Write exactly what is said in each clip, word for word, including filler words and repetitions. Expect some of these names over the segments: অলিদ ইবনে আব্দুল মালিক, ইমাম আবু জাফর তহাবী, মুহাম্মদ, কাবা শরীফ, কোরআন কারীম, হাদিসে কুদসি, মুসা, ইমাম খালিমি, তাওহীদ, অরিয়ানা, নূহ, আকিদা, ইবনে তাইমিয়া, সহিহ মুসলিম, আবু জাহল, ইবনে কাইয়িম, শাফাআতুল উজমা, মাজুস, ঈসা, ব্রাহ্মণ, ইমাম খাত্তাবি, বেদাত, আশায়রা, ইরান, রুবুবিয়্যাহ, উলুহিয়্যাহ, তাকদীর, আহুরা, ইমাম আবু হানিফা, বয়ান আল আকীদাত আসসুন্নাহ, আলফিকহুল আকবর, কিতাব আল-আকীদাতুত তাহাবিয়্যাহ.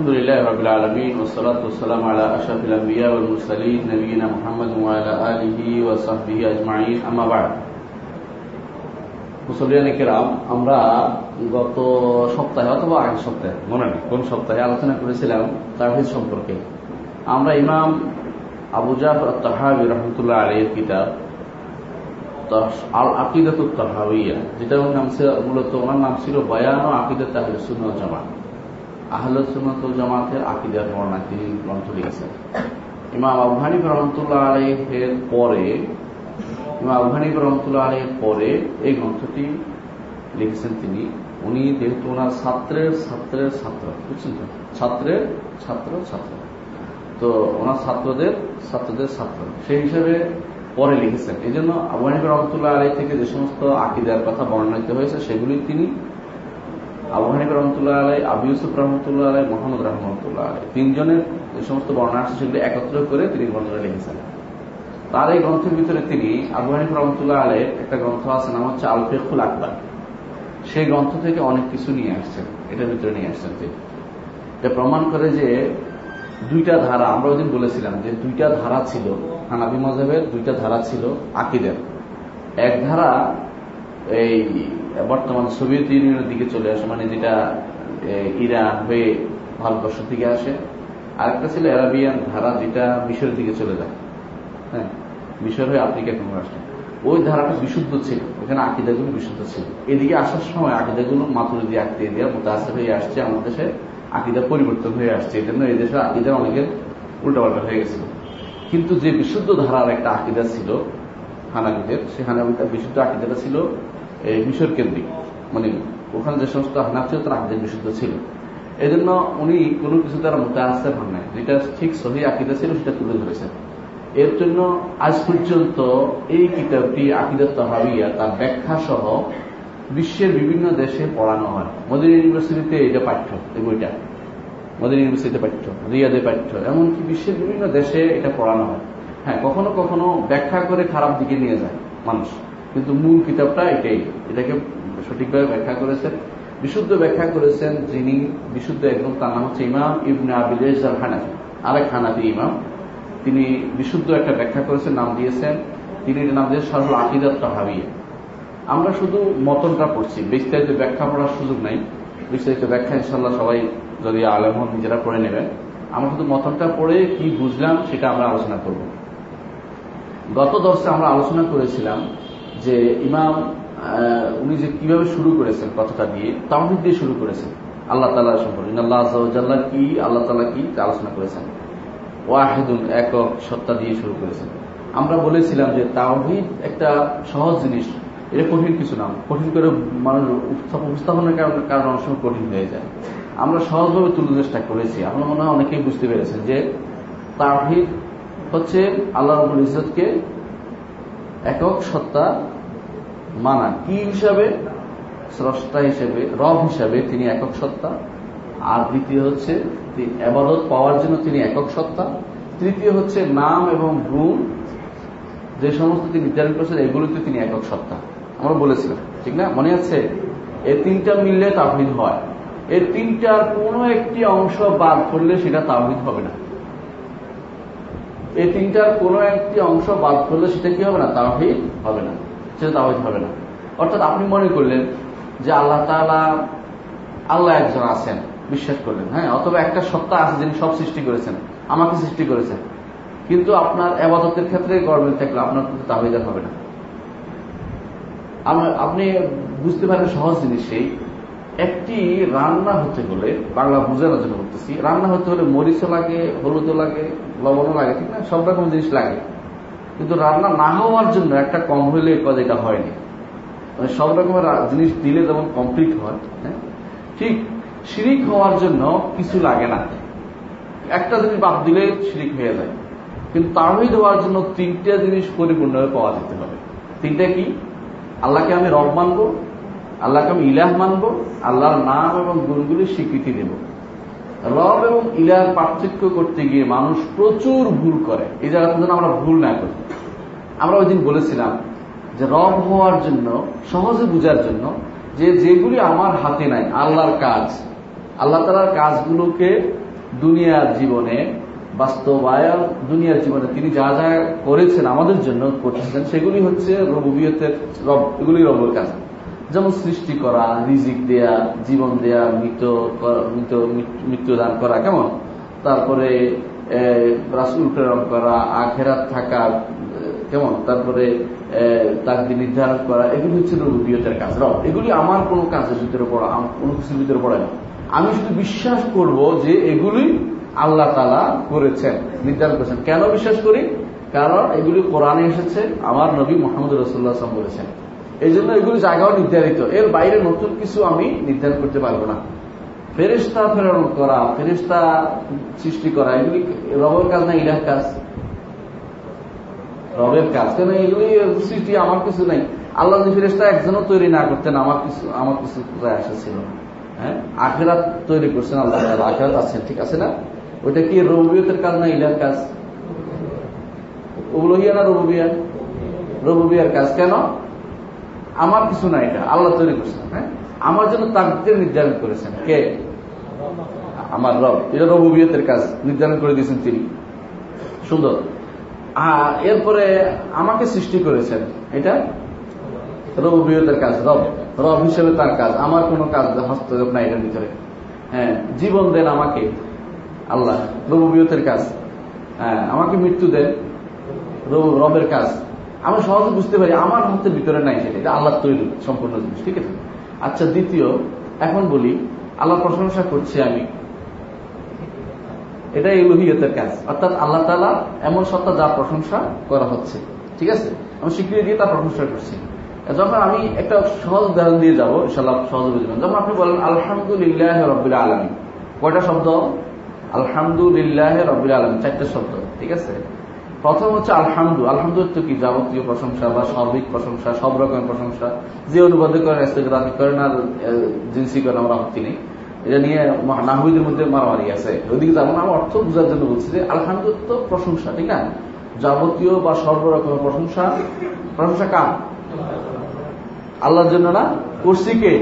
আলহামদুলিল্লাহ রাব্বিল আলামিন ওয়া সলাতু ওয়া সালামু আলা আশরাফিল আমবিয়া ওয়াল মুরসালিন নবিয়িনা মুহাম্মদ ওয়া আলা আলিহি ওয়া সাহবিহি আজমাইন আম্মা বা'দ। মুসলিয়ানে কেরাম, আমরা গত সপ্তাহে অথবা আগের সপ্তাহে মনে নেই কোন সপ্তাহে আলোচনা করেছিলাম তাওহীদ সম্পর্কে। আমরা ইমাম আবু জাফর তহাবী রাহমাতুল্লাহ আলাইহির কিতাব আল-আকীদাতুত তাহাবিয়্যাহ, যেটা নাম ছিল মূলত ওনার নাম ছিল বয়ান আল আকীদাত আসসুন্নাহ জামা আহলুস সুন্নাত ওয়াল জামাতের আকীদার বর্ণনা তিনি গ্রন্থ লিখেছেন। ইমাম আবু হানিফা রাহমাতুল্লাহ আলাইহির পরে ইমাম আবু হানিফা রাহমাতুল্লাহ আলাইহির পরে এই গ্রন্থটি লিখেছেন তিনি। উনি যেহেতু ওনার ছাত্রের ছাত্রের ছাত্র, বুঝছেন তো, ছাত্রের ছাত্র ছাত্র তো ওনার ছাত্রদের ছাত্রদের ছাত্র সেই হিসাবে পরে লিখেছেন। এই জন্য আবু হানিফা রাহমাতুল্লাহ আলাইহি থেকে যে সমস্ত আকীদার কথা বর্ণিত হয়েছে সেগুলি তিনি আবু হানিফা রাহমাতুল্লাহ আলাইহি, আবু ইউসুফ রাহমাতুল্লাহ আলাইহি, মুহাম্মদ রাহমাতুল্লাহ আলাইহি তিনজনের যে সমস্ত বর্ণনা আছে সেগুলি একত্র করে তিনি গ্রন্থটা লিখেছেন। তার এই গ্রন্থের ভিতরে তিনি আবু হানিফা রাহমাতুল্লাহ আলাইহির একটা গ্রন্থ আছে, নাম হচ্ছে আলফিকহুল আকবর। সেই গ্রন্থ থেকে অনেক কিছু নিয়ে আসছেন, এটার ভিতরে নিয়ে আসছেন তিনি। এটা প্রমাণ করে যে দুইটা ধারা, আমরা ওই দিন বলেছিলাম যে দুইটা ধারা ছিল হানাফি মাযহাবের, দুইটা ধারা ছিল আকীদার। এক ধারা এই বর্তমান সোভিয়েত ইউনিয়নের দিকে চলে আসে, মানে যেটা ইরান হয়ে ভারতবর্ষের দিকে আসে। আরেকটা ছিল আরাবিয়ান ধারা, যেটা মিশরের দিকে চলে যায়, হ্যাঁ, মিশর হয়ে আফ্রিকা কোনো আসে। ওই ধারাটা বিশুদ্ধ ছিল, ওখানে আকীদাগুলো বিশুদ্ধ ছিল। এদিকে আসার সময় আকীদাগুলো মাতুরিদিয়া আকীদা মুতাআসসিব হয়ে আসছে, আমাদের দেশে আকীদা পরিবর্তন হয়ে আসছে। এই জন্য এদেশে আকীদা অনেকের উল্টাপাল্টা হয়ে গেছিল। কিন্তু যে বিশুদ্ধ ধারার একটা আকীদা ছিল হানাফিদের, সেই হানাফিদের বিশুদ্ধ আকীদাটা ছিল মিশর কেন্দ্রিক, মানে ওখানে যে সমস্ত হানাফি ছিল তারা আকীদা বিশুদ্ধ ছিল। এই জন্য উনি কোনো কিছু দ্বারা মুতাআসসিব হন নাই, যেটা ঠিক সহিহ আকীদা ছিল সেটা তুলে ধরেছেন। এর জন্য আজ পর্যন্ত এই কিতাবটি আকীদাত তাহাবিয়্যাহ তার ব্যাখ্যা সহ বিশ্বের বিভিন্ন দেশে পড়ানো হয়। মদিনা ইউনিভার্সিটিতে এটা পাঠ্য, এই বইটা মদিনা ইউনিভার্সিটিতে পাঠ্য, রিয়াদে পাঠ্য, এমনকি বিশ্বের বিভিন্ন দেশে এটা পড়ানো হয়। হ্যাঁ, কখনো কখনো ব্যাখ্যা করে খারাপ দিকে নিয়ে যায় মানুষ, কিন্তু মূল কিতাবটা এটাই। এটাকে সঠিকভাবে ব্যাখ্যা করেছেন, বিশুদ্ধ ব্যাখ্যা করেছেন যিনি বিশুদ্ধ একদম, তার নাম হচ্ছে ইমাম ইবনে আবুল আজিজ আল হানাফি, আরেক হানাফি ইমাম। তিনি বিশুদ্ধ একটা ব্যাখ্যা করেছেন, নাম দিয়েছেন তিনি, নাম দিয়েছেন শারহুল আকীদাত তাহাবিয়্যাহ। আমরা শুধু মতনটা পড়ছি, বিস্তারিত ব্যাখ্যা পড়ার সুযোগ নাই। বিস্তারিত ব্যাখ্যা ইনশাল্লাহ সবাই যদি আলেম হন নিজেরা পড়ে নেবেন। আমরা শুধু মতনটা পড়ে কি বুঝলাম সেটা আমরা আলোচনা করব। গত দর্শে আমরা আলোচনা করেছিলাম যে ইমাম উনি যে কিভাবে শুরু করেছেন, কথাটা দিয়ে তাওহীদ দিয়ে শুরু করেছেন, আল্লাহ তাআলা সম্পর্কে, ইন্নাল্লাহ আযজা ওয়া জাল্লা কি, আল্লাহ তাআলা কি আলোচনা করেছেন, ওয়াহিদুন একক সত্তা দিয়ে শুরু করেছেন। আমরা বলেছিলাম যে তাওহীদ একটা সহজ জিনিস, এটা কঠিন কিছু না, কঠিন করে মানুষ উপস্থাপনের কারণে কারণ অনেক সময় কঠিন হয়ে যায়। আমরা সহজভাবে তুলে চেষ্টা করেছি, আমার মনে হয় অনেকেই বুঝতে পেরেছেন যে তাওহীদ হচ্ছে আল্লাহ রাব্বুল ইজ্জতকে একক সত্তা মানা, কি হিসাবে, স্রষ্টা হিসেবে, রব হিসাবে তিনি একক সত্তা। আর দ্বিতীয় হচ্ছে ইবাদত পাওয়ার জন্য তিনি একক সত্তা। তৃতীয় হচ্ছে নাম এবং গুণ যে সমস্ত তিনি নির্ধারণ করেছেন এগুলোতে তিনি একক সত্তা, আমরা বলেছিলাম, ঠিক না, মনে আছে? এই তিনটা মিললে তাওহীদ হয়, এই তিনটার কোনো একটি অংশ বাদ করলে সেটা তাওহীদ হবে না। এই তিনটার কোনো একটি অংশ বাদ করলে সেটা কি হবে না, তাওহীদ হবে না, সেটা তাওহীদ হবে না। অর্থাৎ আপনি মনে করলেন যে আল্লাহ তাআলা, আল্লাহ একজন আছেন বিশ্বাস করলেন, হ্যাঁ, অথবা একটা সত্তা আছে যিনি সব সৃষ্টি করেছেন, আমাকে সৃষ্টি করেছেন, কিন্তু আপনার ইবাদতের ক্ষেত্রে গর্বের থাকলে আপনার কিন্তু তাওহীদ হবে না। আপনি বুঝতে পারেন সহজ জিনিস, সেই একটি রান্না হতে হলে, বাংলা বোঝানোর জন্য বলতেছি, রান্না হতে হলে মরিচও লাগে, হলুদও লাগে, লবণও লাগে, ঠিক না, সব রকম জিনিস লাগে। কিন্তু রান্না না হওয়ার জন্য একটা কম হইলে এটা হয়নি, মানে সব রকমের জিনিস দিলে যেমন কমপ্লিট হয়, হ্যাঁ, ঠিক শিরিক হওয়ার জন্য কিছু লাগে না, একটা জিনিস বাদ দিলে শিরিক হয়ে যায়। কিন্তু তাওহীদ হওয়ার জন্য তিনটা জিনিস পরিপূর্ণভাবে পাওয়া যেতে হবে। তিনটা কি? আল্লাহকে আমি রব মানব, আল্লাহকে আমি ইলাহ মানব, আল্লাহর নাম এবং গুণগুলি স্বীকৃতি দেব। রব এবং ইলাহর পার্থক্য করতে গিয়ে মানুষ প্রচুর ভুল করে, এই জায়গাটার জন্য আমরা ভুল না করি। আমরা ওই দিন বলেছিলাম যে রব হওয়ার জন্য, সহজে বুঝার জন্য, যে যেগুলি আমার হাতে নাই, আল্লাহর কাজ, আল্লাহ তাআলার কাজগুলোকে দুনিয়ার জীবনে বাস্তবায়ন, দুনিয়ার জীবনে তিনি যা যা করেছেন আমাদের জন্য করতেছেন সেগুলি হচ্ছে রুবুবিয়তের, এগুলি রবের কাজ। যেমন সৃষ্টি করা, রিজিক দেয়া, জীবন দেয়া, মৃত মৃত্যুদান করা, কেমন, তারপরে রাসূল প্রেরণ করা, আখেরাত থাকা, কেমন, তারপরে তাকদীর নির্ধারণ করা, এগুলি হচ্ছে রুবুবিয়তের কাজ। রব এগুলি আমার কোনো কাজের ভিতরে পড়া, কোনো কিছুর ভিতরে পড়ে না। আমি শুধু বিশ্বাস করব যে এগুলি আল্লাহ তাআলা করেছেন, নির্ধারণ করেছেন। কেন বিশ্বাস করি? কারণ এগুলি কোরআনে এসেছে, আমার নবী মুহাম্মদ রাসূলুল্লাহ সাল্লাল্লাহু আলাইহি ওয়াসাল্লাম বলেছেন। এই জন্য এগুলি জায়গাও নির্ধারিত, এর বাইরে নতুন কিছু আমি নির্ধারণ করতে পারবো না। ফেরেশতা প্রেরণ করা, ফেরেশতা সৃষ্টি করা, এগুলি রবের কাজ না ইলাহের কাজ? রবের কাজ। কেন? এগুলি সৃষ্টি, আমার কিছু নাই। আল্লাহ যদি ফেরেশতা একজনও তৈরি না করতেন আমার কিছু আমার কিছু কোথায় আসা ছিল। হ্যাঁ, আখিরাত তৈরি করছেন আল্লাহ, আখিরাত আছে, ঠিক আছে না? ওইটা কি রুবুবিয়তের কাজ না ইলাহের কাজ? উলুহিয়া না রুবুবিয়া? রুবুবিয়ার কাজ। কেন? আমার কিছু না, এটা আল্লাহ তৈরি করছেন। হ্যাঁ, আমার জন্য তাকদীর নির্ধারণ করেছেন কে? আমার রব। এটা রুবুবিয়তের কাজ, নির্ধারণ করে দিয়েছেন তিনি। সুন্দর। আর এরপরে আমাকে সৃষ্টি করেছেন, এটা রুবুবিয়তের কাজ। রব রব হিসেবে তার কাজ, আমার কোনো কাজ হস্তক্ষেপ নাই এটার ভিতরে। হ্যাঁ, জীবন দেন আমাকে আল্লাহ, রুবুবিয়তের কাজ। হ্যাঁ, আমাকে মৃত্যু দেন, রবের কাজ। আমরা সহজে বুঝতে পারি আমার হাতের ভিতরে নাই সেটা, এটা আল্লাহর তৈরি সম্পূর্ণ জিনিস, ঠিক আছে? আচ্ছা, দ্বিতীয়, এখন বলি আল্লাহর প্রশংসা করছি আমি, এটা ইলুহিয়তের কাজ। অর্থাৎ আল্লাহ তাআলা এমন সত্তা যার প্রশংসা করা হচ্ছে, ঠিক আছে? আমি স্বীকৃতি দিয়ে তার প্রশংসা করছি। যখন আমি একটা সহজ উদাহরণ দিয়ে যাবো, ইনশাআল্লাহ সহজে বুঝবেন। যখন আপনি বলেন আলহামদুলিল্লাহি রাব্বিল আলামিন, কয়টা শব্দ? আলহামদুলিল্লাহি রাব্বিল আলামিন, চারটা শব্দ, ঠিক আছে? প্রথম হচ্ছে আলহামদু। আলহামদুল তো কি? যাবতীয় প্রশংসা বা সার্বিক প্রশংসা, সব রকমের প্রশংসা। যে অনুবাদ করেন ইস্তিগরাফি করেন আর জিনসি করেন, আমরা আপত্তি নেই, এটা নিয়ে নাহবিদের মধ্যে মারামারি আছে। ওইদিকে যেমন আমার অর্থ বোঝার জন্য বলছি যে আলহামদুল তো প্রশংসা, ঠিক না? যাবতীয় বা সর্ব রকমের প্রশংসা। প্রশংসা কার? আল্লাহর জন্য। না করছি কে?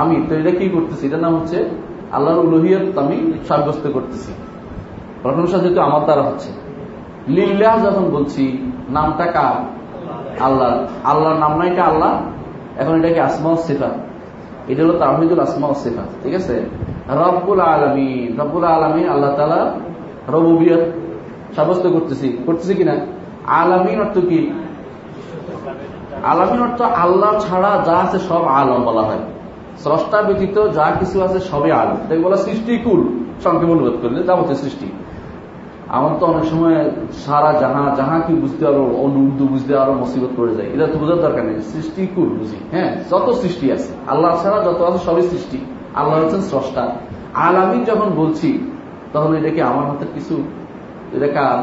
আমি। তো এটা কি করতেছি? এটার নাম হচ্ছে আল্লাহর উলুহিয়ত আমি সাব্যস্ত করতেছি। প্রশংসা যেহেতু আমার দ্বারা হচ্ছে, লিল্লাহ যখন বলছি, নামটা কার? আল্লাহ। আল্লাহর নাম নাইটা আল্লাহ। এখন এটাকে আসমা ও সিফাত, এটা হলো তাওহীদুল আসমা ও সিফাত, ঠিক আছে? রব্বুল আলামিন, রব্বুল আলামিন আল্লাহ তাআলা রুবুবিয়ত সাব্যস্ত করতেছি। করতেছি কিনা? আলামিন অর্থ কি? আলামিন অর্থ আল্লাহ ছাড়া যা আছে সব আলম বলা হয়। স্রষ্টা ব্যতীত যা কিছু আছে সবই আলম, তাই বলা সৃষ্টিকুল, সংক্ষেপে অনুবাদ করলে যাবতীয় সৃষ্টি। আমার তো অনেক সময় সারা জাহা জাহা কি বুঝতে আরো অনুর্ধু বুঝতে আরো মুসিবত পড়ে যায়। এটা তো বোঝার দরকার নেই, সৃষ্টিকুল বুঝি। হ্যাঁ, যত সৃষ্টি আছে আল্লাহ ছাড়া যত আছে সবই সৃষ্টি, আল্লাহ হচ্ছেন স্রষ্টা। আলামিন যখন বলছি তখন এটা কি আমার হাতের কিছু? এটা কার?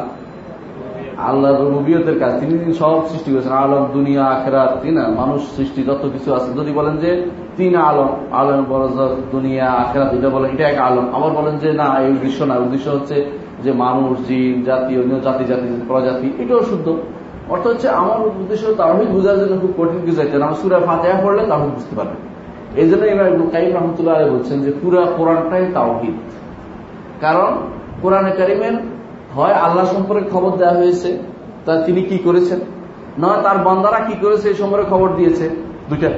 আল্লাহর রুবুবিয়তের কাজ। তিনি সব সৃষ্টি করেছেন, আলম, দুনিয়া, আখিরাত, তিনি মানুষ সৃষ্টি যত কিছু আছে। যদি বলেন যে তিন আলম, আলম বরজক, দুনিয়া, আখিরাত, এটা বলেন এটা এক আলম। আবার বলেন যে না, এই উদ্দেশ্য না, উদ্দেশ্য হচ্ছে যে মানুষ, জিন জাতি, অন্য জাতি জাতি প্রজাতি, এটাও শুদ্ধ। অর্থাৎ হচ্ছে আমার উদ্দেশ্য তাওহীদ বোঝার জন্য খুব কঠিন কিছু চাইতেন। আমার সূরা ফাতিহা পড়লে তাওহীদ বুঝতে পারবেন। এই জন্য ইমাম ইবনে কাইয়িম রাহমাতুল্লাহ আলাইহি বলছেন যে পুরা কোরআনটাই তাওহীদ। কারণ কোরআনে কারীমের হয় আল্লাহ সম্পর্কে খবর দেওয়া হয়েছে, তা তিনি কি করেছেন, নয় তার বান্দারা কি করেছে এই সম্পর্কে খবর দিয়েছে, দুইটা।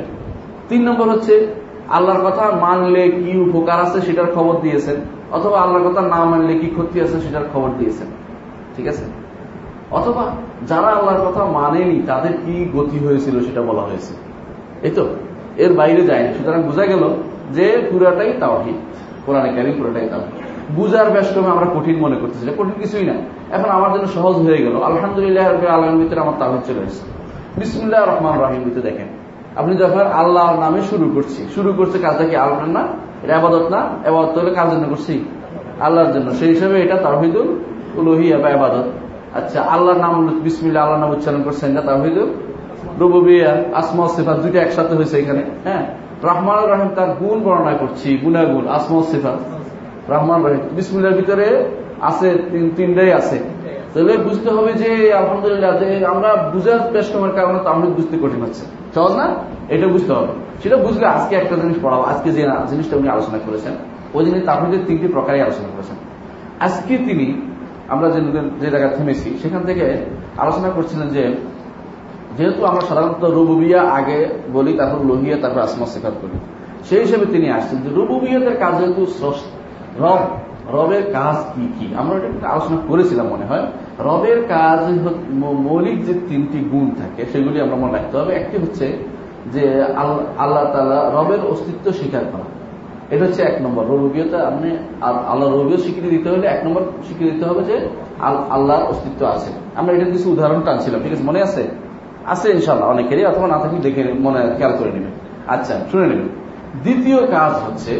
তিন নম্বর হচ্ছে আল্লাহর কথা মানলে কি উপকার আছে সেটার খবর দিয়েছেন, অথবা আল্লাহর কথা না মানলে কি ক্ষতি আছে সেটার খবর দিয়েছেন, ঠিক আছে? অথবা যারা আল্লাহর কথা মানেনি তাদের কি গতি হয়েছিল সেটা বলা হয়েছে। এই তো, এর বাইরে যায়নি। সুতরাং বোঝা গেল যে পুরাটাই তাওহীদ, কোরআনে কারীম পুরাটাই তাওহীদ। বুঝার ব্যস্তমে আমরা কঠিন মনে করতেছি, এটা কঠিন কিছুই না। এখন আমার জন্য সহজ হয়ে গেল। আলহামদুলিল্লাহ রাব্বিল আলামিনের ভিতরে আমার তাওহীদ চলে এসেছে। বিসমিল্লাহির রহমানির রহিম ভিতরে দেখেন, আপনি যখন আল্লাহর নামে শুরু করছি, শুরু করছে কাজটা কি? আল্লাহর না, এটা ইবাদত না? ইবাদত হলে কার জন্য করছি? আল্লাহর জন্য। সেই হিসাবে এটা তাওহীদুল উলুহিয়া বা ইবাদত। আচ্ছা, আল্লাহর নাম বিসমিল্লাহ, আল্লাহর নাম উচ্চারণ করছেন, এটা তাওহীদুল রুবুবিয়া। আসমা ও সিফাত দুটো একসাথে হয়েছে এখানে। হ্যাঁ, রহমানুর রহিম তার গুণ বর্ণনা করছি, গুণাগুণ, আসমা ও সিফাত। রহমান রহিম, বিসমিল্লাহর ভিতরে আছে তিনটাই আছে। তাহলে বুঝতে হবে যে আলহামদুলিল্লাহ, যে আমরা বুঝার পেশার কারণে তাওহীদ বুঝতে কঠিন হচ্ছে। সহজ না, এটা বুঝতে হবে। সেটা বুঝলে আজকে একটা জিনিস পড়াবো, আজকে যে জিনিসটা উনি আলোচনা করেছেন ওই জিনিস তাওহীদের তিনটি প্রকারই আলোচনা করেছেন। আজকে তিনি আমরা যে যে জায়গায় থেমেছি সেখান থেকে আলোচনা করছিলেন যে যেহেতু আমরা সাধারণত রুবুবিয়া আগে বলি, তারপর লোহিয়া, তারপর আসমা সিফাত করি, সেই হিসেবে তিনি আসছেন যে রুবুবিয়াতের কাজ যেহেতু রব, রবের কাজ কি কি আমরা এটা আলোচনা করেছিলাম মনে হয়। রবের কাজ মৌলিক যে তিনটি গুণ থাকে সেগুলি আমরা মনে রাখতে হবে। একটি হচ্ছে যে আল্লাহ তাআলা রবের অস্তিত্ব স্বীকার করা, এটা হচ্ছে এক নম্বর রুবুবিয়্যাহটা। আপনি আল্লাহ রুবুবিয়্যাহ স্বীকৃতি দিতে হলে এক নম্বর স্বীকৃতি দিতে হবে যে আল্লাহর অস্তিত্ব আছে। আমরা এটার কিছু উদাহরণ টানছিলাম, ঠিক আছে, মনে আছে আছে ইনশাআল্লাহ অনেকেরই, অথবা না থাকলে দেখে মনে খেয়াল করে নেবেন, আচ্ছা শুনে নেবেন। দ্বিতীয় কাজ হচ্ছে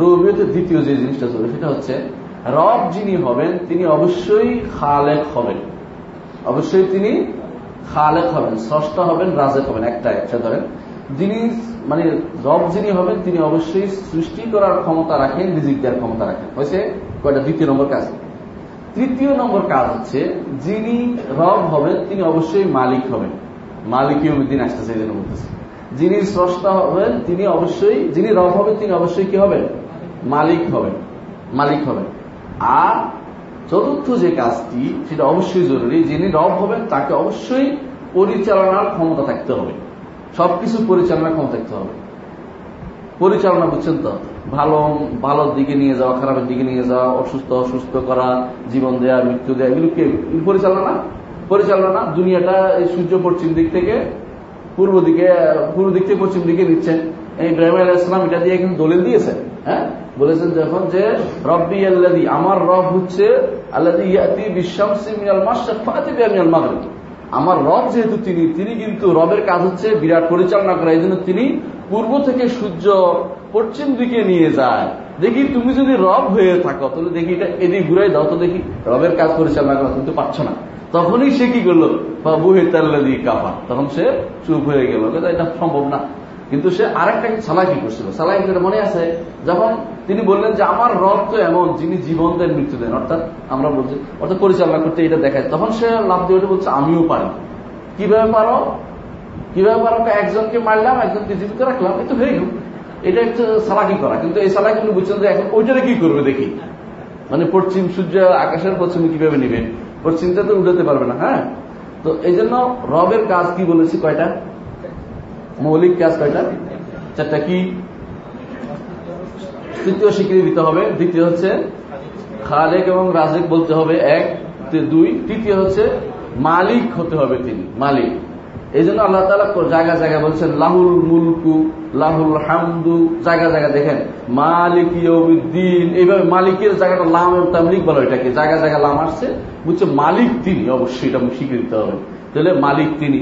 রুবুবিয়্যাহতে দ্বিতীয় যে জিনিসটা চলবে সেটা হচ্ছে রব যিনি হবেন তিনি অবশ্যই খালেক হবেন, অবশ্যই তিনি খালেক হবেন, স্রষ্টা হবেন, রাজেক হবেন, একটা একটা ধরেন যিনি মানে রব যিনি হবেন তিনি অবশ্যই সৃষ্টি করার ক্ষমতা রাখেন, রিজিক দেওয়ার ক্ষমতা রাখেন, হয়েছে কয়টা দ্বিতীয় নম্বর কাজ। তৃতীয় নম্বর কাজ হচ্ছে যিনি রব হবেন তিনি অবশ্যই মালিক হবেন, মালিক ইয়াউমিদ্দিন আসতেছে এই জন্য বলতেছে, যিনি স্রষ্টা হবেন তিনি অবশ্যই, যিনি রব হবেন তিনি অবশ্যই কি হবেন, মালিক হবেন, মালিক হবেন। আর চতুর্থ যে কাজটি সেটা অবশ্যই জরুরি, যিনি রব হবেন তাকে অবশ্যই পরিচালনার ক্ষমতা থাকতে হবে, সবকিছু পরিচালনা ক্ষমতা থাকতে হবে। পরিচালনা বুঝছেন তো, ভালো ভালোর দিকে নিয়ে যাওয়া, খারাপের দিকে নিয়ে যাওয়া, অসুস্থ অসুস্থ করা, জীবন দেয়া, মৃত্যু দেয়া, এগুলো কে পরিচালনা? পরিচালনা দুনিয়াটা এই সূর্য পশ্চিম দিক থেকে পূর্ব দিকে, পূর্ব দিক থেকে পশ্চিম দিকে নিচ্ছেন, এই ইব্রাহিম আলাইহিস সালাম এটা দিয়ে কিন্তু দলিল দিয়েছেন, হ্যাঁ বলেছেন যখন যে রব্বি আল্লাযী, আমার রব হচ্ছে আল্লাযী ইয়াতি বিশ-শামসি মিনাল মাশরিক ফাতি বিহা মিনাল মাগরিব, আমার রব যেহেতু তিনি, তিনি কিন্তু রবের কাজ হচ্ছে বিরাট পরিচালনা করা, এই জন্য তিনি পূর্ব থেকে সূর্য পশ্চিম দিকে নিয়ে যায়, দেখি তুমি যদি রব হয়ে থাকো তাহলে দেখি এটা এদিকে ঘুরাই দাও তো দেখি, রবের কাজ পরিচালনা করা তুমি তো পারছো না। তখনই সে কি করলো, বাবু হেতাল্লাদি কাফার, তখন সে চুপ হয়ে গেল, এটা সম্ভব না। কিন্তু সে আরেকটাকে সালাকি করছিল, সালাকি করে মনে আছে যখন তিনি বললেন যে আমার রব তো এমন যিনি জীবন দেন মৃত্যু দেন, অর্থাৎ আমরা বলছি অর্থাৎ পরিচালনা করতে এটা দেখায়, তখন সে লাভ দিয়ে ওটা বলছে আমিও পারি, কিভাবে পারো কিভাবে পারো, একজনকে মারলাম একজনকে জীবিত রাখলাম, এ তো হয়ে গেল, এটা একটু সালাকি করা। কিন্তু এই সালাকি উনি বুঝছেন যে এখন ওইটারে কি করবে দেখি, মানে পশ্চিম সূর্য আকাশের পশ্চিমে কিভাবে নেবেন, পশ্চিমটা তো উঠাতে পারবে না, হ্যাঁ। তো এই জন্য রবের কাজ কি বলেছি কয়টা, মৌলিক কাজ কয়টা, চারটা। কি তৃতীয় স্বীকৃতি দিতে হবে, দ্বিতীয় হচ্ছে খালেক এবং রাজেক বলতে হবে এক, দুই, তৃতীয় হচ্ছে মালিক হতে হবে তিনি, মালিক। এই জন্য আল্লাহ তাআলা জায়গা জায়গা বলছেন লাহুল মুলকু লাহুল হামদু, জায়গা জায়গা দেখেন মালিক ইয়াউমিদ্দিন, এইভাবে মালিকের জায়গাটা লাম এবং তামলিক বলো, এটাকে জায়গা জায়গা লাম আসছে, বুঝছে মালিক তিনি, অবশ্যই এটা স্বীকৃতি দিতে হবে, তাহলে মালিক তিনি,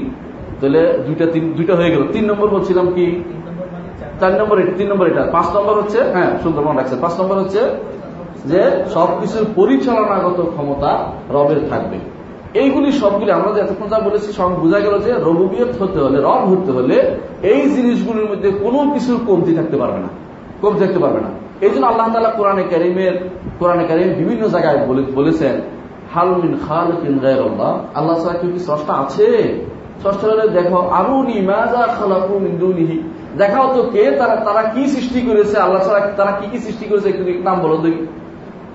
তাহলে দুইটা তিন দুইটা হয়ে গেল। তিন নম্বর বলছিলাম কি, চার নম্বর এটা, তিন নম্বর এটা, পাঁচ নম্বর হচ্ছে, হ্যাঁ সুন্দর মনে রাখছে, পাঁচ নম্বর হচ্ছে যে সবকিছুর পরিচালনাগত ক্ষমতা রবের থাকবে। এইগুলি সবগুলি আমরা এতক্ষণ যা বলেছি সব বোঝা গেল যে রুবুবিয়্যাত হতে হলে, রব হতে হলে এই জিনিসগুলির মধ্যে কোনো কিছুর কমতি থাকতে পারবে না, কমতি থাকতে পারবে না। এই জন্য আল্লাহ তাআলা কোরআনে কারীমের কোরআনে কারীম বিভিন্ন জায়গায় বলেছেন হাল মিন খালিকিন গায়রুল্লাহ, আল্লাহ ছাড়া কি স্রষ্টা আছে? ষষ্ঠ হলে দেখো আরুনি মাজা খালাকু মিন দুনিহি, দেখাও তো কে তারা তারা কি সৃষ্টি করেছে আল্লাহ ছাড়া, তারা কি কি সৃষ্টি করেছে একটু নাম বলো দেখি,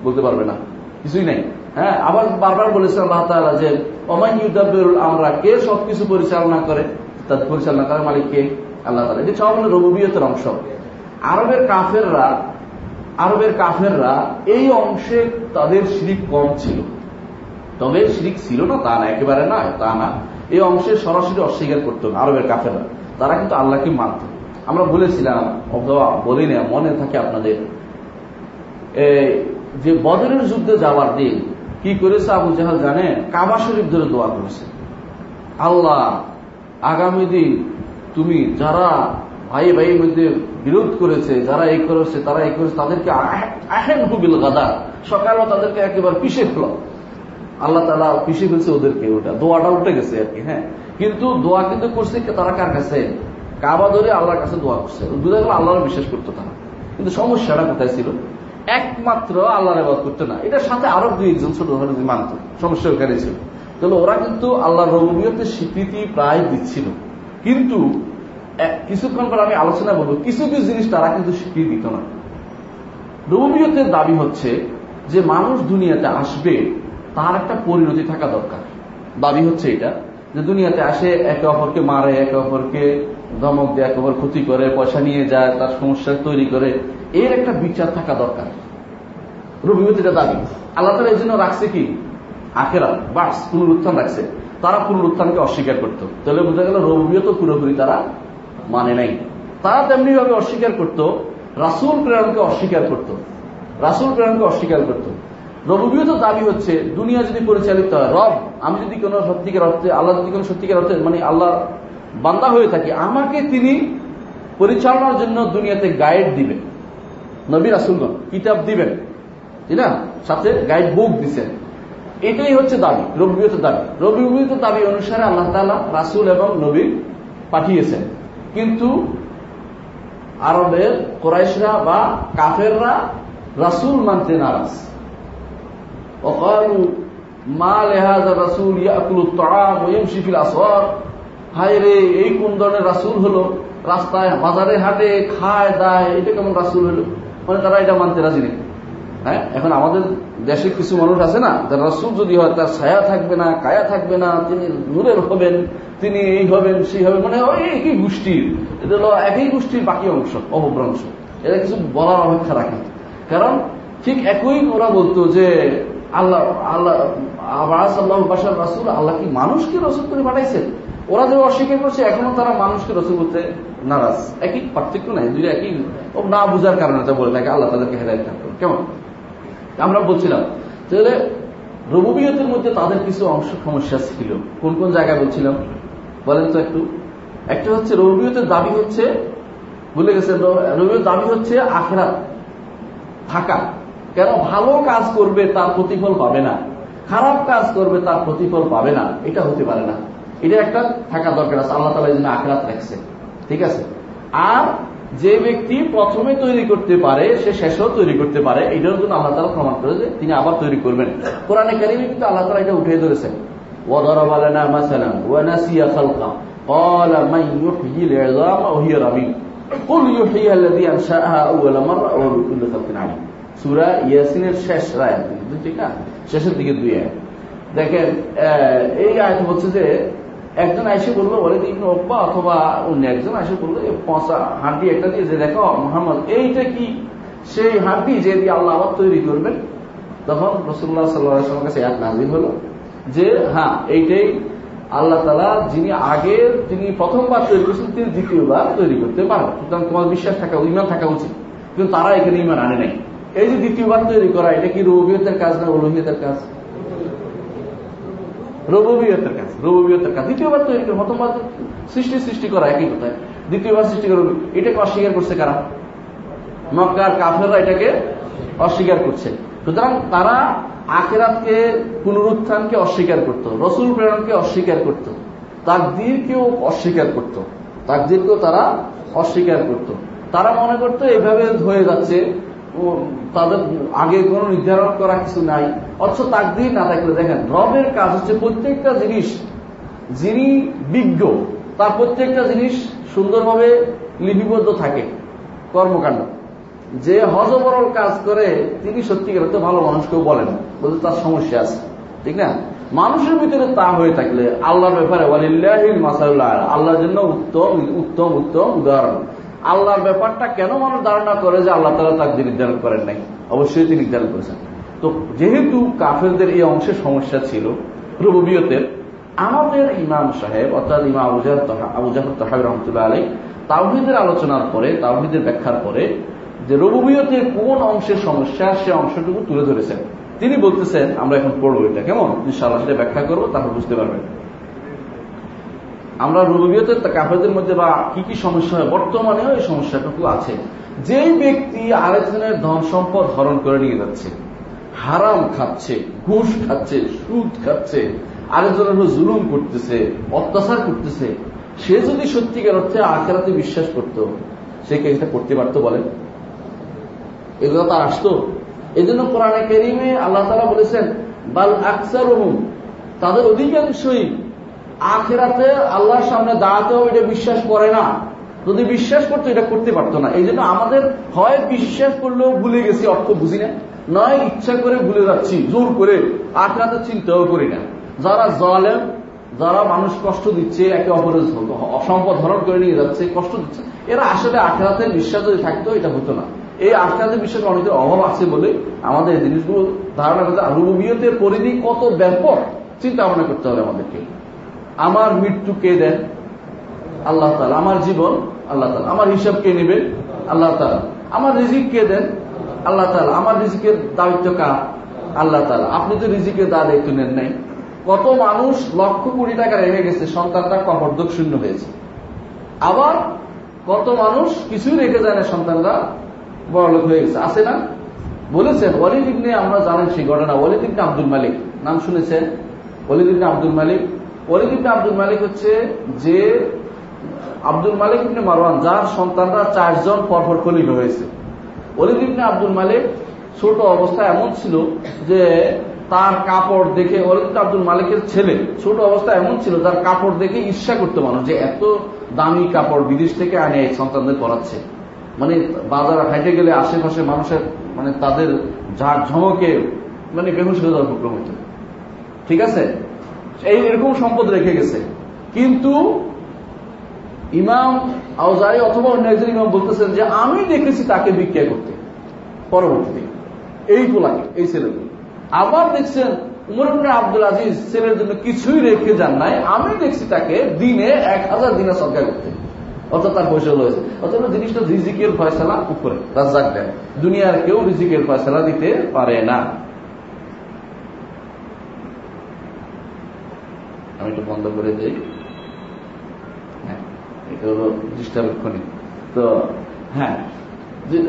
বলতে পারবে না, কিছুই নাই। হ্যাঁ আবার বারবার বলেছেন আল্লাহ তাআলা যে ওমান ইউদাব্বিরুল আমরা, কে সবকিছু পরিচালনা করে, তার পরিচালনা করার মালিক কে? আল্লাহ তাআলা। এটা সব হলো রুবুবিয়্যাতের অংশ। আরবের কাফেররা আরবের কাফেররা এই অংশে তাদের শিরক কম ছিল, তবে শিরক ছিল না তা না, একেবারে না তা না, এই অংশে সরাসরি অস্বীকার করত না আরবের কাফেররা, তারা কিন্তু আল্লাহকে মানত। আমরা বলেছিলাম অথবা বলি না মনে থাকে আপনাদের যে বদরের যুদ্ধে যাওয়ার দিন কি করেছে আবু জাহল জানেন? কাবা শরীফ ধরে দোয়া করেছে, আল্লাহ আগামী দিন তুমি যারা ভাই ভাইয়ের মধ্যে বিরোধ করেছে, যারা এই করেছে তারা এই করেছে, তাদেরকে আহেন হুবিল গাদা, সকালও তাদেরকে একেবারে পিষে ফেলো। আল্লাহ তাআলা পিছিয়ে ফেলছে ওদেরকে, ওটা দোয়াটা উঠে গেছে আর কি, হ্যাঁ। কিন্তু দোয়া কিন্তু করছে তারা কার কাছে? কাবা ধরে আল্লাহর কাছে দোয়া করছে, বুঝা গেল আল্লাহর বিশ্বাস করতো তারা। কিন্তু সমস্যাটা কোথায় ছিল? একমাত্র আল্লাহর ইবাদত করতো না, এটার সাথে আরো দুই একজন ছোট ধরনের যে মানত, সমস্যা ওখানে ছিল। তাহলে ওরা কিন্তু আল্লাহর রুবুবিয়্যাতের স্বীকৃতি প্রায় দিচ্ছিল, কিন্তু কিছুক্ষণ পর আমি আলোচনা বলবো কিছু কিছু জিনিস তারা কিন্তু স্বীকৃতি দিত না। রুবুবিয়্যাতের দাবি হচ্ছে যে মানুষ দুনিয়াতে আসবে তার একটা পরিণতি থাকা দরকার। দাবি হচ্ছে এটা যে দুনিয়াতে আসে একে অপরকে মারে, একে অপরকে ধমক দেয়, একে অপর ক্ষতি করে, পয়সা নিয়ে যায়, তার সমস্যা তৈরি করে, এর একটা বিচার থাকা দরকার। রবিবতিটা দাবি আল্লাহ তাআলা এই জন্য রাখছে কি আখেরাত, বাস পুনরুত্থান রাখছে। তারা পুনরুত্থানকে অস্বীকার করত, তাহলে বোঝা গেল রবিও তো পুরোপুরি তারা মানে নাই। তারা তেমনি ভাবে অস্বীকার করত রাসূল প্রেরণকে অস্বীকার করত রাসূল প্রেরণকে অস্বীকার করত রবিও তো দাবি হচ্ছে দুনিয়া যদি পরিচালিত হয় রব, আমি যদি কোনো সত্যিকার অর্থে আল্লাহ যদি কোনো সত্যিকার অর্থে মানে আল্লাহ বান্দা হয়ে থাকি, আমাকে তিনি পরিচালনার জন্য দুনিয়াতে গাইড দিবেন, নবী রাসূলগণ কিতাব দিবেন, ঠিক না, সাথে গাইড বুক দিচ্ছেন। এটাই হচ্ছে দাবি, রবিও তো দাবি রবিও তো দাবি অনুসারে আল্লাহ তাআলা রাসূল এবং নবী পাঠিয়েছেন। কিন্তু আরবের কুরাইশরা বা কাফেররা রাসূল মানতে নারাজ। وقالوا ما لهذا الرسول يأكل الطعام ويمشي في الأسواق, হায়রে এই কোন ধরনের রাসূল হলো, রাস্তায় বাজারে হাটে খায় দায়, এটা কেমন রাসূল হলো। মানে তারা এটা মানতে রাজি নেই। হ্যাঁ, এখন আমাদের দেশে কিছু মানুষ আছে না, যারা রাসূল যদি হয় তার ছায়া থাকবে না, কায়া থাকবে না, তিনি নূরের হবেন, তিনি এই হবেন, সেই হবেন, মানে একই গোষ্ঠীর, এটা হলো একই গোষ্ঠীর বাকি অংশ, অপভ্রংশ। এটা কিছু বলার অপেক্ষা রাখে, কারণ ঠিক একই ওরা বলতো যে আল্লাহ আল্লাহ আল্লাহ বাসার রাসূল, আল্লাহ কি মানুষকে রাসূল করে পাঠাইছেন? ওরা যে অস্বীকার করছে, এখনো তারা মানুষকে রাসূল করতে নারাজ। একই পার্থক্য নাই, দুই একই না বুঝার কারণে তা বলে থাকে। আল্লাহ তাদেরকে হেদায়েত দান করুন। কেমন আমরা বলছিলাম, তাহলে রুবুবিয়তের মধ্যে তাদের কিছু অংশ সমস্যা ছিল। কোন কোন জায়গায় বলছিলাম বলেন তো একটু। একটা হচ্ছে রুবুবিয়তের দাবি হচ্ছে, ভুলে গেছেন, রুবুবিয়তের দাবি হচ্ছে আখিরাত থাকা। কেন? ভালো কাজ করবে তার প্রতিফল পাবে না, খারাপ কাজ করবে তার প্রতিফল পাবে না, এটা হতে পারে না। এটা একটা থাকা দরকার আছে, আল্লাহ তাআলা এই জন্য আখিরাত রাখছে, ঠিক আছে। আর যে ব্যক্তি প্রথমে তৈরি করতে পারে সে শেষও তৈরি করতে পারে, এটার জন্য আল্লাহ তাআলা প্রমাণ করে যে তিনি আবার তৈরি করবেন। কোরআনে কারীমে কিন্তু আল্লাহ তাআলা এটা উঠিয়ে ধরেছেন, ওয়াদারাবা লানা মাসালান ওয়া নাসিয়া খালকা ক্বালা মান ইউহয়িল ইযাম ওয়া হিয়া রামিম কুল ইউহয়িহাল্লাযী আনশাআহা আউওয়ালা মাররা ওয়া হুয়া কুল্লু খালকিন আলীম। সূরা ইয়াসিনের শেষ আয়াত, ঠিক না, শেষের দিকে দুই আয়াত। দেখেন এই আয়াত হচ্ছে যে একজন আইসে বললো অলিদ বিন আব্বা অথবা অন্য একজন আইসে বললো পচা হাড্ডি একটা দিয়ে যে দেখো মুহাম্মদ, এইটা কি সেই হাড্ডি যে দিয়ে আল্লাহ আবার তৈরি করবেন? তখন রাসূলুল্লাহ সাল্লাল্লাহু আলাইহি ওয়াসাল্লামের কাছে আয়াত নাযিল হলো যে হ্যাঁ, এইটাই আল্লাহ তাআলা যিনি আগের তিনি প্রথমবার তৈরি করেছেন তিনি দ্বিতীয়বার তৈরি করতে পারেন, সুতরাং তোমার বিশ্বাস থাকা ঈমান থাকা উচিত। কিন্তু তারা এখানে ঈমান আনে নাই। এই যে দ্বিতীয়বার তৈরি করা, এটা কি রুবুবিয়তের কাজ না উলুহিয়তের কাজ? রুবুবিয়তের কাজ, রুবুবিয়তের কাজ। দ্বিতীয়বার তৈরি করে, প্রথমবার সৃষ্টি সৃষ্টি করা একই কথা, দ্বিতীয়বার সৃষ্টি করা। এটাকে অস্বীকার করছে কারা? মক্কার কাফেররা এটাকে অস্বীকার করছে। সুতরাং তারা আখিরাতকে, পুনরুত্থানকে অস্বীকার করত, রাসূল প্রেরণকে অস্বীকার করত, তাকদীরকেও অস্বীকার করত, তাকদীরকেও তারা অস্বীকার করত। তারা মনে করত এইভাবে হয়ে যাচ্ছে, তাদের আগে কোনো নির্ধারণ করা কিছু নাই, অথচ তাকদীর না থাকলে। দেখেন, রবের কাজ হচ্ছে প্রত্যেকটা জিনিস, যিনি বিজ্ঞ তার প্রত্যেকটা জিনিস সুন্দরভাবে লিপিবদ্ধ থাকে, কর্মকাণ্ড। যে হযবরল কাজ করে তিনি সত্যিকার তো ভালো মানুষকেও বলেন, বলতে তার সমস্যা আছে, ঠিক না। মানুষের ভিতরে তা হয়ে থাকলে আল্লাহর ব্যাপারে ওয়ালিল্লাহিল মাসালুল আ'লা, আল্লাহর জন্য উত্তম উত্তম উত্তম উদাহরণ। আল্লাহর ব্যাপারটা কেন মানুষ ধারণা করে যে আল্লাহ তাআলা তাকদীর নির্ধারণ করেন নাই? অবশ্যই তিনি নির্ধারণ করেছেন। তো যেহেতু কাফেরদের এই অংশে সমস্যা ছিল রুবুবিয়তের, আমাদের ইমাম সাহেব অর্থাৎ ইমাম আবু জাহল আবু জাহল তহাবী রাহমাতুল্লাহ আলাইহি তাওহীদের আলোচনার পরে, তাওহীদের ব্যাখ্যার পরে যে রুবুবিয়তের কোন অংশের সমস্যা, সে অংশটুকু তুলে ধরেছেন। তিনি বলতেছেন, আমরা এখন পড়বো এটা, কেমন ইনশাআল্লাহ সেটা ব্যাখ্যা করবো, তারপর বুঝতে পারবেন আমরা রুবুবিয়তের কাফেরদের মধ্যে বা কি কি সমস্যা হয়। বর্তমানেও এই সমস্যাটুকু আছে, যেই ব্যক্তি আরেকজনের ধন সম্পদ হরণ করে নিয়ে যাচ্ছে, হারাম খাচ্ছে, ঘুষ খাচ্ছে, সুদ খাচ্ছে, আরেকজনের উপর জুলুম করতেছে, অত্যাচার করতেছে, সে যদি সত্যিকার অর্থে আখিরাতে বিশ্বাস করত, সে কি এটা করতে পারত বলেন? এগুলো তার আসতো। এই জন্য কোরআনে কারীমে আল্লাহ তাআলা বলেছেন বাল আকসারুহুম, তাদের অধিকাংশই আখিরাতে আল্লাহর সামনে দাঁড়াতেও এটা বিশ্বাস করে না। যদি বিশ্বাস করতো এটা করতে পারতো না। এই জন্য আমাদের হয় বিশ্বাস করলেও ভুলে গেছি, অর্থ বুঝি না, নয় ইচ্ছা করে ভুলে যাচ্ছি, জোর করে আখিরাতের চিন্তাও করি না। যারা জালেম, যারা মানুষ কষ্ট দিচ্ছে, একে অপরের অসম্পদ হরণ করে নিয়ে যাচ্ছে, কষ্ট দিচ্ছে, এরা আসলে আখিরাতের বিশ্বাস যদি থাকতো এটা হতো না। এই আখিরাতের বিশ্বাসের অনেকের অভাব আছে বলে আমাদের এই জিনিসগুলো ধারণা করতে, রুবুবিয়তের পরিধি কত ব্যাপক চিন্তা ভাবনা করতে হবে আমাদেরকে। আমার মৃত্যু কে দেন? আল্লাহ তাআলা। আমার জীবন আল্লাহ তাআলা। আমার হিসাব কে নেবেন? আল্লাহ তাআলা। আমার রিজিক কে দেন? আল্লাহ তাআলা। আমার রিজিকের দায়িত্ব কার? আল্লাহ তাআলা। আপনি তো রিজিকের দায়িত্ব নেন নাই। কত মানুষ লক্ষ কোটি টাকা রেখে গেছে, সন্তানটা কবরদক শূন্য হয়েছে। আবার কত মানুষ কিছুই রেখে যায় না, সন্তানরা বড়লোক হয়ে গেছে। আছে না? বলেছেন অলিদ ইবনে, আমরা জানেন সেই ঘটনা, অলিদ ইবনে আব্দুল মালিক। নাম শুনেছেন অলিদ ইবনে আব্দুল মালিক? অলিদ ইবনে আব্দুল মালিক হচ্ছে যে আব্দুল মালিক ইবনে মারওয়ান, যার সন্তানরা চারজন পরপর খলিফা হয়েছে। অলিদ ইবনে আব্দুল মালিক ছোট অবস্থা এমন ছিল যে তার কাপড় দেখে, অলিদ আব্দুল মালিকের ছেলে, ছোট অবস্থা এমন ছিল তার কাপড় দেখে ঈর্ষা করতো মানুষ, যে এত দামি কাপড় বিদেশ থেকে আনে সন্তানদের পরাচ্ছে। মানে বাজার হাঁটে গেলে আশেপাশে মানুষের মানে তাদের ঝাড় ঝমকে মানে বেহুশ হয়ে যাওয়ার উপক্রম হতো। ঠিক আছে, এই এরকম সম্পদ রেখে গেছে। কিন্তু ইমাম আওজাঈ অথবা অন্য একজন ইমাম বলতেছেন যে আমি দেখেছি তাকে ভিক্ষা করতে, পরবর্তীতে এই পোলাকে, এই ছেলেগুলো। আবার দেখছেন উমর আব্দুল আজিজ ছেলের জন্য কিছুই রেখে যান নাই, আমি দেখছি তাকে দিনে এক হাজার দিনে সদকা করতে, অর্থাৎ তার ফয়সালা হয়েছে। অর্থাৎ জিনিসটা রিজিকের ফয়সালা উপরে রাজ্জাক দেন, দুনিয়ার কেউ রিজিকের ফয়সালা দিতে পারে না। আমি একটু বন্ধ করে দিই, এটা হলো দৃষ্টাবেক্ষণী। তো হ্যাঁ,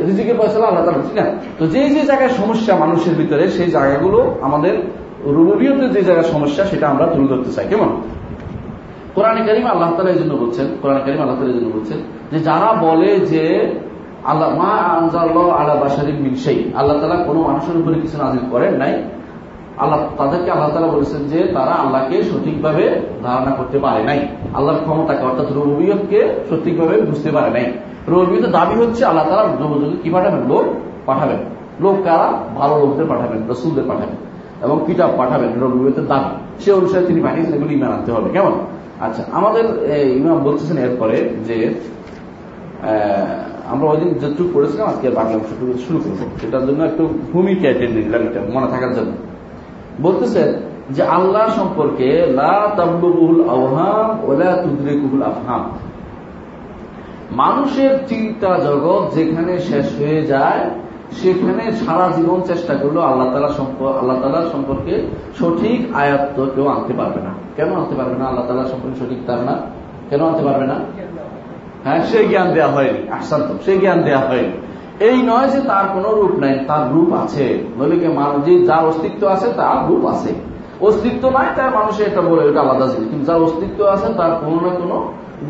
রিজিকের ফয়সালা আল্লাহ তাআলা, ঠিক না? তো যেই যে জায়গায় সমস্যা মানুষের ভিতরে, সেই জায়গাগুলো আমাদের রুবুবিয়তের যে জায়গায় সমস্যা সেটা আমরা তুলে ধরতে চাই। কেমন? কোরআন কারীম আল্লাহ তাআলা এর জন্য বলছেন, কোরআন কারীম আল্লাহ তাআলা এর জন্য বলছেন যে যারা বলে যে আল্লাহ মা আনজাল্লাহু আলা বাশারিন মিন শাই, আল্লাহ তাআলা কোনো মানুষের উপরে কিছু নাযিল করেন নাই, আল্লাহ তাদেরকে আল্লাহ তাআলা বলেছেন যে তারা আল্লাহকে সঠিকভাবে ধারণা করতে পারে নাই, আল্লাহর ক্ষমতাকে অর্থাৎ রুবুবিয়তকে সঠিকভাবে বুঝতে পারে নাই। রুবুবিয়তের দাবি হচ্ছে আল্লাহ তাআলা রুবুবিয়ত কি পাঠাবেন? লোক পাঠাবেন। লোক কারা? ভালো লোকদের পাঠাবেন, রাসূলদের পাঠাবেন এবং কিতাব পাঠাবেন, রুবুবিয়তের দাবি। সে অনুসারে তিনি পাঠিয়েছেন, এগুলি ঈমান আনতে হবে। কেমন? আচ্ছা, আমাদের ইমাম বলতেছেন এরপরে যে আমরা ওই দিন যেটুকু পড়েছিলাম আজকে বাংলা অংশটুকু শুরু করবো, সেটার জন্য একটু ভূমিকা টেনে নিলাম, এটা মনে থাকার জন্য। বলতেছেন যে আল্লাহ সম্পর্কে লা তাবলুগুল আওহাম ওয়ালা তুদরিকুল আফহাম, মানুষের চিন্তা জগৎ যেখানে শেষ হয়ে যায়, সেখানে সারা জীবন চেষ্টা করলো আল্লাহ তাআলা সম্পর্কে, আল্লাহ তাআলা সম্পর্কে সঠিক আয়ত্ত কেউ আনতে পারবে না। কেন আনতে পারবে না? আল্লাহ তাআলা সম্পর্কে সঠিক ধারণা কেন আনতে পারবে না? হ্যাঁ, সেই জ্ঞান দেয়া হয়নি। আহসান, সেই জ্ঞান দেয়া হয়নি। এই নয় যে তার কোন রূপ নাই, তার রূপ আছে। নবীকে মানুষ যে যার অস্তিত্ব আছে তার রূপ আছে, অস্তিত্ব নাই তার মানুষে এটা বলে এটা আলাদা জিনিস। কিন্তু যার অস্তিত্ব আছে তার কোনো না কোনো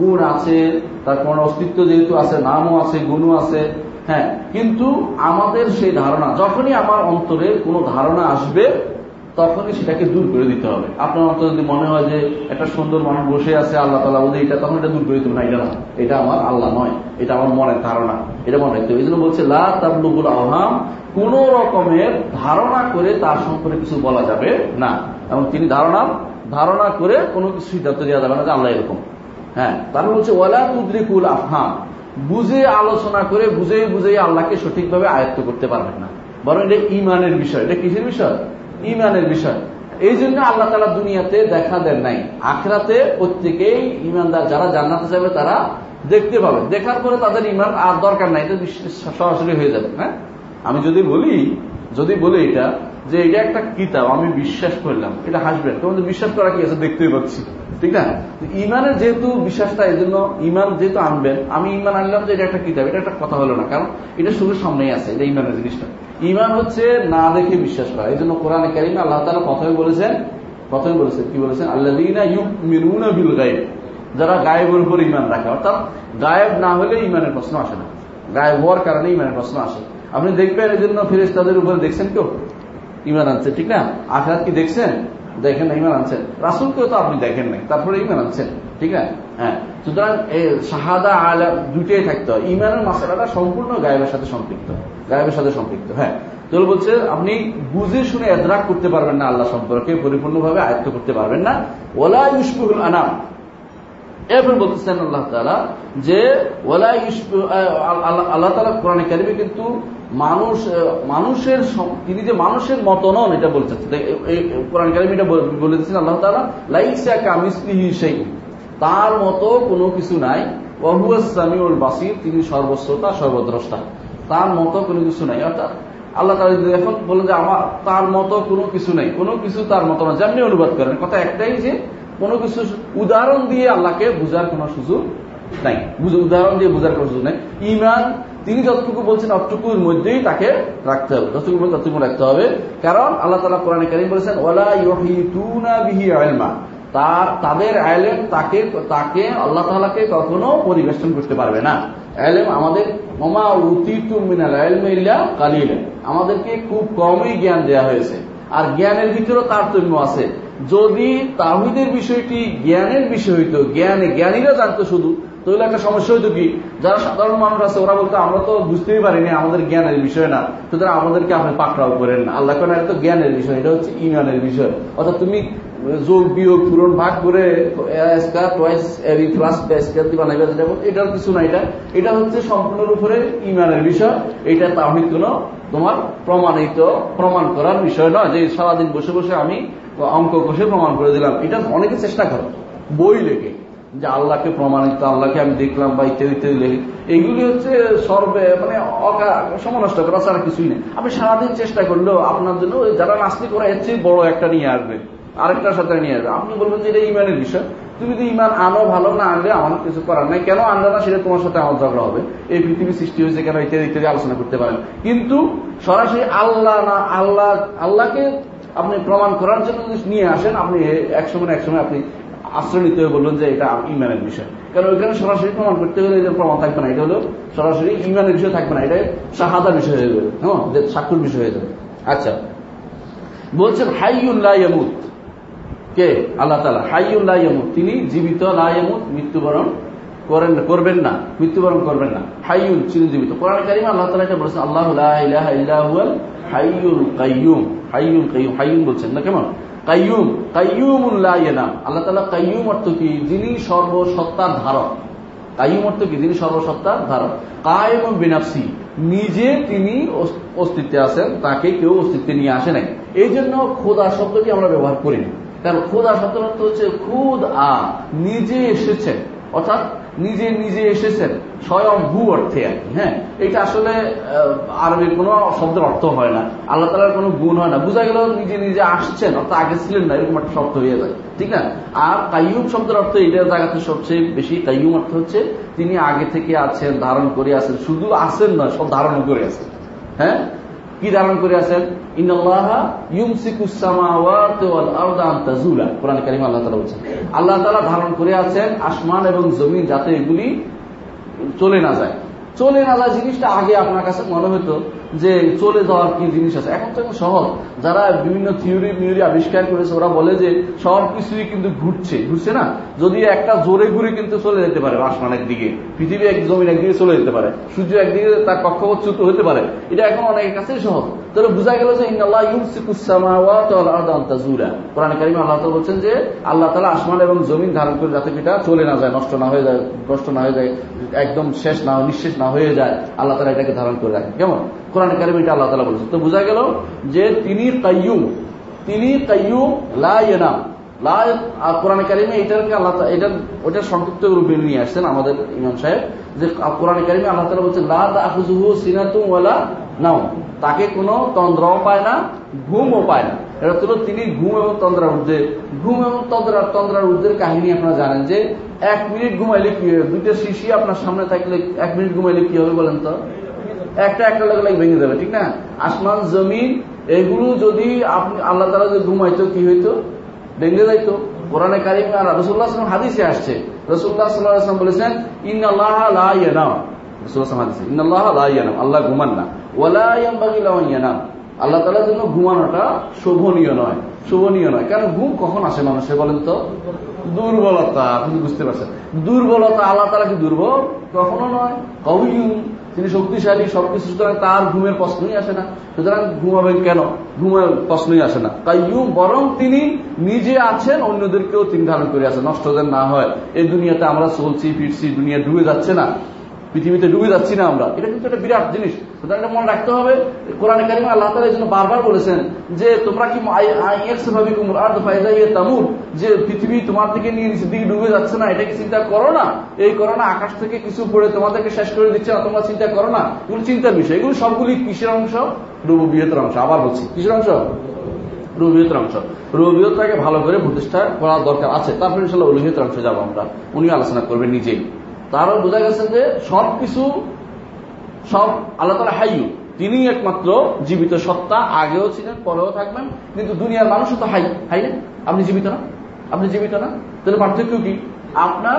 গুণ আছে, তার কোনো অস্তিত্ব যেহেতু আছে, নামও আছে, গুণও আছে। হ্যাঁ, কিন্তু আমাদের সেই ধারণা, যখনই আমার অন্তরে কোনো ধারণা আসবে তখনই সেটাকে দূর করে দিতে হবে। আপনার অন্তরে যদি মনে হয় যে একটা সুন্দর মানুষ বসে আছে, আল্লাহ তাআলা বলে এটা, তখন এটা দূর করে দিতে হবে, না এটা না, এটা আমার আল্লাহ নয়, এটা আমার মনের ধারণা, এটা মনে রাখতে হবে। এই জন্য বলছে লা তাবলুগুল আওহাম, কোন রকমের ধারণা করে তার সম্পর্কে কিছু বলা যাবে না। এবং তিনি ধারণা ধারণা করে কোনো কিছু সিদ্ধান্ত দেওয়া যাবে না যে আল্লাহ এরকম। হ্যাঁ, তারপর বলছে ওয়ালা তুদরিকুল আফহাম, বুঝে আলোচনা করে বুঝেই বুঝেই আল্লাহকে সঠিকভাবে আয়ত্ত করতে পারবেন না, বরং এটা ইমানের বিষয়। এটা কিসের বিষয়? ইমানের বিষয়। এই জন্য আল্লাহ তাআলা দুনিয়াতে দেখা দেন নাই, আখিরাতে প্রত্যেকেই ইমানদার যারা জান্নাতে যাবে তারা দেখতে পাবে। দেখার পরে তাদের ইমান আর দরকার নাই, এটা সরাসরি হয়ে যাবে। হ্যাঁ, আমি যদি বলি যদি বলি এটা যে এটা একটা কিতাব আমি বিশ্বাস করলাম, এটা হাসবেন। তোমাদের বিশ্বাস করা কি আছে? দেখতেই পাচ্ছি, ঠিক না? ইমানের যেহেতু বিশ্বাসটা, এই জন্য ইমান যেহেতু আনবেন, আমি ইমান আনলাম যে এটা একটা কিতাব, এটা একটা কথা হলো না, কারণ এটা শুধুর সামনেই আছে। এটা ইমানের জিনিসটা, ইমান হচ্ছে না দেখে বিশ্বাস করা। এই জন্য কোরআনে কারীমে আল্লাহ তাআলা প্রথমে বলেছেন প্রথমে বলেছেন কি বলেছেন আল্লাযীনা ইউমিনুনা বিল গায়ব, যারা গায়েবের উপর ইমান রাখে। অর্থাৎ গায়েব না হলে ইমানের প্রশ্ন আসে না, গায়েব হওয়ার কারণে ইমানের প্রশ্ন আসে। আপনি দেখবেন, এই জন্য ফেরেশতাদের উপরে দেখছেন কেউ ইমান আনছে, ঠিক না? আখিরাত কি দেখছেন? দেখেন না, ইমান আনছেন। রাসূলকেও তো আপনি দেখেন নাই, তারপরে ইমান আনছেন, ঠিক না? হ্যাঁ, সুতরাং শাহাদা আলা দুইটাই থাকতে হয়। ইমানের মাসালাটা সম্পূর্ণ গায়েবের সাথে সম্পৃক্ত। গায়েবের সাথে সম্পৃক্ত। হ্যাঁ, তো বলছে আপনি বুঝে শুনে এদরাক করতে পারবেন না, আল্লাহ সম্পর্কে পরিপূর্ণভাবে আয়ত্ত করতে পারবেন না। ওয়ালা ইউশবিহুল আনাম, এরপর বলতেছেন আল্লাহ তাআলা যে ওয়ালা ইউশবিহু, আল্লাহ তাআলা কোরআনে কারীমে কিন্তু মানুষ মানুষের তিনি যে মানুষের মত নন এটা বলছে কোরআন কারীমে, এটা বলেছেন আল্লাহ তাআলা লাইসা কামিসলিহি শাইউন, তার মতো কোনো কিছু নাই। ওয়া হুয়াস সামিউল বাসীর, তিনি সর্বশ্রোতা সর্বদ্রষ্টা, তার মতো কোনো কিছু নাই। অর্থাৎ আল্লাহ তাআলা এখন বলেন যে আমার তার মতো কোনো কিছু নাই, কোনো কিছু তার মতো না। যেমনি অনুবাদ করেন, কথা একটাই যে কোনো কিছু উদাহরণ দিয়ে আল্লাহকে বোঝার কোনো সুযোগ নাই, উদাহরণ দিয়ে বোঝার কোনো সুযোগ নাই। ঈমান তিনি যতটুকু বলছেন ততটুকুর মধ্যেই তাকে রাখতে হবে, যতটুকু বলছেন ততটুকু রাখতে হবে। কারণ আল্লাহ তাআলা কোরআনে কারীম বলেছেন ওয়ালা ইউহিতুনা বিহি ইলমা, তার তাদের ইলম তাকে তাকে আল্লাহ তাআলাকে কখনো পরিবেষ্টন করতে পারবে না। ইলম আমাদের ওমা উতিতু মিনাল ইলমি ইল্লা কালিলা, আমাদেরকে খুব কমই জ্ঞান দেয়া হয়েছে। আর জ্ঞানের ভিতরেও তারতম্য আছে। যদি তাওহীদের বিষয়টি জ্ঞানের বিষয় হইতো, জ্ঞানে জ্ঞানীরা জানতো শুধু, তাহলে একটা সমস্যা হইতো কি, যারা সাধারণ মানুষ আছে ওরা বলতো আমরা তো বুঝতেই পারিনি, আমাদের জ্ঞানের বিষয় না, সুতরাং আমাদেরকে আপনি পাকড়াও করেন না। আল্লাহ কারণ এটা তো জ্ঞানের বিষয়, এটা হচ্ছে ইমানের বিষয়। অর্থাৎ তুমি যোগ বিয়োগ পূরণ ভাগ করে বানাইবে, এটার কিছু না, এটা এটা হচ্ছে সম্পূর্ণের উপরে ইমানের বিষয়। এটা তাওহীদ কোনো তোমার প্রমাণিত প্রমাণ করার বিষয় নয় যে সারাদিন বসে বসে আমি অঙ্ক কষে প্রমাণ করে দিলাম। এটা অনেকে চেষ্টা করে বই লেখে যে আল্লাহকে প্রমাণিত, আল্লাহকে আমি দেখলাম বা ইত্যাদি ইত্যাদি লেখে, এগুলি হচ্ছে সর্বে মানে সমানষ্ট করা ছাড়া কিছুই নেই। আপনি সারাদিন চেষ্টা করলেও আপনার জন্য যারা নাস্তিক ওরা এর চেয়ে বড় একটা নিয়ে আসবে, আরেকটার সাথে নিয়ে আসবে। আপনি বলবেন যে এটা ইমানের বিষয়, তুমি যদি ইমান আনো ভালো, না আনলে আমাদের কিছু করার নাই। কেন আনলে না সেটা তোমার সাথে আমার ঝগড়া হবে, এই পৃথিবী সৃষ্টি হয়েছে কেন ইত্যাদি ইত্যাদি আলোচনা করতে পারেন। কিন্তু সরাসরি আল্লাহ না আল্লাহ আল্লাহকে আপনি প্রমাণ করার জন্য যদি নিয়ে আসেন, আপনি একসময় একসময় আপনি আশ্রয় নিতে হবে, বললেন যে এটা ইমানের বিষয়। কারণ ওইখানে সরাসরি প্রমাণ করতে গেলে এটা প্রমাণ থাকবে না, এটা হলো সরাসরি ইমানের বিষয় থাকবে না, এটা শাহাদার বিষয় হয়ে যাবে, হ্যাঁ, সাক্ষর বিষয় হয়ে যাবে। আচ্ছা, বলছেন হাইয়ুন লা ইয়ামুত, কে আল্লাহ তাআলা, হাইয়ুন লা ইয়ামুত, তিনি জীবিত, লা ইয়ামুত মৃত্যুবরণ করেন করবেন না, মৃত্যুবরণ করবেন না, হাইয়ুন চিরজীবিত। কোরআন কারীমে আল্লাহ তাআলা এটা বলেছেন আল্লাহু লা ইলাহা ইল্লা হুয়াল হাইয়ুল কাইয়ুম, হাইয়ুল কাইয়ুম, হাইয়ুম বলছেন না কেমন, কাইয়ুম, কাইয়ুমুন লা ইয়ানাম। আল্লাহ তাআলা কাইয়ুম অর্থ কি, যিনি সর্বসত্তার ধারক, কাইয়ুম অর্থ কি, যিনি সর্বসত্তার ধারক, কায়েমুন বিনাফসি, নিজে তিনি অস্তিত্বে আছেন, তাকে কেউ অস্তিত্বে নিয়ে আসে নাই। এই জন্য খোদা শব্দটি আমরা ব্যবহার করি না, কারণ খোদা শব্দের অর্থ হচ্ছে খুদ আ, নিজে এসেছেন, অর্থাৎ নিজে নিজে এসেছেন, স্বয়ং ভূ অর্থে আর কি। হ্যাঁ, এটা আসলে আরবির কোনো শব্দের অর্থ হয় না, আল্লাহ তাআলার কোনো গুণ হয় না, বোঝা গেল নিজে নিজে আসছেন, অর্থাৎ আগে ছিলেন না, এরকম একটা শব্দ হয়ে যায়, ঠিক না। আর কাইয়ুম শব্দের অর্থ এটার জায়গাতে সবচেয়ে বেশি, কাইয়ুম অর্থ হচ্ছে তিনি আগে থেকে আছেন, ধারণ করে আছেন, শুধু আছেন নয়, সব ধারণ করে আছেন। হ্যাঁ, কি ধারণ করে আছেন, ইন্নাল্লাহা ইউমসিকুস সামাওয়াতি ওয়াল আরদা আন তাযুলা, কোরআন কারীমে আল্লাহ তাআলা বলেছেন। আল্লাহ তাআলা ধারণ করে আছেন আসমান এবং জমিন যাতে এগুলি চলে না যায়। চলে না যায় জিনিসটা আগে আপনার কাছে মনে হতো যে চলে যাওয়ার কি জিনিস আছে, এখন তো সহজ, যারা বিভিন্ন থিওরি মিওরি আবিষ্কার করেছে ওরা বলে যে সব কিছুই কিন্তু ঘুরছে, ঘুরছে না, যদি একটা জোরে ঘুরে কিন্তু চলে যেতে পারে, আসমান একদিকে, পৃথিবী এক, জমিন একদিকে চলে যেতে পারে, সূর্য একদিকে তার কক্ষপথচ্যুত হতে পারে, এটা এখন অনেকের কাছে সহজ। তাহলে বোঝা গেল যে ইন্নাল্লাহ ইউমসিকুস সামাওয়াতি ওয়াল আরদা আন তাযুলা, কোরআন কারীমে আল্লাহ তাআলা বলছেন যে আল্লাহ তাআলা আসমান এবং জমিন ধারণ করে যাতে এটা চলে না যায়, নষ্ট না হয়ে যায়, নষ্ট না হয়ে যায়, একদম শেষ না, নিঃশেষ না হয়ে যায়, আল্লাহ তাআলা এটাকে ধারণ করে রাখেন, কেমন কোরআন কারীমে এটা আল্লাহ তাআলা বলেছেন। তো বোঝা গেল যে তিনি কাইয়ুম, তিনি কাইয়ুম লা ইয়ানাম, লা, আর কোরআন কারীমে এটাকে আল্লাহ এটা ওটা সংক্ষিপ্ত রূপে নিয়ে আসছেন আমাদের ইমাম সাহেব, যে কোরআন কারীমে আল্লাহ তাআলা বলেছেন লা তাখুযুহু সিনাতুন ওয়ালা নাওম, তাকে কোনো তন্দ্রাও পায় না, ঘুমও পায় না। এটা হলো তিনি ঘুম এবং তন্দ্রার ঊর্ধ্বে, ঘুম এবং তন্দ্রার তন্দ্রার ঊর্ধ্বের কাহিনী আপনারা জানেন যে এক মিনিট ঘুমাইলে কি হবে, দুইটা শিশি আপনার সামনে থাকলে এক মিনিট ঘুমাইলে কি হবে বলেন তো, একটা একটা লাগে লাগে ভেঙে যাবে, ঠিক না। আসমান জমিন এগুলো যদি আপনি আল্লাহ তাআলা যদি ঘুমাইতো কি হইতো, ভেঙে যাইতো। কোরআনে কারীমে আর রাসূলুল্লাহ সাল্লাল্লাহু আলাইহি ওয়াসাল্লাম হাদিসে আসছে, রাসূলুল্লাহ সাল্লাল্লাহু আলাইহি ওয়াসাল্লাম বলেছেন ইন্নাল্লাহা লা ইয়ানাম, রাসূলুল্লাহ সাল্লাল্লাহু আলাইহি ওয়াসাল্লাম ইন্নাল্লাহা লা ইয়ানাম, আল্লাহ ঘুমান না, ওয়ালা ইয়ানবাগি লাহু আন ইয়ানাম, আল্লাহ তাআলার জন্য ঘুমানোটা শোভনীয় নয়, শোভনীয় নয়। কারণ ঘুম কখন আসে মানুষের বলেন তো, দুর্বলতা, আপনি বুঝতে পারছেন দুর্বলতা, আল্লাহ তাআলা কি দুর্বল, কখনো নয়, কওয়িয়ুন তিনি শক্তিশালী সবকিছু, সুতরাং তার ঘুমের প্রশ্নই আসে না। সুতরাং ঘুমাবেন কেন, ঘুমের প্রশ্নই আসে না। কাইয়ুম, বরং তিনি নিজে আছেন, অন্যদেরকেও তিনি ধারণ করে আছেন, নষ্ট যেন না হয়। এই দুনিয়াতে আমরা চলছি ফিরছি, দুনিয়া ডুবে যাচ্ছে না, পৃথিবীতে ডুবে যাচ্ছি না আমরা, এটা কিন্তু একটা বিরাট জিনিস। সুতরাং এটা মনে রাখতে হবে। কোরআন কারীমে আল্লাহ তাআলা এই জন্য বারবার বলেছেন যে তোমরা কি তামুর, যে পৃথিবী তোমার দিকে নিয়ে নিচের দিকে ডুবে যাচ্ছে না, এটা কি চিন্তা করো না? এই করো না আকাশ থেকে কিছু পড়ে তোমাদেরকে শেষ করে দিচ্ছে না, তোমরা চিন্তা করো না? এগুলো চিন্তার বিষয়। এগুলো সবগুলি কিসের অংশ? রুবুবিয়তের অংশ। আবার বলছি, কিসের অংশ? রুবুবিয়তের অংশ। রুবুবিয়তটাকে ভালো করে প্রতিষ্ঠা করার দরকার আছে। তারপরে ইনশাআল্লাহ উলুহিয়তের অংশে যাবো আমরা, উনি আলোচনা করবেন নিজেই। তারও বোঝা গেছে যে সবকিছু সব আল্লাহ তাআলা হাইয়্যু, তিনি একমাত্র জীবিত সত্তা, আগেও ছিলেন পরেও থাকবেন। কিন্তু দুনিয়ার মানুষও তো হাই হাই না, আপনি জীবিত না, আপনি জীবিত না, তাহলে পার্থক্য কি? আপনার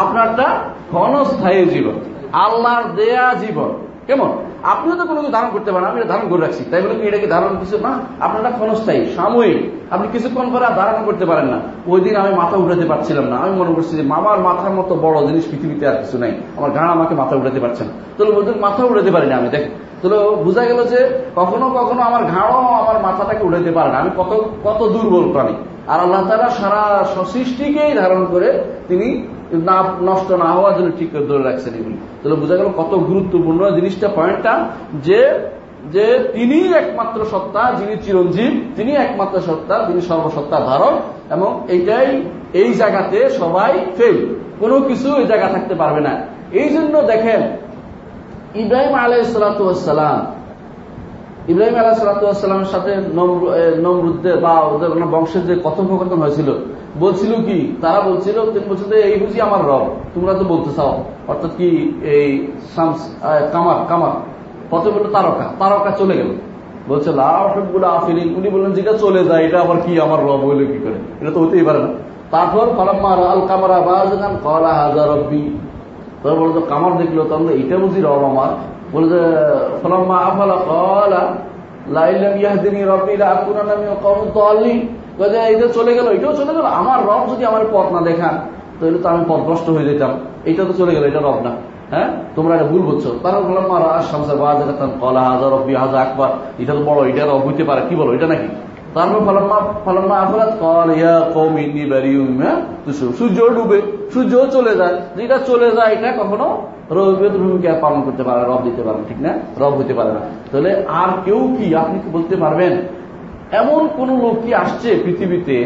আপনারটা ক্ষণস্থায়ী জীবন, আল্লাহর দেয়া জীবন। কেমন? আপনিও তো কোনো কিছু ধারণ করতে পারেন, আমি এটা ধারণ করে রাখছি, তাই বলে কি এটাকে ধারণ কিছু না। আপনারটা ক্ষণস্থায়ী, সাময়িক, আপনি কিছুক্ষণ পরে ধারণ করতে পারেন না। ওই দিন আমি মাথা উঠাতে পারছিলাম না, আমি মনে করছি যে মামার মাথার মতো বড় জিনিস পৃথিবীতে আর কিছু নাই, আমার গান আমাকে মাথা উঠাতে পারছে না, তাহলে ওই দিন মাথা উঠাতে পারিনি আমি। দেখ, তাহলে বোঝা গেল যে কখনো কখনো আমার ঘাড়ও আমার মাথাটাকে উঠাতে পারে না, আমি কত কত দুর্বল প্রাণী। আর আল্লাহ তাআলা সারা সৃষ্টিকেই ধারণ করে তিনি না নষ্ট না হওয়ার জন্য ঠিক করে ধরে রাখছেন। এগুলি তাহলে বোঝা গেল কত গুরুত্বপূর্ণ জিনিসটা, পয়েন্টটা যে যে তিনি একমাত্র সত্তা, যিনি চিরঞ্জীব, তিনি একমাত্র সত্তা, তিনি সর্বসত্তা ধারক। এবং এইটাই এই জায়গাতে সবাই ফেল, কোনো কিছু এই জায়গা থাকতে পারবে না। এই জন্য দেখেন ইব্রাহিম আলাইহিস সালাতু ওয়াস সালাম, ইব্রাহিম আলাইহিস সালাতু ওয়াস সালামের সাথে নমরুদের বা ওদের বংশের যে কথোপকথন হয়েছিল, বলছিল কি, তারা বলছিল, তিনি বলছিল এই বুঝি আমার রব, তোমরা তো বলতে চাও, অর্থাৎ কি এই শামস কামার কামার কত বলল, তারকা তারকা চলে গেল, বলছে লাউহুল আফিলিন, উনি বললেন যেটা চলে যায় এটা আবার কি আমার রব হইল কি করে, এটা তো হতেই পারে না। তারপর ফালাম্মা আল কামারা বাযগান ক্বালা হাযা রাব্বি, তারপর বলল কামার দেখলো, তাহলে এটা বুঝি রব আমার। বলল ফালাম্মা আফালা ক্বালা লা ইলাহা ইয়াহদিনি রাব্বি লা আকুনানা মিনাল কওমিদ দাল্লিন, বলছে এটা চলে গেল, এটাও চলে গেল, আমার রব যদি আমার পথ না দেখান তাহলে তো আমি পথভ্রষ্ট হয়ে যেতাম, এটা তো চলে গেল, এটা রব না, হ্যাঁ তোমরা এটা ভুল বুঝছো। তারা বললাম আকবর, এটা তো বড়, এটা রব হইতে পারে, কি বলো এটা নাকি? তারপর ফালাম্মা ফালাম্মা আফলাত ক্বালা ইয়া কওমি ইন্নী বারিউম মিমা তুশরিকুন, সূর্য ডুবে, সূর্য চলে যায়, যেটা চলে যায় এটা কখনো রবের ভূমিকা পালন করতে পারে, রব দিতে পারে, ঠিক না, রব হইতে পারে না। তাহলে আর কেউ কি, আপনি কি বলতে পারবেন এমন কোন লোক কি আসছে পৃথিবীতে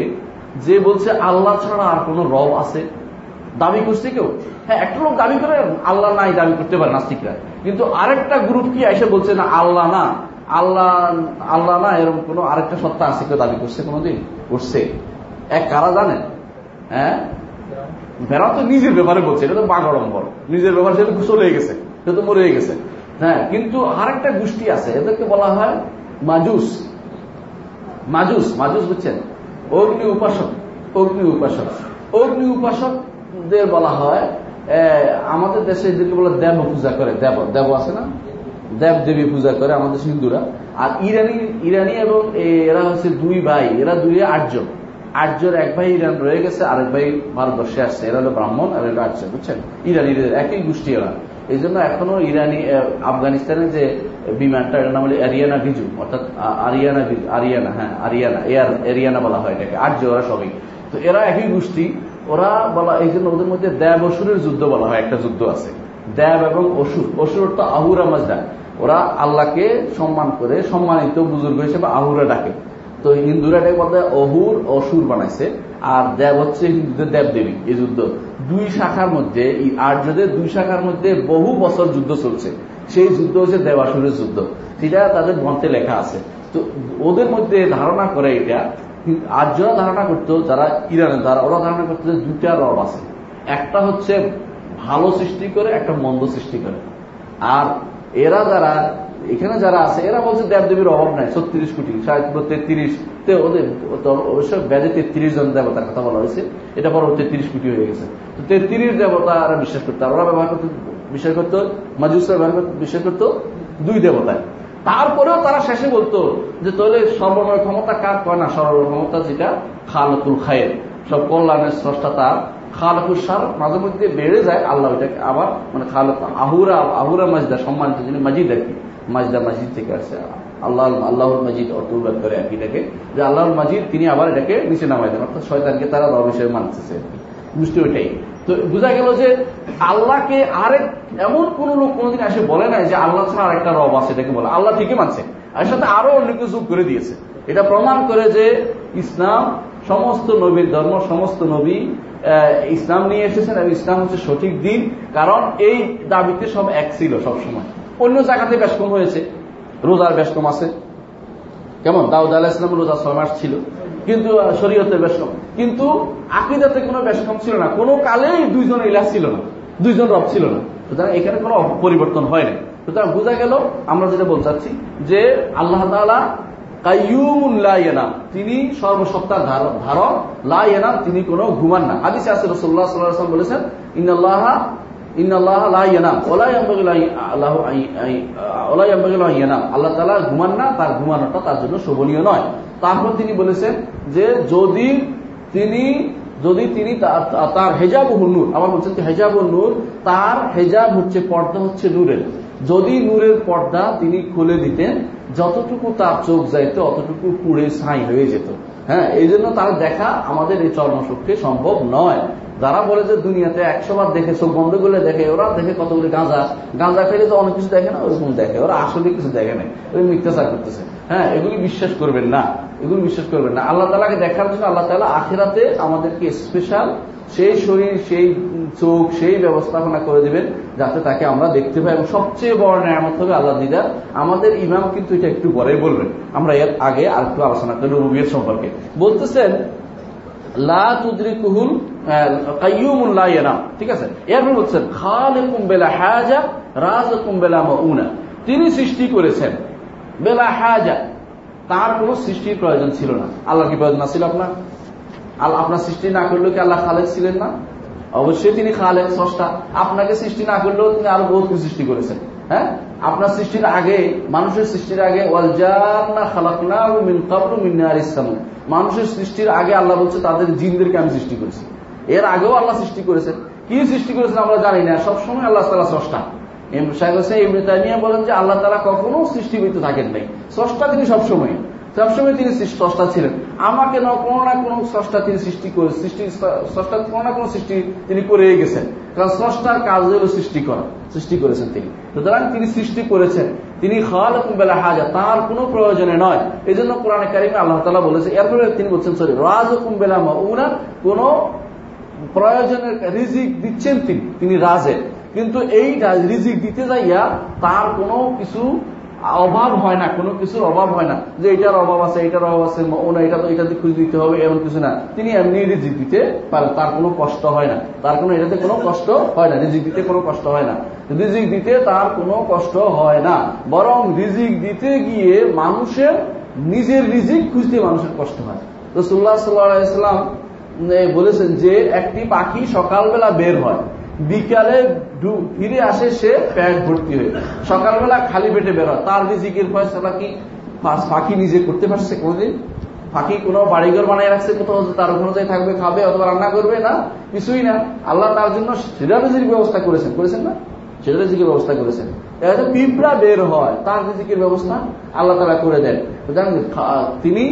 যে বলছে আল্লাহ ছাড়া আর কোন রব আছে? দাবি করছে কেউ? হ্যাঁ, একটা লোক দাবি করে আল্লাহ নাই, দাবি করতে পারে নাস্তিকরা। কিন্তু আরেকটা গ্রুপ কি এসে বলছে না আল্লাহ না, আল্লাহ আল্লাহ না, এরকম কোন আরেকটা সত্তা আছে কেউ দাবি করছে কোনোদিন? করছে। এক কারা জানেন? হ্যাঁ, ভেড়া তো নিজের ব্যাপারে বলছে, এটা তো বাগড়ম্বর, নিজের ব্যাপারে সে তো চলে গেছে, সে তো মরে গেছে। হ্যাঁ, কিন্তু আরেকটা গোষ্ঠী আছে, এদেরকে বলা হয় মাজুস। মাজুস, মাজুস বুঝছেন? অগ্নি উপাসক, অগ্নি উপাসক, অগ্নি উপাসকদের বলা হয়, আমাদের দেশে এদেরকে বলা দেব পূজা করে, দেব দেব আছে না, দেব দেবী পূজা করে আমাদের হিন্দুরা। আর ইরানি, ইরানি এবং এরা হচ্ছে দুই ভাই, এরা দুই আর্য, আর্যর এক ভাই ইরান রয়ে গেছে, আরেক ভাই ভারতবর্ষে আসছে, এরা হলো ব্রাহ্মণ আর এরা আর্য, বুঝছেন? ইরানি একই গোষ্ঠী এরা। এই জন্য এখনো ইরানি আফগানিস্তানে যে বিমানটা, এটার নাম হলো অরিয়ানা ভিজু, অর্থাৎ আরিয়ানা আরিয়ানা হ্যাঁ আরিয়ানা এয়ার এরিয়ানা বলা হয় এটাকে, আর্য ওরা সবই। তো এরা একই গোষ্ঠী, ওরা বলা, এই জন্য ওদের মধ্যে দেব অসুরের যুদ্ধ বলা হয়, একটা যুদ্ধ আছে দেব এবং অসুর। অসুর তো আহুরা মাজদা, ওরা আল্লাহকে সম্মান করে, সম্মানিত বুজুর্গ হিসেবে আহুরা ডাকে। তো হিন্দুরা এটাকে বলতে অহুর অসুর বানাইছে, আর দেব হচ্ছে হিন্দুদের দেবদেবী। এই যুদ্ধ দুই শাখার মধ্যে, এই আর্যদের দুই শাখার মধ্যে বহু বছর যুদ্ধ চলছে, সেই যুদ্ধ হচ্ছে দেবাসুরের যুদ্ধ, সেটা তাদের গ্রন্থে লেখা আছে। তো ওদের মধ্যে ধারণা করে এটা, আর্যরা ধারণা করতো, যারা ইরানের দ্বারা, ওরা ধারণা করতো যে দুইটা রব আছে, একটা হচ্ছে ভালো সৃষ্টি করে, একটা মন্দ সৃষ্টি করে। আর এরা যারা এখানে যারা আছে, এরা বলছে দেবদেবীর অভাব নাই, ছত্রিশ কোটি তেত্রিশ, ওদের অবশ্য ব্যাজে তেত্রিশ জন দেবতার কথা বলা হয়েছে, এটা পরে তেত্রিশ কোটি হয়ে গেছে। তো তেত্রিশ দেবতা এরা বিশ্বাস করতো, আর ওরা ব্যবহার করতো, বিশ্বাস করতো মাজুসরা বিশ্বাস করতো দুই দেবতায়। তারপরেও তারা শেষে বলতো যে তাহলে সর্বময় ক্ষমতা কার, কয় না সর্বময় ক্ষমতা যেটা খালকুল খায়ের, সব কল্যাণের স্রষ্টা তার, খালকুর সার মাঝে মধ্যে বেড়ে যায়, আল্লাহ ওইটাকে আবার মানে খালক আহুরা আহুরা মাজদা সম্মানিত যিনি মাজিদ আর কি, মাজদা মাজিদ থেকে আসছে আল্লাহ আল্লাহুল মাজিদ অর্থ উল্লেখ করে আর কি এটাকে, যে আল্লাহুল মাজিদ তিনি আবার এটাকে নিচে নামাই দেন, অর্থাৎ শয়তানকে তারা রব হিসেবে মানতেছে বুঝতে। ওইটাই তো বোঝা গেল যে আল্লাহকে আরেক এমন কোন লোক কোনোদিন এসে বলে নাই যে আল্লাহ ছাড়া আরেকটা রব আছে, এটাকে বলে আল্লাহ ঠিকই মানছে, এর সাথে আরো অন্য কিছু করে দিয়েছে। এটা প্রমাণ করে যে ইসলাম সমস্ত নবীর ধর্ম, সমস্ত নবী ইসলাম নিয়ে এসেছেন এবং ইসলাম হচ্ছে সঠিক দিন, কারণ এই দাবিতে সব এক ছিল সবসময়। অন্য জায়গাতে বেশ কম হয়েছে, রোজার বেশ কম আছে, কেমন দাউদ আলাইহিস সালাম রোজা ছয় মাস ছিল, কিন্তু শরীয়তের বেশ কম, কিন্তু আকীদাতে কোনো বেশ কম ছিল না, কোনো কালেই দুইজন ইলাহ ছিল না, দুইজন রব ছিল না, সুতরাং এখানে কোনো পরিবর্তন হয় না। সুতরাং বোঝা গেল আমরা যেটা বলতে চাচ্ছি যে আল্লাহ তাআলা কাইয়ুমুল লা ইয়ানাম, তিনি সর্বসত্তার ধারক, লা ইয়ানাম তিনি কোনো ঘুমান না। হাদিসে আছে রাসূলুল্লাহ সাল্লাল্লাহু আলাইহি ওয়াসাল্লাম বলেছেন ইন্নাল্লাহা ইন্নাল্লাহা লা ইয়ানাম ওয়া লা ইয়ানবাগি লাহু আই ওয়া লা ইয়ানবাগি লাহু ইয়ানাম, আল্লাহ তাআলা ঘুমান না, তার ঘুমানোটা তার জন্য শোভনীয় নয়। তারপর তিনি বলেছেন যে যদি তিনি যদি তিনি তার হেজাবুন নূর, আবার বলছেন যে হেজাবুন নূর, তার হেজাব হচ্ছে পর্দা, হচ্ছে নূরের, যদি নূরের পর্দা তিনি খুলে দিতেন যতটুকু তার চোখ যাইতো অতটুকু পুড়ে ছাই হয়ে যেত। হ্যাঁ, এই জন্য তার দেখা আমাদের এই চর্মশক্তি সম্ভব নয়। যারা বলে যে দুনিয়াতে একশো বার দেখে চোখ বন্ধ করলে দেখে, ওরা দেখে কতগুলি গাঁজা, গাঁজা খেলে তো অনেক কিছু দেখে না, ওরকম দেখে, ওরা আসলে কিছু দেখে না, ওই মিথ্যাচার করতেছে। হ্যাঁ, এগুলি বিশ্বাস করবেন না, এগুলি বিশ্বাস করবেন না। আল্লাহ তাআলাকে দেখার জন্য আল্লাহ তাআলা আখিরাতে আমাদেরকে স্পেশাল সেই শরীর, সেই চোখ, সেই ব্যবস্থাপনা করে দেবেন যাতে তাকে আমরা দেখতে পাই, এবং সবচেয়ে বড় নিয়ামত হবে আল্লাহ দিদার। আমাদের ইমাম কিন্তু এটা একটু পরে বলবেন, আমরা এর আগে আর একটু আলোচনা করি রুবিয়ত সম্পর্কে। বলতেছেন লা তুদরিকুহুল কাইয়ুমুল লা ইয়ানাম, ঠিক আছে, এরপর বলছেন খালিকুম বিলা হাজা রাযুকুম বিলা মাউনা, তিনি সৃষ্টি করেছেন বিলা হাজা, তার কোনো সৃষ্টির প্রয়োজন ছিল না। আল্লাহ কি প্রয়োজন ছিল আপনার? আল্লাহ আপনার সৃষ্টি না করলেও কি আল্লাহ খালেক ছিলেন না? অবশ্যই তিনি খালেক, স্রষ্টা। আপনাকে সৃষ্টি না করলেও তিনি আরো বহুত কিছু সৃষ্টি করেছেন। হ্যাঁ, আপনার সৃষ্টির আগে, মানুষের সৃষ্টির আগে ওয়াল জান্না খালাকনাহু মিন ক্বাবলু মিন নারিস সামু, মানুষের সৃষ্টির আগে আল্লাহ বলছে তাদের জিনদেরকে আমি সৃষ্টি করেছি। এর আগেও আল্লাহ সৃষ্টি করেছেন, কি সৃষ্টি করেছেন আমরা জানি না, সবসময় আল্লাহ তাআলা স্রষ্টা। শাইখ হোসেন ইবনে তাইমিয়া বলেন যে আল্লাহ তাআলা কখনো সৃষ্টিবিদ থাকেন নাই, স্রষ্টা তিনি সবসময়, সবসময় তিনি স্রষ্টা ছিলেন। আমাকে না কোনো না কোনো স্রষ্টা তিনি সৃষ্টি করে, সৃষ্টি স্রষ্টা কোনো না কোনো সৃষ্টি তিনি করে গেছেন, কারণ স্রষ্টার কাজ হলো সৃষ্টি করা, সৃষ্টি করেছেন তিনি। সুতরাং তিনি সৃষ্টি করেছেন, তিনি খালাকুম বিলা হাজা, তার কোনো প্রয়োজনে নয়। এই জন্য কোরআনে কারীমে আল্লাহ তাআলা বলেছে, এরপরে তিনি বলছেন সরি রাযুকুম বিলা মাউনা, কোনো প্রয়োজনের রিজিক দিচ্ছেন তিনি, তিনি রাজেক, কিন্তু এই রিজিক দিতে যাইয়া তার কোনো কিছু অভাব হয় না, কোনো কিছুর অভাব হয় না যে এটার অভাব আছে, এটার অভাব আছে, ওনা এটা তো এটাতে খুঁজে দিতে হবে, এমন কিছু না। তিনি এমনি রিজিক দিতে পারেন, তার কোনো কষ্ট হয় না, তার কোনো এটাতে কোনো কষ্ট হয় না, রিজিক দিতে কোনো কষ্ট হয় না, রিজিক দিতে তার কোনো কষ্ট হয় না, বরং রিজিক দিতে গিয়ে মানুষের নিজের রিজিক খুঁজতে মানুষের কষ্ট হয়। রাসূলুল্লাহ সাল্লাল্লাহু আলাইহি ওয়াসাল্লাম বলেছেন যে একটি পাখি সকালবেলা বের হয়, বিকালে ফিরে আসে সে পেট ভর্তি হয়ে, সকালবেলা খালি পেটে বেরোয়, তার রিজিকের ফয়সালা কি পাখি নিজে করতে পারছে কোনোদিন? পাখি কোনো বাড়িঘর বানিয়ে রাখছে কোথাও, তার অনুযায়ী থাকবে, খাবে অথবা রান্না করবে? না, কিছুই না। আল্লাহ তার জন্য সেটা রিজিকের ব্যবস্থা করেছেন, করেছেন না? সেটা রিজিকের ব্যবস্থা করেছেন। এটা পিঁপড়া বের হয়, তার রিজিকের ব্যবস্থা আল্লাহ তাআলা করে দেন। তিনি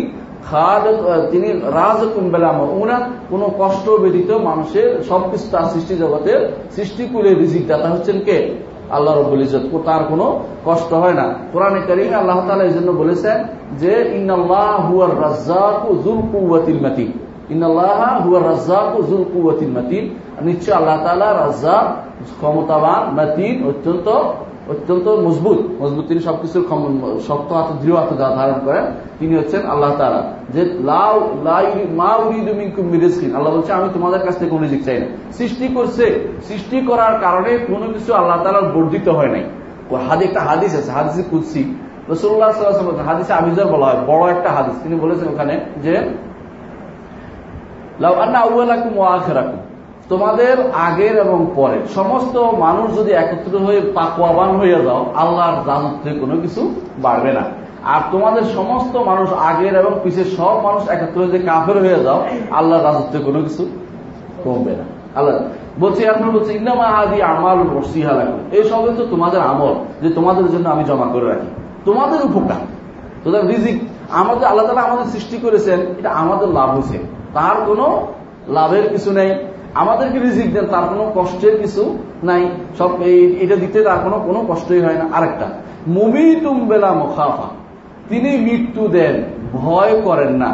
খালেক, তিনি রাযুকুম বিলা মাউনা, কোনো কষ্ট ব্যতীত মানুষের সবকিছু তার সৃষ্টি জগতের সৃষ্টিকুলে রিজিক দাতা হচ্ছেন কে? আল্লাহ রাব্বুল ইজ্জত, তার কোনো কষ্ট হয় না। কোরআনে কারীমে আল্লাহ তাআলা এজন্য বলেছেন যে ইন্নাল্লাহা হুয়ার রাজ্জাকু যুল কুওয়াতিল মাতিন, ইন্নাল্লাহা হুয়ার রাজ্জাকু যুল কুওয়াতিল মাতিন, নিশ্চয় আল্লাহ তাআলা রাজ্জাক ক্ষমতাবান, মাতিন অত্যন্ত অত্যন্ত মজবুত, মজবুত তিনি সবকিছুর শক্ত হাতে, দৃঢ় হাতে যা ধারণ করেন তিনি হচ্ছেন আল্লাহ তাআলা। যে লাউ লাই মা উরিদু মিনকুম মিন রিজকিন, আল্লাহ বলছে আমি তোমাদের কাছ থেকে কোনো রিজিক চাই না। সৃষ্টি করছে, সৃষ্টি করার কারণে কোনো কিছু আল্লাহ তাআলার বর্ধিত হয় নাই। হাদিস, একটা হাদিস আছে হাদিসে কুদসি, রাসূলুল্লাহ সাল্লাল্লাহু আলাইহি ওয়াসাল্লাম, হাদিসে আবু জাহল বলা হয়, বড় একটা হাদিস, তিনি বলেছেন ওখানে যে লাউ আন্না আউয়ালাকুম ওয়া আখিরাকুম, তোমাদের আগের এবং পরের সমস্ত মানুষ যদি একত্রিত হয়ে তাকওয়াবান হয়ে যাও, আল্লাহর রাজত্বে কোনো কিছু বাড়বে না। আর তোমাদের সমস্ত মানুষ আগের এবং পিছের সব মানুষ একত্রিত হয়ে কাফের হয়ে যাও, আল্লাহর রাজত্বে কোনো কিছু কমবে না। আল্লাহ বলছে, আপনার বলছে ইন্নামা আদি আমাল মুসিহা লাকুম, এই সব তো তোমাদের আমল যে তোমাদের জন্য আমি জমা করে রাখি, তোমাদের উপকার, তোমাদের রিজিক। আমাদের আল্লাহ তাআলা আমাদের সৃষ্টি করেছেন, এটা আমাদের লাভ হয়েছে, তার কোনো লাভের কিছু নেই। আমাদেরকে রিজিক দেন, তার কোনো কষ্টের কিছু নাই, সব এটা দিতে তার কোনো কোনো কষ্টই হয় না। আরেকটা মুমিতুম বেলা মুখাফা, তিনি মৃত্যু দেন, ভয় করেন না।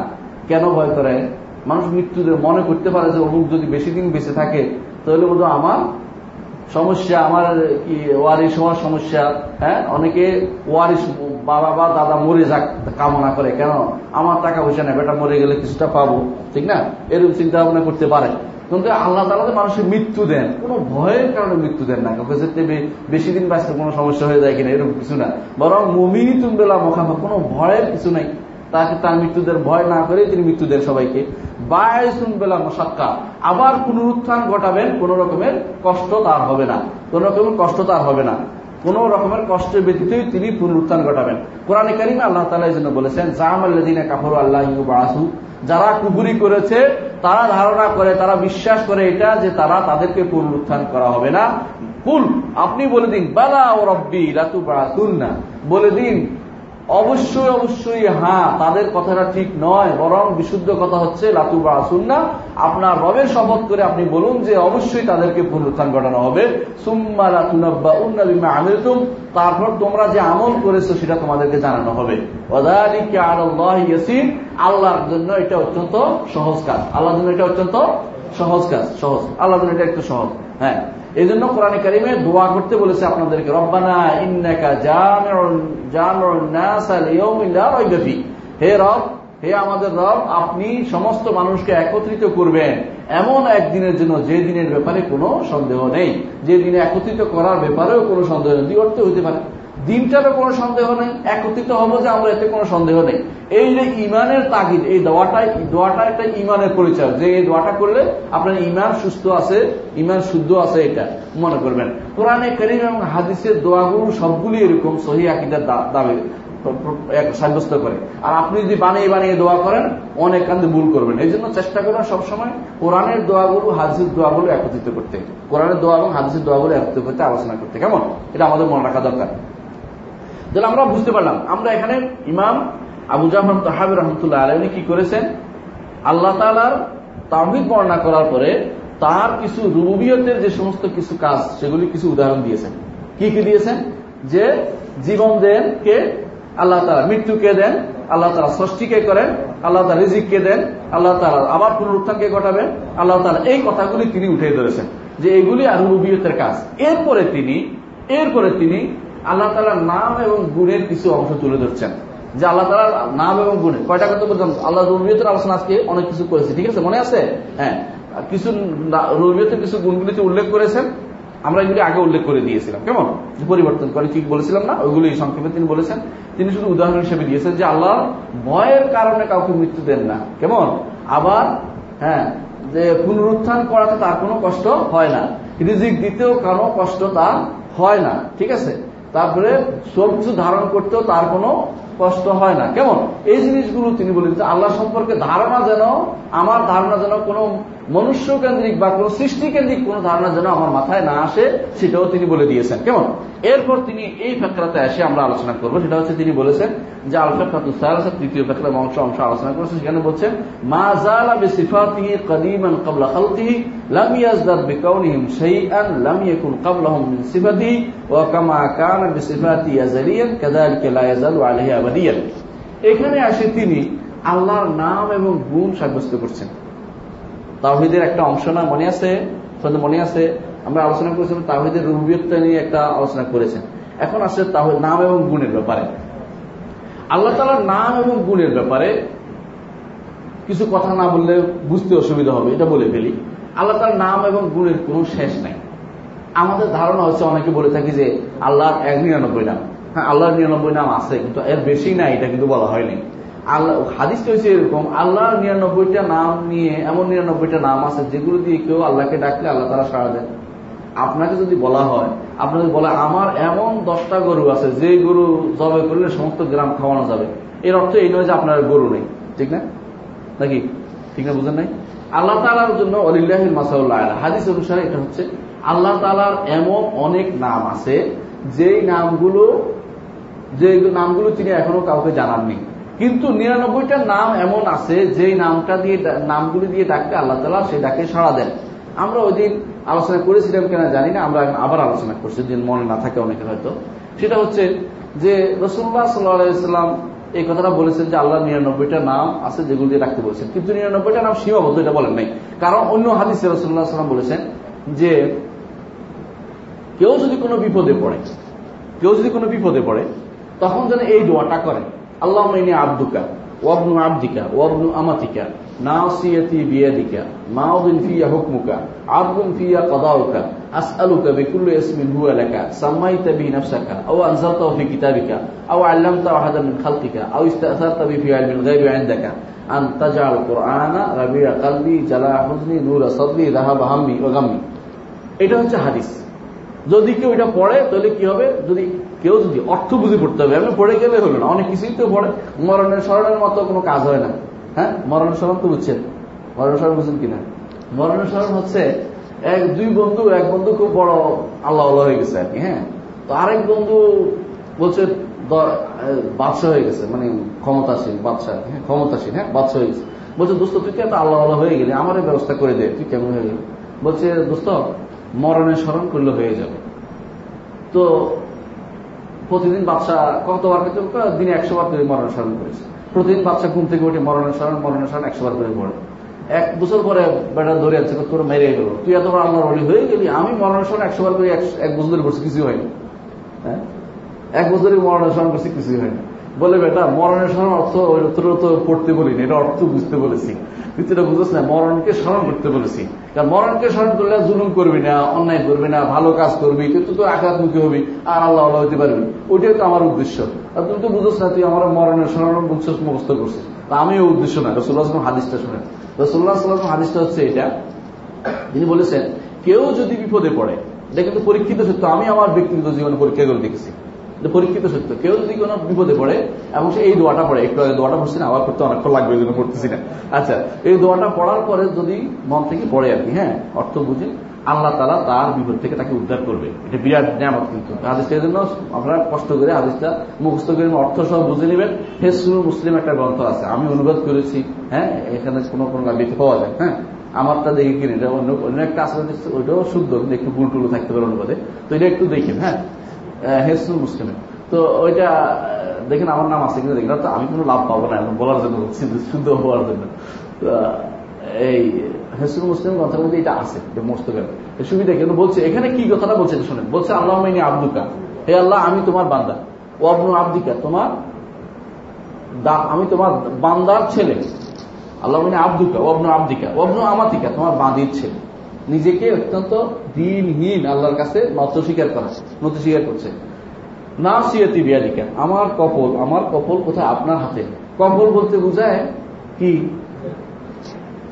কেন ভয় করেন? মানুষ মৃত্যু দেন মনে করতে পারে যে অমুক যদি বেশি দিন বেঁচে থাকে তাহলে বোধ আমার সমস্যা, আমার কি ওয়ারিশ হওয়ার সমস্যা। হ্যাঁ, অনেকে ওয়ারিশ বাবা বা দাদা মরে যাক কামনা করে, কেন আমার টাকা পয়সা নেই, বেটা মরে গেলে কিছুটা পাবো, ঠিক না, এরকম চিন্তা ভাবনা করতে পারে। কিন্তু আল্লাহ তাআলা মানুষের মৃত্যু দেন কোনো ভয়ের কারণে মৃত্যু দেন না, বেশি দিন বাঁচতে কোনো সমস্যা হয়ে যায় কিনা এরকম কিছু না, বরং মুমিনুন বিলা মুখাফা, কোনো ভয়ের কিছু নাই, তাকে তার মৃত্যুদের ভয় না করে তিনি মৃত্যু দেন সবাইকে। বায়সুন বেলা মুশাক্কা, আবার পুনরুত্থান ঘটাবেন, কোন রকমের কষ্ট তার হবে না, কোন রকমের কষ্ট তার হবে না, কোন রকমের কষ্টের ব্যতীতই তিনি পুনরুত্থান ঘটাবেন। কোরআনে কারীমে আল্লাহ তাআলা এর জন্য বলেছেন জামাল্লাযিনা কাফারু আল্লাহ ইউবাসু, যারা কুফরি করেছে তারা ধারণা করে, তারা বিশ্বাস করে এটা যে তারা তাদেরকে পুনরুত্থান করা হবে না। কুল, আপনি বলে দিন, বালা ও রব্বি লাতুবাসুন্না, বলে দিন অবশ্যই অবশ্যই, হ্যাঁ তাদের কথাটা ঠিক নয়, বরং বিশুদ্ধ কথা হচ্ছে লাতুবাসুন্না, আপনার রবের শপথ করে আপনি বলুন যে অবশ্যই তাদেরকে পুনরুত্থান ঘটানো হবে। সুম্মা লাতুনাব্বাউন্না বিমা আমিলতুম, তারপর তোমরা যে আমল করেছো সেটা তোমাদেরকে জানানো হবে। ওয়াযালিকা আলাল্লাহি ইয়াসির, আল্লাহর জন্য এটা অত্যন্ত সহজ কাজ, আল্লাহর জন্য এটা অত্যন্ত সহজ কাজ, সহজ, আল্লাহর জন্য এটা একটু সহজ। হ্যাঁ, এই জন্য কোরআনে কারীমে দোয়া করতে বলেছে আপনাদেরকে, রব্বানা ইন্নাকা জামিউন জামিউন নাস লিয়াউমিন লা রাইবা ফি, হে রব, হে আমাদের রব, আপনি সমস্ত মানুষকে একত্রিত করবেন এমন একদিনের জন্য যে দিনের ব্যাপারে কোনো সন্দেহ নেই, যে দিনে একত্রিত করার ব্যাপারেও কোনো সন্দেহ নেই, অর্থ হতে পারে দিনটারও কোনো সন্দেহ নেই, একত্রিত হবো যে আমরা, এতে কোনো সন্দেহ নেই। এই যে ইমানের তাগিদ, এই দোয়াটাই দোয়াটা একটা ইমানের পরিচয়, যে এই দোয়াটা করলে আপনার ইমান সুস্থ আছে, ইমান শুদ্ধ আছে, এটা মনে করবেন। কোরআনে কারীম এবং হাদিসের দোয়াগুলো সবগুলি এরকম সহিহ আকীদার দাবি সাব্যস্ত করে, আর আপনি যদি বানিয়ে বানিয়ে দোয়া করেন অনেক কান্দে ভুল করবেন। এই জন্য চেষ্টা করবেন সবসময় কোরআনের দোয়াগুলো হাদিসের দোয়াগুলো একত্রিত করতে, কোরআনের দোয়া এবং হাদিসের দোয়াগুলো একত্রিত করতে, আলোচনা করতে, কেমন? এটা আমাদের মনে রাখা দরকার। তাহলে আমরা বুঝতে পারলাম, আমরা এখানে ইমাম আবু জাফর তহাবী রাহমাতুল্লাহ আলাইহি কি করেছেন, আল্লাহ তাআলার তাওহীদ বর্ণনা করার পরে তার কিছু রুবুবিয়তের যে সমস্ত কিছু কাজ সেগুলি কিছু উদাহরণ দিয়েছেন। কি কি দিয়েছেন? যে জীবন দেন কে? আল্লাহ তাআলা। মৃত্যু কে দেন? আল্লাহ তাআলা। সৃষ্টি কে করেন? আল্লাহ তাআলা। রিজিক কে দেন? আল্লাহ তাআলা। আবার পুনরুত্থান কে ঘটাবেন? আল্লাহ তাআলা। এই কথাগুলি তিনি উঠিয়ে ধরেছেন যে এগুলি আর রুবুবিয়তের কাজ। এরপরে তিনি এরপরে তিনি আল্লাহ তাআলার নাম এবং গুণের কিছু অংশ তুলে ধরছেন, যে আল্লাহ তাআলার নাম এবং গুণের কয়টা কথা বললাম। আল্লাহ রুবুবিয়তের আলোচনা আজকে অনেক কিছু করেছে, ঠিক আছে, মনে আছে? হ্যাঁ, কিছু রুবুবিয়তের কিছু গুণগুলিতে উল্লেখ করেছেন, আমরা এগুলি আগে উল্লেখ করে দিয়েছিলাম, কেমন, পরিবর্তন করে ঠিক বলেছিলাম না, ওইগুলি সংক্ষেপে তিনি বলেছেন। তিনি শুধু উদাহরণ হিসেবে দিয়েছেন যে আল্লাহ ভয়ের কারণে কাউকে মৃত্যু দেন না, কেমন, আবার হ্যাঁ যে পুনরুত্থান করাতে তার কোনো কষ্ট হয় না, রিজিক দিতেও কোনো কষ্ট তার হয় না, ঠিক আছে, তারপরে সব কিছু ধারণ করতেও তার কোনো কষ্ট হয় না, কেমন। এই জিনিসগুলো তিনি বলেন যে আল্লাহ সম্পর্কে ধারণা যেন, আমার ধারণা যেন কোনো মনুষ্য কেন্দ্রিক বা কোনো সৃষ্টি কেন্দ্রিক কোনো ধারণা যেন আমার মাথায় না আসে, সেটাও তিনি বলে দিয়েছেন, কেমন। এরপর তিনি এই ফেকরাতে এসে আমরা আলোচনা করবো, সেটা হচ্ছে তিনি বলেছেন যে আলফিকহুল আকবর তৃতীয় ফেকরা অংশ অংশ আলোচনা করেছেন, সেখানে বলছেন মা জালা বিসিফাতিহি কদিমান ক্বাবলা খালকিহি লাম ইয়াজদাদ বিকাউনিহিম শাইআন লাম ইয়াকুন ক্বাবলাহুম মিন সিফাতিহি ওয়া কামা কানা বিসিফাতিহি আযালিয়ান কাযালিকা লা ইয়াযালু আলাইহি আবাদিয়ান। এখানে এসে তিনি আল্লাহর নাম এবং গুণ সাব্যস্ত করছেন। তাওহীদের একটা অংশ না, মনে আছে, মনে আছে আমরা আলোচনা করেছিলাম তাওহীদের রুবুবিয়ত নিয়ে একটা আলোচনা করেছেন। এখন আসছে তাওহীদ, নাম এবং গুণের ব্যাপারে। আল্লাহ তাআলার নাম এবং গুণের ব্যাপারে কিছু কথা না বললে বুঝতে অসুবিধা হবে, এটা বলে ফেলি। আল্লাহ তাআলার নাম এবং গুণের কোনো শেষ নাই। আমাদের ধারণা হচ্ছে, অনেকে বলে থাকি যে আল্লাহর এক নিরানব্বই নাম। হ্যাঁ, আল্লাহর নিরানব্বই নাম আছে, কিন্তু এর বেশি নাই, এটা কিন্তু বলা হয়নি। আল্লাহ হাদিস হয়েছে এরকম, আল্লাহর নিরানব্বইটা নাম নিয়ে, এমন নিরানব্বইটা নাম আছে যেগুলো দিয়ে কেউ আল্লাহকে ডাকলে আল্লাহ তাআলা সাড়া দেন। আপনাকে যদি বলা হয়, আপনাকে বলে আমার এমন দশটা গরু আছে যে গরু জবাই করলে সমস্ত গ্রাম খাওয়ানো যাবে, এর অর্থ এই নয় যে আপনার গরু নেই, ঠিক না, নাকি ঠিক না, বুঝেন নাই। আল্লাহ তাআলার জন্য ওয়ালিল্লাহিল মাসাউল আ'লা, হাদিস অনুসারে এটা হচ্ছে আল্লাহ তাআলার এমন অনেক নাম আছে যেই নামগুলো যে নামগুলো তিনি এখনো কাউকে জানাননি, কিন্তু নিরানব্বইটা নাম এমন আছে যেই নামটা দিয়ে নামগুলো দিয়ে ডাকতে আল্লাহ তাআলা সেই ডাকে সাড়া দেন। আমরা ওই দিন আলোচনা করেছিলাম কিনা জানি না, আমরা আবার আলোচনা করছি, যদি মনে না থাকে অনেকে হয়তো। সেটা হচ্ছে যে রাসূলুল্লাহ সাল্লাল্লাহু আলাইহি ওয়াসাল্লাম এই কথাটা বলেছেন যে আল্লাহ নিরানব্বইটা নাম আছে যেগুলো দিয়ে ডাকতে বলেছেন, কিন্তু নিরানব্বইটা নাম সীমাবদ্ধ এটা বলেন নাই। কারণ অন্য হাদিসে রাসূলুল্লাহ সাল্লাল্লাহু আলাইহি ওয়াসাল্লাম বলেছেন যে কেউ যদি কোনো বিপদে পড়ে কেউ যদি কোনো বিপদে পড়ে তখন যেন এই দোয়াটা করেন, আল্লাহুম্মা ইন্নী আবদুকা ওয়া ইবনু আবদিকা ওয়া ইবনু আমাতিকা নাসিয়াতি বিয়াদিকা মাউদিন ফিয়া হুকমুকা আদলুন ফিয়া কাদাউকা আসআলুকা বিকুল্লি ইসমিন হুয়া লাকা সামাইতা বিহি নাফসাকা আও আনজালতাহু ফি কিতাবিকা আও আল্লামতাহু আহাদান মিন খালকিকা আও ইসতা'সারতা বিহি ফি ইলমিল গায়বি ইনদাকা আন তাজআল কুরআনা রাবিআ কলবি জালা হুজনি নূরা সাদরি যাহাবা হাম্মি ওয়া গাম্মি। এটা হচ্ছে হাদিস। যদি কেউ এটা পড়ে তাহলে কি হবে, যদি কেউ যদি অর্থ বুঝে পড়তে হবে, এমনি পড়ে গেলে হলো না, অনেক কিছুই তো পড়ে। মরণের স্মরণের মতো কোনো কাজ হয় না। হ্যাঁ, মরণের স্মরণ তো বুঝছেন, মরণের স্মরণ বুঝছেন কিনা? মরণের স্মরণ হচ্ছে এক দুই বন্ধু, এক বন্ধু খুব বড় আল্লাহ আল্লাহ হয়ে গেছে আর কি, হ্যাঁ, তো আরেক বন্ধু বলছে বাদশাহ হয়ে গেছে, মানে ক্ষমতাসীন বাদশাহ, হ্যাঁ ক্ষমতাসীন, হ্যাঁ বাদশাহ হয়ে গেছে। বলছে দোস্ত তুই তো এত আল্লাহ আল্লাহ হয়ে গেলি, আমার ব্যবস্থা করে দে, তুই কেমন হয়ে গেলি? বলছে দোস্ত মরণের স্মরণ করলে হয়ে যাবে। তো প্রতিদিন বাদশা কতবার খেতে, দিনে একশো বার করে মরণের স্মরণ করেছে। প্রতিদিন বাদশা ঘুম থেকে উঠে মরণের স্মরণ মরণের স্মরণ একশো বার করে পড়ে। এক বছর পরে বেটা ধরে আছে, তোর মেরে গেল, তুই এতবার আল্লাহর ওলি হয়ে গেলি, আমি মরণের স্মরণ একশো বার করে এক বছর ধরে করছি, কিছুই হয়নি। হ্যাঁ, এক বছর মরণের স্মরণ করছি, কিছুই হয়নি। বলে বেটা মরণের স্মরণ অর্থ তো পড়তে বলিনি, এটা অর্থ বুঝতে বলেছি, কিন্তু এটা বুঝেছ না, মরণকে স্মরণ করতে বলেছি। কারণ মরণকে স্মরণ করলে জুলুম করবি না, অন্যায় করবি না, ভালো কাজ করবি, কিন্তু তোর আঘাতমুখী হবি আর আল্লাহ আল্লাহ হতে পারবি, ওইটাই তো আমার উদ্দেশ্য। আর তুমি তো বুঝছ না, তুই আমার মরণের স্মরণ বুঝছিস, মুখস্থ করছিস, আমি ওই উদ্দেশ্য না। রাসূলুল্লাহ সাল্লাল্লাহু আলাইহি ওয়াসাল্লাম হাদিসটা শুনেন, রাসূলুল্লাহ সাল্লাল্লাহু আলাইহি ওয়াসাল্লাম হাদিসটা হচ্ছে এটা, তিনি বলেছেন কেউ যদি বিপদে পড়ে, এটা কিন্তু পরীক্ষিত সত্য, আমি আমার ব্যক্তিগত জীবনে পরীক্ষা করে দেখেছি, পরীক্ষিত সত্য। কেউ যদি কোনো বিপদে পড়ে এবং সে এই দোয়াটা পড়ে, একটু আগে দোয়াটা পড়ছি না, আবার পড়তে অনেকক্ষণ লাগবে, এই জন্য পড়তেছি না। আচ্ছা, এই দোয়াটা পড়ার পরে যদি মন থেকে পড়ে আর কি, হ্যাঁ অর্থ বুঝে, আল্লাহ তাআলা তার বিপদ থেকে তাকে উদ্ধার করবে। এটা বিরাট নিয়ামত। কিন্তু হাদিসটা এর জন্য আপনারা কষ্ট করে হাদিসটা মুখস্থ করে অর্থ সহ বুঝে নেবেন। সহিহ মুসলিম একটা গ্রন্থ আছে, আমি অনুবাদ করেছি, হ্যাঁ এখানে কোনো কোনো লিখে পাওয়া যায়, হ্যাঁ আমারটা দেখে কিনে, এটা অন্য অন্য একটা আসলে ওইটাও শুদ্ধ, একটু ভুল টুল থাকতে পারে অনুবাদে, তো এটা একটু দেখেন, হ্যাঁ হেসুল মুসলিমে, তো ওইটা দেখেন, আমার নাম আছে কিনা দেখেন, তো আমি কোনো লাভ পাবো না বলার জন্য, শুদ্ধ হওয়ার জন্য। এই হেসুল মুসলিম কথার মধ্যে এটা আছে, মোস্তফের সুবিধা কেন বলছে, এখানে কি কথাটা বলছে শোনেন, বলছে আল্লাহুম্মা ইন্নী আবদুকা, হে আল্লাহ আমি তোমার বান্দা, ও ইবনু আবদিকা তোমার আমি তোমার বান্দার ছেলে, আল্লাহুম্মা ইন্নী আবদুকা ও ইবনু আবদিকা ও ইবনু আমাতিকা তোমার বান্দির ছেলে। নিজেকে অত্যন্ত দিনহীন আল্লাহর কাছে নত স্বীকার করা, নত স্বীকার করছে। না সিয়াতি বিয়াদিকা আমার কপল, আমার কপল কোথায়? আপনার হাতে। কপল বলতে বোঝায় কি,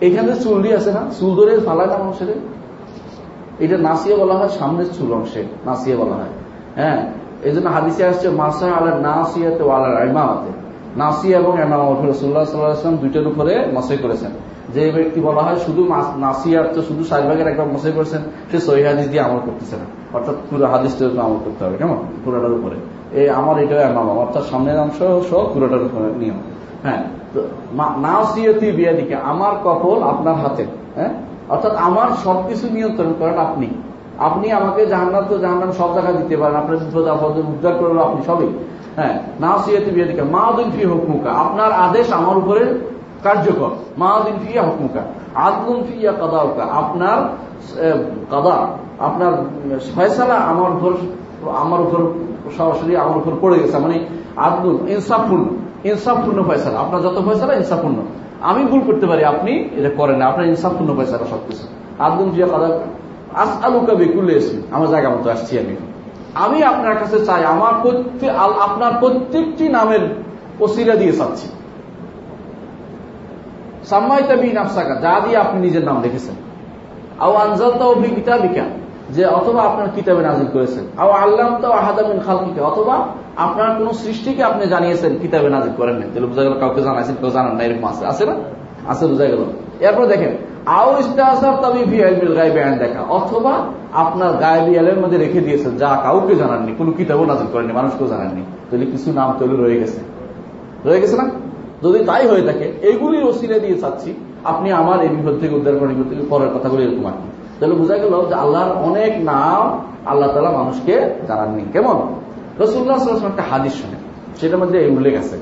এখানে চুলডি আছে না, চুল ধরে ফালায় না মানুষের, এটা নাসিয়া বলা হয়, সামনের চুল অংশে নাসিয়া বলা হয়। হ্যাঁ, এই জন্য হাদিসে আসছে মাসা আলা নাসিয়াতে ওয়া আলা ইমামাতে, নাসিয়া এবং ইমামা রাসূলুল্লাহ সাল্লাল্লাহু আলাইহি ওয়াসাল্লাম দুইটার উপরে মাসা করেছেন। যে ব্যক্তি বলা হয় শুধু নাসিয়া তো শুধু চার ভাগের একবার মাসা করেছেন, সে সহিহ হাদিস দিয়ে আমল করতেছে না, অর্থাৎ পুরো হাদিসটার উপর আমল করতে হবে, কেমন পুরোটার উপরে। এই আমার এটা ইমামা অর্থাৎ সামনের অংশ সহ পুরোটার উপরে নিয়ম। হ্যাঁ, তো নাসিয়াতি বিয়াদিকে আমার কপল আপনার হাতে, হ্যাঁ অর্থাৎ আমার সবকিছু নিয়ন্ত্রণ করেন আপনি, আপনি আমাকে জাহান্নাম তো জাহান্নাম সব জায়গা দিতে পারেন, আপনার বিপদ আপদে উদ্ধার করেন আপনি সবই। হ্যাঁ, নাসিয়াতি বিয়াদিকা মাউদিন ফি হুকমুকা আপনার আদেশ আমার উপরে কার্যকর, মাউদিন ফিয়া হুকমুকা আদলুন ফিয়া কাদাউকা আপনার কাদা আপনার ফয়সালা আমার উপর আমার উপর সরাসরি আমার উপর পড়ে গেছে, মানে আদলুন ইনসাফপূর্ণ, ইনসাফপূর্ণ ফয়সালা, আপনার যত ফয়সালা ইনসাফপূর্ণ। আমি ভুল করতে পারি, আপনি এটা করেন, আপনার ইনসাফপূর্ণ ফয়সালা সবকিছু। আদলুন ফিয়া কাদাউকা আসআলুকা বিকুল্লি ইসমি আমার জায়গা মতো আসছি আমি, আমি আপনার কাছে চাই আমার প্রত্যেক আপনার প্রত্যেকটি নামের ওসিলা দিয়ে চাচ্ছি, সাম্মাইতা বিহি নাফসাকা যা দিয়ে আপনি নিজের নাম রেখেছেন, আও আনজালতাহু ফি কিতাবিকা যে অথবা আপনার কিতাবে নাজিল করেছেন, আও আল্লামতাহু আহাদান মিন খালকিকা অথবা আপনার কোন সৃষ্টিকে আপনি জানিয়েছেন, কিতাবে নাজিল করেন নাই, তাহলে বোঝা গেল কাউকে জানাইছেন, কেউ জানান না, এরকম আছে আছে না আছে বোঝা গেল। এরপর দেখেন আও ইস্তাআসার তাবি ফি ইলমিল গায়বি আনদাকা, অথবা আপনার গায়বি ইলমের মধ্যে রেখে দিয়েছে যা কাউকে জানাননি, কোনো কিতাবও নাযিল করেননি, মানুষকেও জানাননি। তাহলে কিছু নাম তৈরি রয়ে গেছে, রয়ে গেছে না? যদি তাই হয়ে থাকে এগুলির ওসিলা দিয়ে চাচ্ছি আপনি আমার এই বিপদ থেকে উদ্ধার করেন, বিপদ থেকে পরের কথাগুলো এরকম আর কি। তাহলে বোঝা গেল যে আল্লাহর অনেক নাম আল্লাহ তাআলা মানুষকে জানাননি। কেমন? রাসূলুল্লাহ সাল্লাল্লাহু আলাইহি ওয়াসাল্লাম একটা হাদিস শুনে সেটার মধ্যে এই উল্লেখ আছে,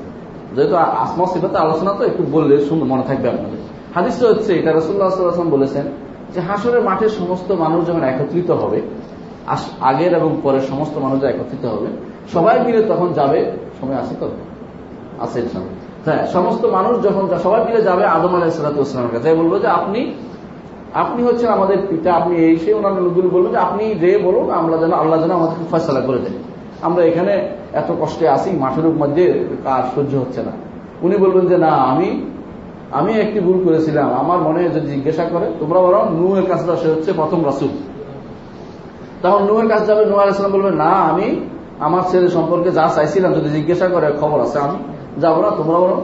যেহেতু আসমা সিফাতের আলোচনা তো একটু বললে সুন্দর মনে থাকবে আপনাদের। হাদিসটা হচ্ছে এটা, রাসূলুল্লাহ সাল্লাল্লাহু আলাইহি ওয়াসাল্লাম বলেছেন যে হাসরের মাঠে সমস্ত মানুষ যখন একত্রিত হবে, আগের এবং পরের সমস্ত মানুষ একত্রিত হবে, সবাই মিলে তখন যাবে, সময় আসে তো আসে ইনশাআল্লাহ, হ্যাঁ, সমস্ত মানুষ যখন সবাই মিলে যাবে আদম আলাইহিস সালাতু ওয়াস সালামের কাছে, বলবো যে আপনি আপনি হচ্ছেন আমাদের পিতা, আপনি এই সেই, ওনার লোকগুলো বলবেন যে আপনি যে বলুন, আমরা যেন আল্লাহ যেন আমাদেরকে ফয়সালা করে দেন, আমরা এখানে এত কষ্টে আসি, মাঠের মধ্যে কাজ সহ্য হচ্ছে না। উনি বলবেন যে না, আমি আমি একটি ভুল করেছিলাম, আমার মনে যদি জিজ্ঞাসা করে তোমরা বলো নূহের কাছে, সে হচ্ছে প্রথম রাসূল, তখন নূহের কাছে যাবে, নূহ আলাইহিস সালাম বলবেন না, আমি আমার ছেলে সম্পর্কে যা চাইছিলাম যদি জিজ্ঞাসা করে খবর আছে, আমি যাবো না, তোমরা বলো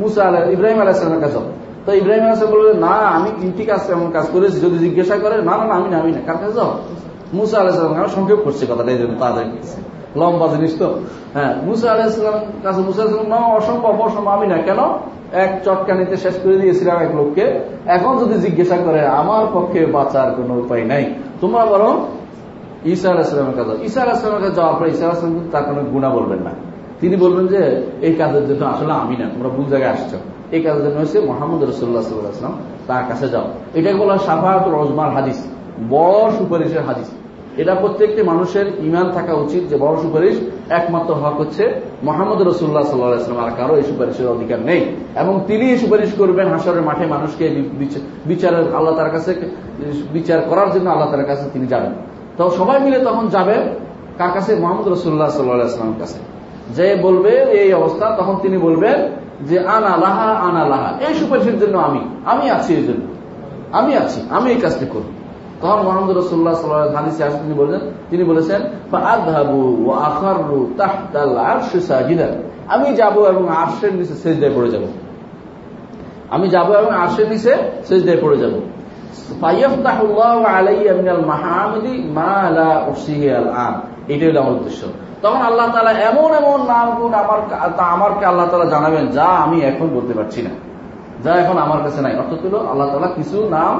মুসা আলাহ ইব্রাহিম আলাইহিস সালামের কাছে যাবো, তো ইব্রাহিম আলাইহিস সালাম বলবেন না, আমি তিনটি কাজ এমন কাজ করেছি যদি জিজ্ঞাসা করে না না আমি না আমি না, কার কাছে যাও? মুসা আলাইহিস সালাম। আমি সংক্ষেপ করছি কথাটা এই জন্য, তাদের লম্বা জিনিস তো, হ্যাঁ, মুসা আলাইহিস সালাম কাছে, মুসা আলাইহিস সালাম না, অসম্ভব অসম্ভব, আমি না, কেন? এক চটকানিতে শেষ করে দিয়েছিলাম এক লোককে, এখন যদি জিজ্ঞাসা করে আমার পক্ষে বাঁচার কোনো উপায় নাই, তোমরা বরং ঈসা আলাইহিস সালামের কাছে যাও। ঈসা আলাইহিস সালামের কাছে যাওয়ার পর ঈসা আলাইহিস সালাম তার কোনো গুনাহ বলবেন না, তিনি বলবেন যে এই কাজের জন্য আসলে আমি না, তোমরা ভুল জায়গায় আসছো, এই কাজের জন্য হচ্ছে মুহাম্মদ রাসূলুল্লাহ সাল্লাল্লাহু আলাইহি ওয়াসাল্লাম, তার কাছে যাও। এটাকে বলা শাফাআতুল উজমার হাদিস, বড় সুপারিশের হাদিস। এটা প্রত্যেকটি মানুষের ইমান থাকা উচিত যে বড় সুপারিশ একমাত্র হক হচ্ছে মুহাম্মদ রাসূলুল্লাহ সাল্লাল্লাহু আলাইহি ওয়াসাল্লাম, আর কারো এই সুপারিশের অধিকার নেই, এবং তিনি সুপারিশ করবেন হাসরের মাঠে মানুষকে বিচারের, আল্লাহ তার কাছে বিচার করার জন্য আল্লাহ তার কাছে তিনি যাবেন। তো সবাই মিলে তখন যাবে কার কাছে? মুহাম্মদ রাসূলুল্লাহ সাল্লাল্লাহু আলাইহি ওয়াসাল্লামের কাছে। যে বলবে এই অবস্থা, তখন তিনি বলবেন যে আনা লাহা আনা লাহা, এই সুপারিশের জন্য আমি আমি আছি, এর জন্য আমি আছি, আমি এই কাজটি করব। তখন মুহাম্মদ রাসূলুল্লাহ সাল্লাল্লাহু আলাইহি হাদিসে আসছে, তিনি বলেন, তিনি বলেছেন ফাআযহাবু ওয়া আখারু তাহতাল আরশি সাজিদা, আমি যাব এবং আরশের নিচে সিজদায় পড়ে যাব, আমি যাব এবং আরশের নিচে সিজদায় পড়ে যাব। ফায়াফতাহুল্লাহু আলাইয়া মিনাল মাহামিদি মা লা উসিহি আল আন, এটাই হলো আমার উদ্দেশ্য। তখন আল্লাহ তাআলা এমন এমন নাম গুণ আমার আমারকে আল্লাহ তাআলা জানাবেন যা আমি এখন বলতে পারছি না, যা এখন আমার কাছে নাই। অর্থাৎ হলো আল্লাহ তাআলা কিছু নাম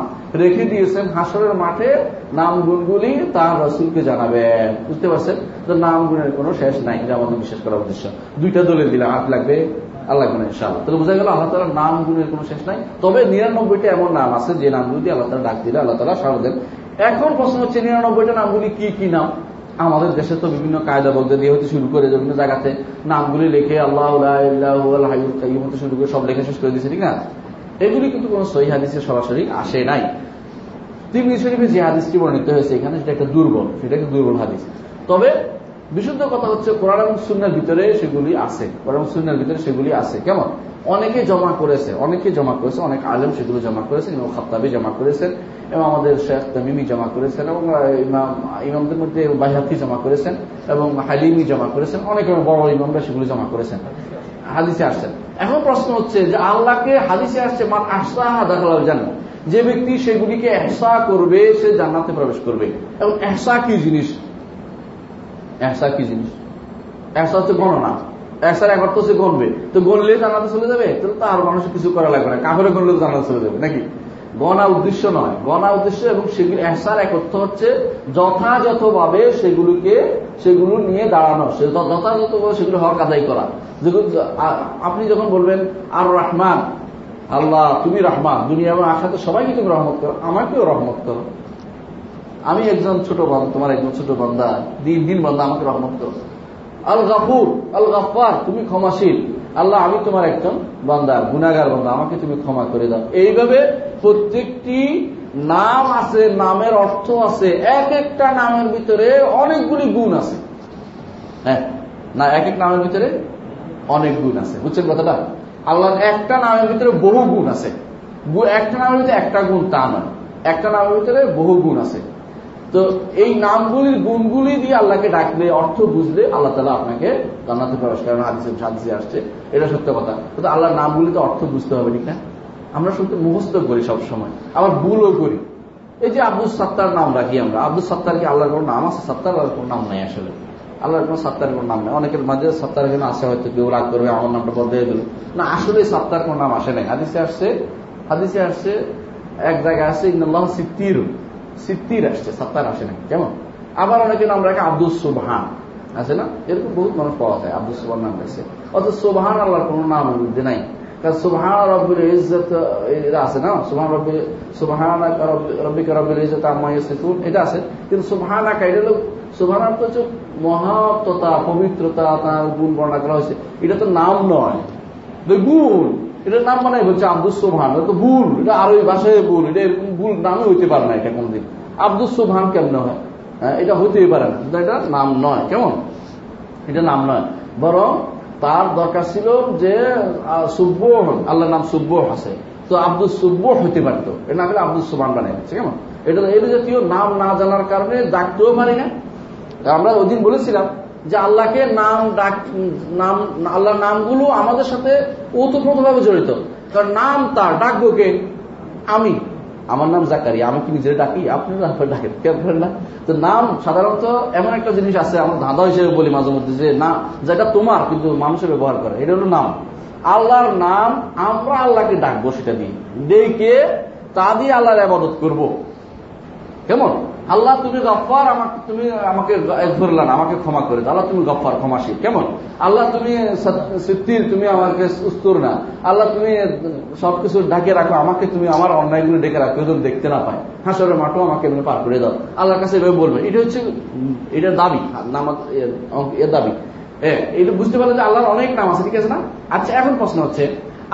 রেখে দিয়েছেন হাসরের মাঠে, নাম গুণগুলি তার রাসূলকে জানাবেন। বুঝতে পারছেন তো, নাম গুণের কোনো শেষ নাই, এটা আমাদের বিশেষ করার উদ্দেশ্য। দুইটা দলে দিলাম, আট লাগবে আল্লাহ গুণে ইনশাআল্লাহ। তাহলে বোঝা গেল আল্লাহ তাআলার নাম গুণের কোনো শেষ নাই, তবে নিরানব্বইটা এমন নাম আছে যে নামগুলি আল্লাহ তাআলা ডাক দিলে আল্লাহ তাআলা সাড়া দেন। এখন প্রশ্ন হচ্ছে নিরানব্বইটা নামগুলি কি কি নাম? আমাদের দেশে তো বিভিন্ন কায়দা বগদা দিয়ে হতে শুরু করে বিভিন্ন জায়গাতে নামগুলি লিখে আল্লাহু লা ইলাহা ইল্লাল হাইয়ুল কাইয়ুম হতে শুরু করে সব লেখা শেষ করে দিয়েছে, ঠিক না? এগুলি কিন্তু কোনো সহিহ হাদিসে সরাসরি আসে নাই। তিরমিজি শরীফে যে হাদিসটি বর্ণিত হয়েছে এখানে, সেটা একটা দুর্বল, সেটা একটা দুর্বল হাদিস। তবে বিশুদ্ধ কথা হচ্ছে কোরআন এবং সুন্নাহর ভিতরে সেগুলি আছে, কোরআন এবং সুন্নাহর ভিতরে সেগুলি আছে। কেমন? অনেকে জমা করেছে, অনেকে জমা করেছে, অনেক আলেম সেগুলো জমা করেছেন, ইমাম খাত্তাবি জমা করেছেন, এবং আমাদের শেখ তামিমি জমা করেছেন, এবং ইমাম ইমামদের মধ্যে বাইহাকি জমা করেছেন, এবং খালিমি জমা করেছেন, অনেক বড় ইমামরা সেগুলো জমা করেছেন, হাদিসে আসছেন। এখন প্রশ্ন হচ্ছে যে আল্লাহকে হাদিসে আসছে মান আহসাহা দাখালাল জান্নাহ, যে ব্যক্তি সেগুলিকে ইহসা করবে সে জান্নাতে প্রবেশ করবে। এবং ইহসা কি জিনিস? ইহসা কি জিনিস? ইহসা হচ্ছে গণনা, একসার এক অর্থ সে গণবে, তো গণলে জানাতে চলে যাবে, তো তার মানুষের কিছু করা লাগবে না, কাপড়ে গণলে জানাতে চলে যাবে নাকি? গণা উদ্দেশ্য নয়, গণা উদ্দেশ্য এবং সেগুলি একসার এক অর্থ হচ্ছে যথাযথভাবে সেগুলোকে সেগুলো নিয়ে দাঁড়ানো, যথাযথভাবে সেগুলো হক আদায় করা। আপনি যখন বলবেন আর রহমান, আল্লাহ তুমি রহমান, দুনিয়া এবং আখিরাতে সবাইকে তুমি রহমত করো, আমাকেও রহমত করো, আমি একজন ছোট বান্দা, তোমার একজন ছোট বান্দা, দিন দিন বান্দা, আমাকে রহমত করো। আল গাফুর আল গাফফার, তুমি ক্ষমাশীল, আল্লাহ আমি তোমার একজন বান্দা, গুনাহগার বান্দা, আমাকে তুমি ক্ষমা করে দাও। এইভাবে প্রত্যেকটি নাম আছে, নামের অর্থ আছে, এক একটা নামের ভিতরে অনেকগুলি গুণ আছে, হ্যাঁ না, এক এক নামের ভিতরে অনেক গুণ আছে, বুঝছেন কথাটা? আল্লাহর একটা নামের ভিতরে বহু গুণ আছে, একটা নামের ভিতরে একটা গুণ তা নয়, একটা নামের ভিতরে বহু গুণ আছে। তো এই নামগুলির গুণগুলি দিয়ে আল্লাহকে ডাকলে, অর্থ বুঝলে আল্লাহ তাআলা আপনাকে জান্নাতে প্রবেশ করানোর হাদিসে আসছে, এটা সত্য কথা। কিন্তু আল্লাহর নামগুলি তো অর্থ বুঝতে হবে, ঠিক না? আমরা শুনতে মুখস্থ করি সবসময়, আবার ভুলও করি। এই যে আব্দুস সাত্তার নাম রাখি আমরা, আব্দুস সাত্তার কি আল্লাহর কোনো নাম আছে? সাত্তার আল্লাহর কোনো নাম নাই, আসলে আল্লাহর কোনো সাত্তার কোনো নাম নাই। অনেকের মাঝে সাত্তার জন্য আসে, হয়তো কেউ রাগ করবে আমার নামটা বদলে গেল না, আসলে সাত্তার কোনো নাম আসে নাই। হাদিসে আসছে, হাদিসে আসছে এক জায়গায় আসছে ইন্নাল্লাহ সিত্তির, সিত্তির আসছে, সাত্তার আসে নাই। কেমন? আবার অনেকের নাম রাখে আব্দুস সুবহান, আছে না এরকম বহুত মানুষ পাওয়া যায় আব্দুস সুবহান নাম রাখছে। অর্থাৎ সুবহান আল্লাহর কোনো নাম নাই, কারণ সুবহান রব্বিল ইজ্জত এটা আছে না, সুবহান রব্বি সুবহানাকা রব্বিকা রব্বিল ইজ্জত আম্মা ইয়াসিফুন এটা আছে, কিন্তু সুবহানাকা এটা হলো সুবহান অর্থ হচ্ছে মহাত্মতা, পবিত্রতা, তার গুণ বর্ণনা করা হয়েছে। এটা তো নাম নয়, গুণ। এটার নাম মানে হচ্ছে আব্দুস সুবহান, এটা তো ভুল, এটা আরবি ভাষায় ভুল, এটা এরকম ভুল নামে হইতে পারে না। এটা কোনদিন আব্দুস সুবহান কেমন হয়? হ্যাঁ, এটা হইতেই পারে না, কিন্তু এটা নাম নয়। কেমন? এটা নাম নয়, বরং তার দরকার ছিল যে সুব্বোহ, আল্লাহর নাম সুব্বোহ আছে, তো আব্দুস সুব্বোহ হইতে পারতো, এটা না হলে আব্দুস সুবহান বানাই দিচ্ছে। কেমন? এটা এই জাতীয় নাম না জানার কারণে ডাকতেও পারি না। আমরা ওই দিন বলেছিলাম যে আল্লাহকে নাম ডাক, নাম আল্লাহর নামগুলো আমাদের সাথে ওতপ্রোতভাবে জড়িত, কারণ নাম তার, ডাকবো কে? আমি, আমার নাম জাকারিয়া, আমি কি নিজের ডাকি? আপনি ডাকেন, কে বলেন না? তো নাম সাধারণত এমন একটা জিনিস আছে, আমরা ধাঁধা হিসেবে বলি মাঝে মধ্যে, যে না যেটা তোমার কিন্তু মানুষের ব্যবহার করে, এটা হলো নাম। আল্লাহর নাম আমরা আল্লাহকে ডাকবো, সেটা দিয়ে ডেকে তা দিয়ে আল্লাহর ইবাদত করবো। কেমন? আল্লাহ তুমি গফফার, আমাকে তুমি আমাকে ধরলা না, আমাকে ক্ষমা করে দাও। আল্লাহ তুমি গফফার, ক্ষমাশীল। কেমন? আল্লাহ তুমি সিত্তির, তুমি আমাকে উস্তুর না। আল্লাহ তুমি সবকিছু ঢেকে রাখো, আমাকে তুমি আমার অন্যায়গুলো ঢেকে রাখো, যদি দেখতে না পাই। হাসরের মাঠও আমাকে তুমি পার করে দাও। আল্লাহর কাছে এভাবে বলবে, এটা হচ্ছে এটার দাবি, নাম এর দাবি। হ্যাঁ, এটা বুঝতে পারলে যে আল্লাহর অনেক নাম আছে, ঠিক আছে না? আচ্ছা, এখন প্রশ্ন হচ্ছে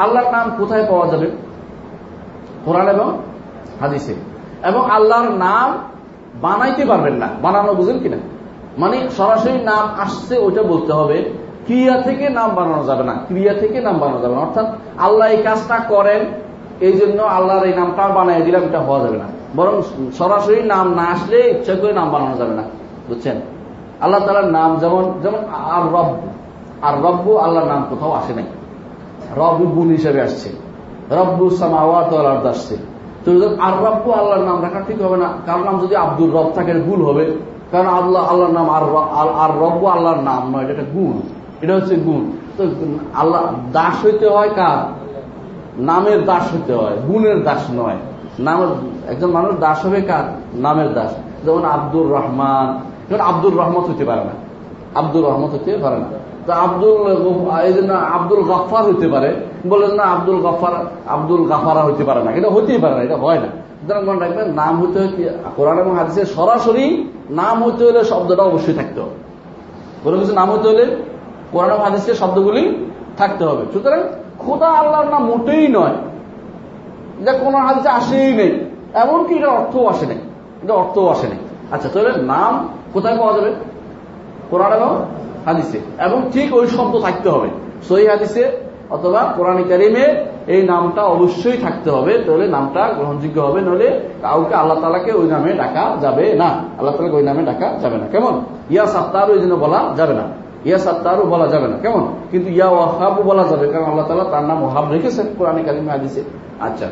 আল্লাহর নাম কোথায় পাওয়া যাবে? কোরআন এবং হাদিসে। এবং আল্লাহর নাম বানাইতে পারবেন না, বানানো বুঝেন কিনা? মানে সরাসরি নাম আসছে ওইটা বলতে হবে, ক্রিয়া থেকে নাম বানানো যাবে না, ক্রিয়া থেকে নাম বানানো যাবে না। অর্থাৎ আল্লাহ এই কাজটা করেন, এই জন্য আল্লাহর এই নামটা বানাই দিলাম, এটা হওয়া যাবে না। বরং সরাসরি নাম না আসলে ইচ্ছা করে নাম বানানো যাবে না, বুঝছেন? আল্লাহ তাআলার নাম যেমন যেমন আর রব্ব, আর রব্ব আল্লাহর নাম কোথাও আসে নাই, রব্বুল হিসেবে আসছে, রব্বুস সামাওয়াতি ওয়াল আরদ আসছে। তো আর রব্বু আল্লাহর নাম রাখা ঠিক হবে না, কারণ নাম যদি আব্দুর রব থাকে ভুল হবে, কারণ আল্লাহ আল্লাহর নাম আর আর রব্বু আল্লাহর নাম নয়, এটা গুণ, এটা হচ্ছে গুণ। তো আল্লাহ দাস হইতে হয় কার? নামের দাস হইতে হয়, গুণের দাস নয়। নামের একজন মানুষ দাস হবে কার? নামের দাস। যেমন আব্দুর রহমান, আব্দুর রহমত হইতে পারে না, আব্দুর রহমত হইতে পারে না। তো আব্দুল, এই জন্য আব্দুল গাফফার হইতে পারে, বলেন না আব্দুল গাফফার, আব্দুল গাফারা হইতে পারে না, এটা হইতেই পারে না, এটা হয় না। সুতরাং মনে রাখবেন, নাম হইতে হইতে কোরআন এবং হাদিসে সরাসরি নাম হইতে হলে শব্দটা অবশ্যই থাকতে হবে। কোনো কিছু নাম হইতে হলে কোরআন এবং হাদিসে শব্দগুলি থাকতে হবে। সুতরাং খোদা আল্লাহর নাম মোটেই নয়, এটা কোন হাদিসে আসেই নেই, এমনকি এটার অর্থও আসে নাই, এটা অর্থও আসে নাই। আচ্ছা, তাহলে নাম কোথায় পাওয়া যাবে? কোরআন এবং হাদিসে, এবং ঠিক ওই শব্দ থাকতে হবে সহিহ হাদিসে অথবা কোরআন কারীমে, এই নামটা অবশ্যই থাকতে হবে, তাহলে নামটা গ্রহণযোগ্য হবে। নইলে কাউকে আল্লাহ তাআলাকে ওই নামে ডাকা যাবে না, আল্লাহ তাআলাকে ওই নামে ডাকা যাবে না। কেমন? ইয়া সাত্তার ওই জন্য বলা যাবে না, ইয়া সাত্তারও বলা যাবে না। কেমন? কিন্তু ইয়া ওয়াহাবও বলা যাবে, কারণ আল্লাহ তাআলা তার নাম ওয়াহাব রেখেছেন কোরআন কারীমে, হাদিসে। আচ্ছা,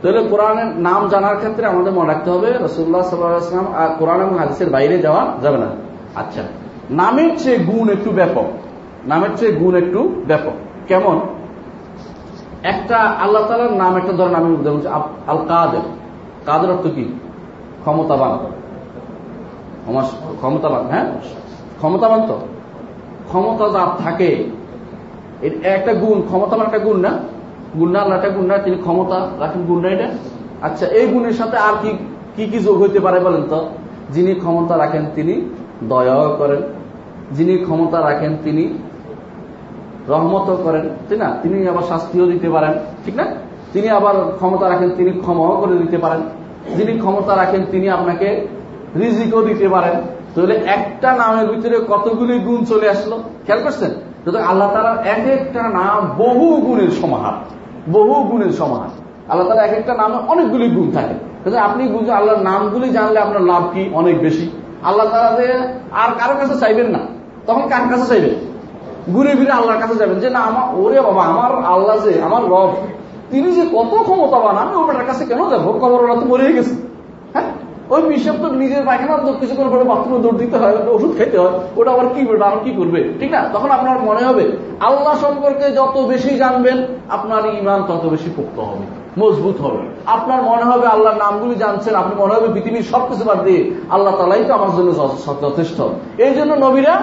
তাহলে কোরআনের নাম জানার ক্ষেত্রে আমাদের মনে রাখতে হবে রাসূলুল্লাহ সাল্লাল্লাহু আলাইহি ওয়াসাল্লাম আর কোরআন এবং হাদিসের বাইরে যাওয়া যাবে না। আচ্ছা, নামের চেয়ে গুণ একটু ব্যাপক, নামের চেয়ে গুণ একটু ব্যাপক। কেমন? একটা আল্লাহ তাআলার নাম একটা ধরেন, আমি যেমন আল কাদের, কাদের অর্থ কি? ক্ষমতাবান, ক্ষমতাবান। হ্যাঁ, ক্ষমতাবান তো ক্ষমতা যার থাকে, একটা গুণ, ক্ষমতাবান একটা গুণ না, গুণ না, আল্লাহ একটা গুণ না, তিনি ক্ষমতা রাখেন, গুণ না এটা। আচ্ছা, এই গুণের সাথে আর কি কি কি যোগ হইতে পারে বলেন তো? যিনি ক্ষমতা রাখেন তিনি দয়া করেন, যিনি ক্ষমতা রাখেন তিনি রহমত করেন, ঠিক না? তিনি আবার শাস্তিও দিতে পারেন, ঠিক না? তিনি আবার ক্ষমতা রাখেন তিনি ক্ষমাও করে দিতে পারেন, যিনি ক্ষমতা রাখেন তিনি আপনাকে রিজিকও দিতে পারেন। তাহলে একটা নামের ভিতরে কতগুলি গুণ চলে আসলো, খেয়াল করছেন? আল্লাহ তাআলার এক একটা নাম বহু গুণের সমাহার, বহু গুণের সমাহার। আল্লাহ তাআলার এক একটা নামে অনেকগুলি গুণ থাকে। আপনি বুঝে আল্লাহর নামগুলি জানলে আপনার লাভ কি? অনেক বেশি। আল্লাহ তাআলা আর কারো কাছে চাইবেন না, তখন কার কাছে চাইবেন? ঘুরে ফিরে আল্লাহর কাছে যাবেন, যে না আমার, ওরে বাবা আমার আল্লাহ যে আমার রব, তিনি যে কত ক্ষমতাবান, আমি ওটার কাছে কেন যাবো, খবর ওরা তো মরে গেছে। হ্যাঁ, ওই মিশর তো নিজের পায়খানার তো কিছুক্ষণ পরে বাথরুমে দৌড় দিতে হয়, ওষুধ খেতে হয়, ওটা আবার কি করবে, আমার কি করবে, ঠিক না? তখন আপনার মনে হবে আল্লাহ সম্পর্কে যত বেশি জানবেন আপনার ইমান তত বেশি পোক্ত হবে, মজবুত হবে। আপনার মনে হবে আল্লাহর নামগুলি জানছেন, আপনি মনে হবে পৃথিবীর সবকিছু বাদ দিয়ে আল্লাহ তালাই তো আমার জন্য যথেষ্ট। এই জন্য নবীরা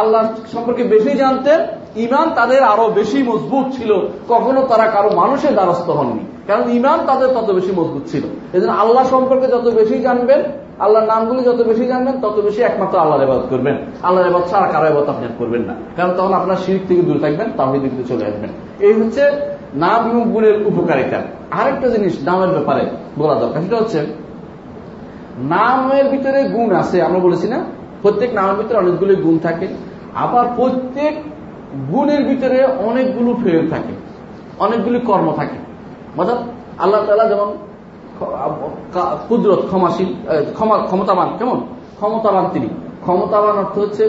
আল্লাহ সম্পর্কে বেশি জানতেন, ইমান তাদের আরো বেশি মজবুত ছিল, কখনো তারা কারো মানুষের দ্বারস্থ হননি, কারণ ইমান তাদের তত বেশি মজবুত ছিল। এই জন্য আল্লাহ সম্পর্কে যত বেশি জানবেন, আল্লাহর নামগুলি যত বেশি জানবেন, তত বেশি একমাত্র আল্লাহর ইবাদত করবেন। আল্লাহর ইবাদত ছাড়া কারো ইবাদত আপনি করবেন না, কারণ তখন আপনার শিরক থেকে দূরে থাকবেন, তাওহীদের দিকে চলে আসবেন। এই হচ্ছে নাম এবং গুণের উপকারিতা। আরেকটা জিনিস নামের ব্যাপারে বলা দরকার, সেটা হচ্ছে নামের ভিতরে গুণ আছে, আমরা বলেছি না, প্রত্যেক নামের ভিতরে অনেকগুলো গুণ থাকে, আবার প্রত্যেক গুণের ভিতরে অনেকগুলো ফেল থাকে, অনেকগুলি কর্ম থাকে। অর্থাৎ আল্লাহ তাআলা যেমন কুদরত, ক্ষমাশীল, ক্ষমা ক্ষমতাবান, কেমন ক্ষমতাবান তিনি, ক্ষমতাবান অর্থ হচ্ছে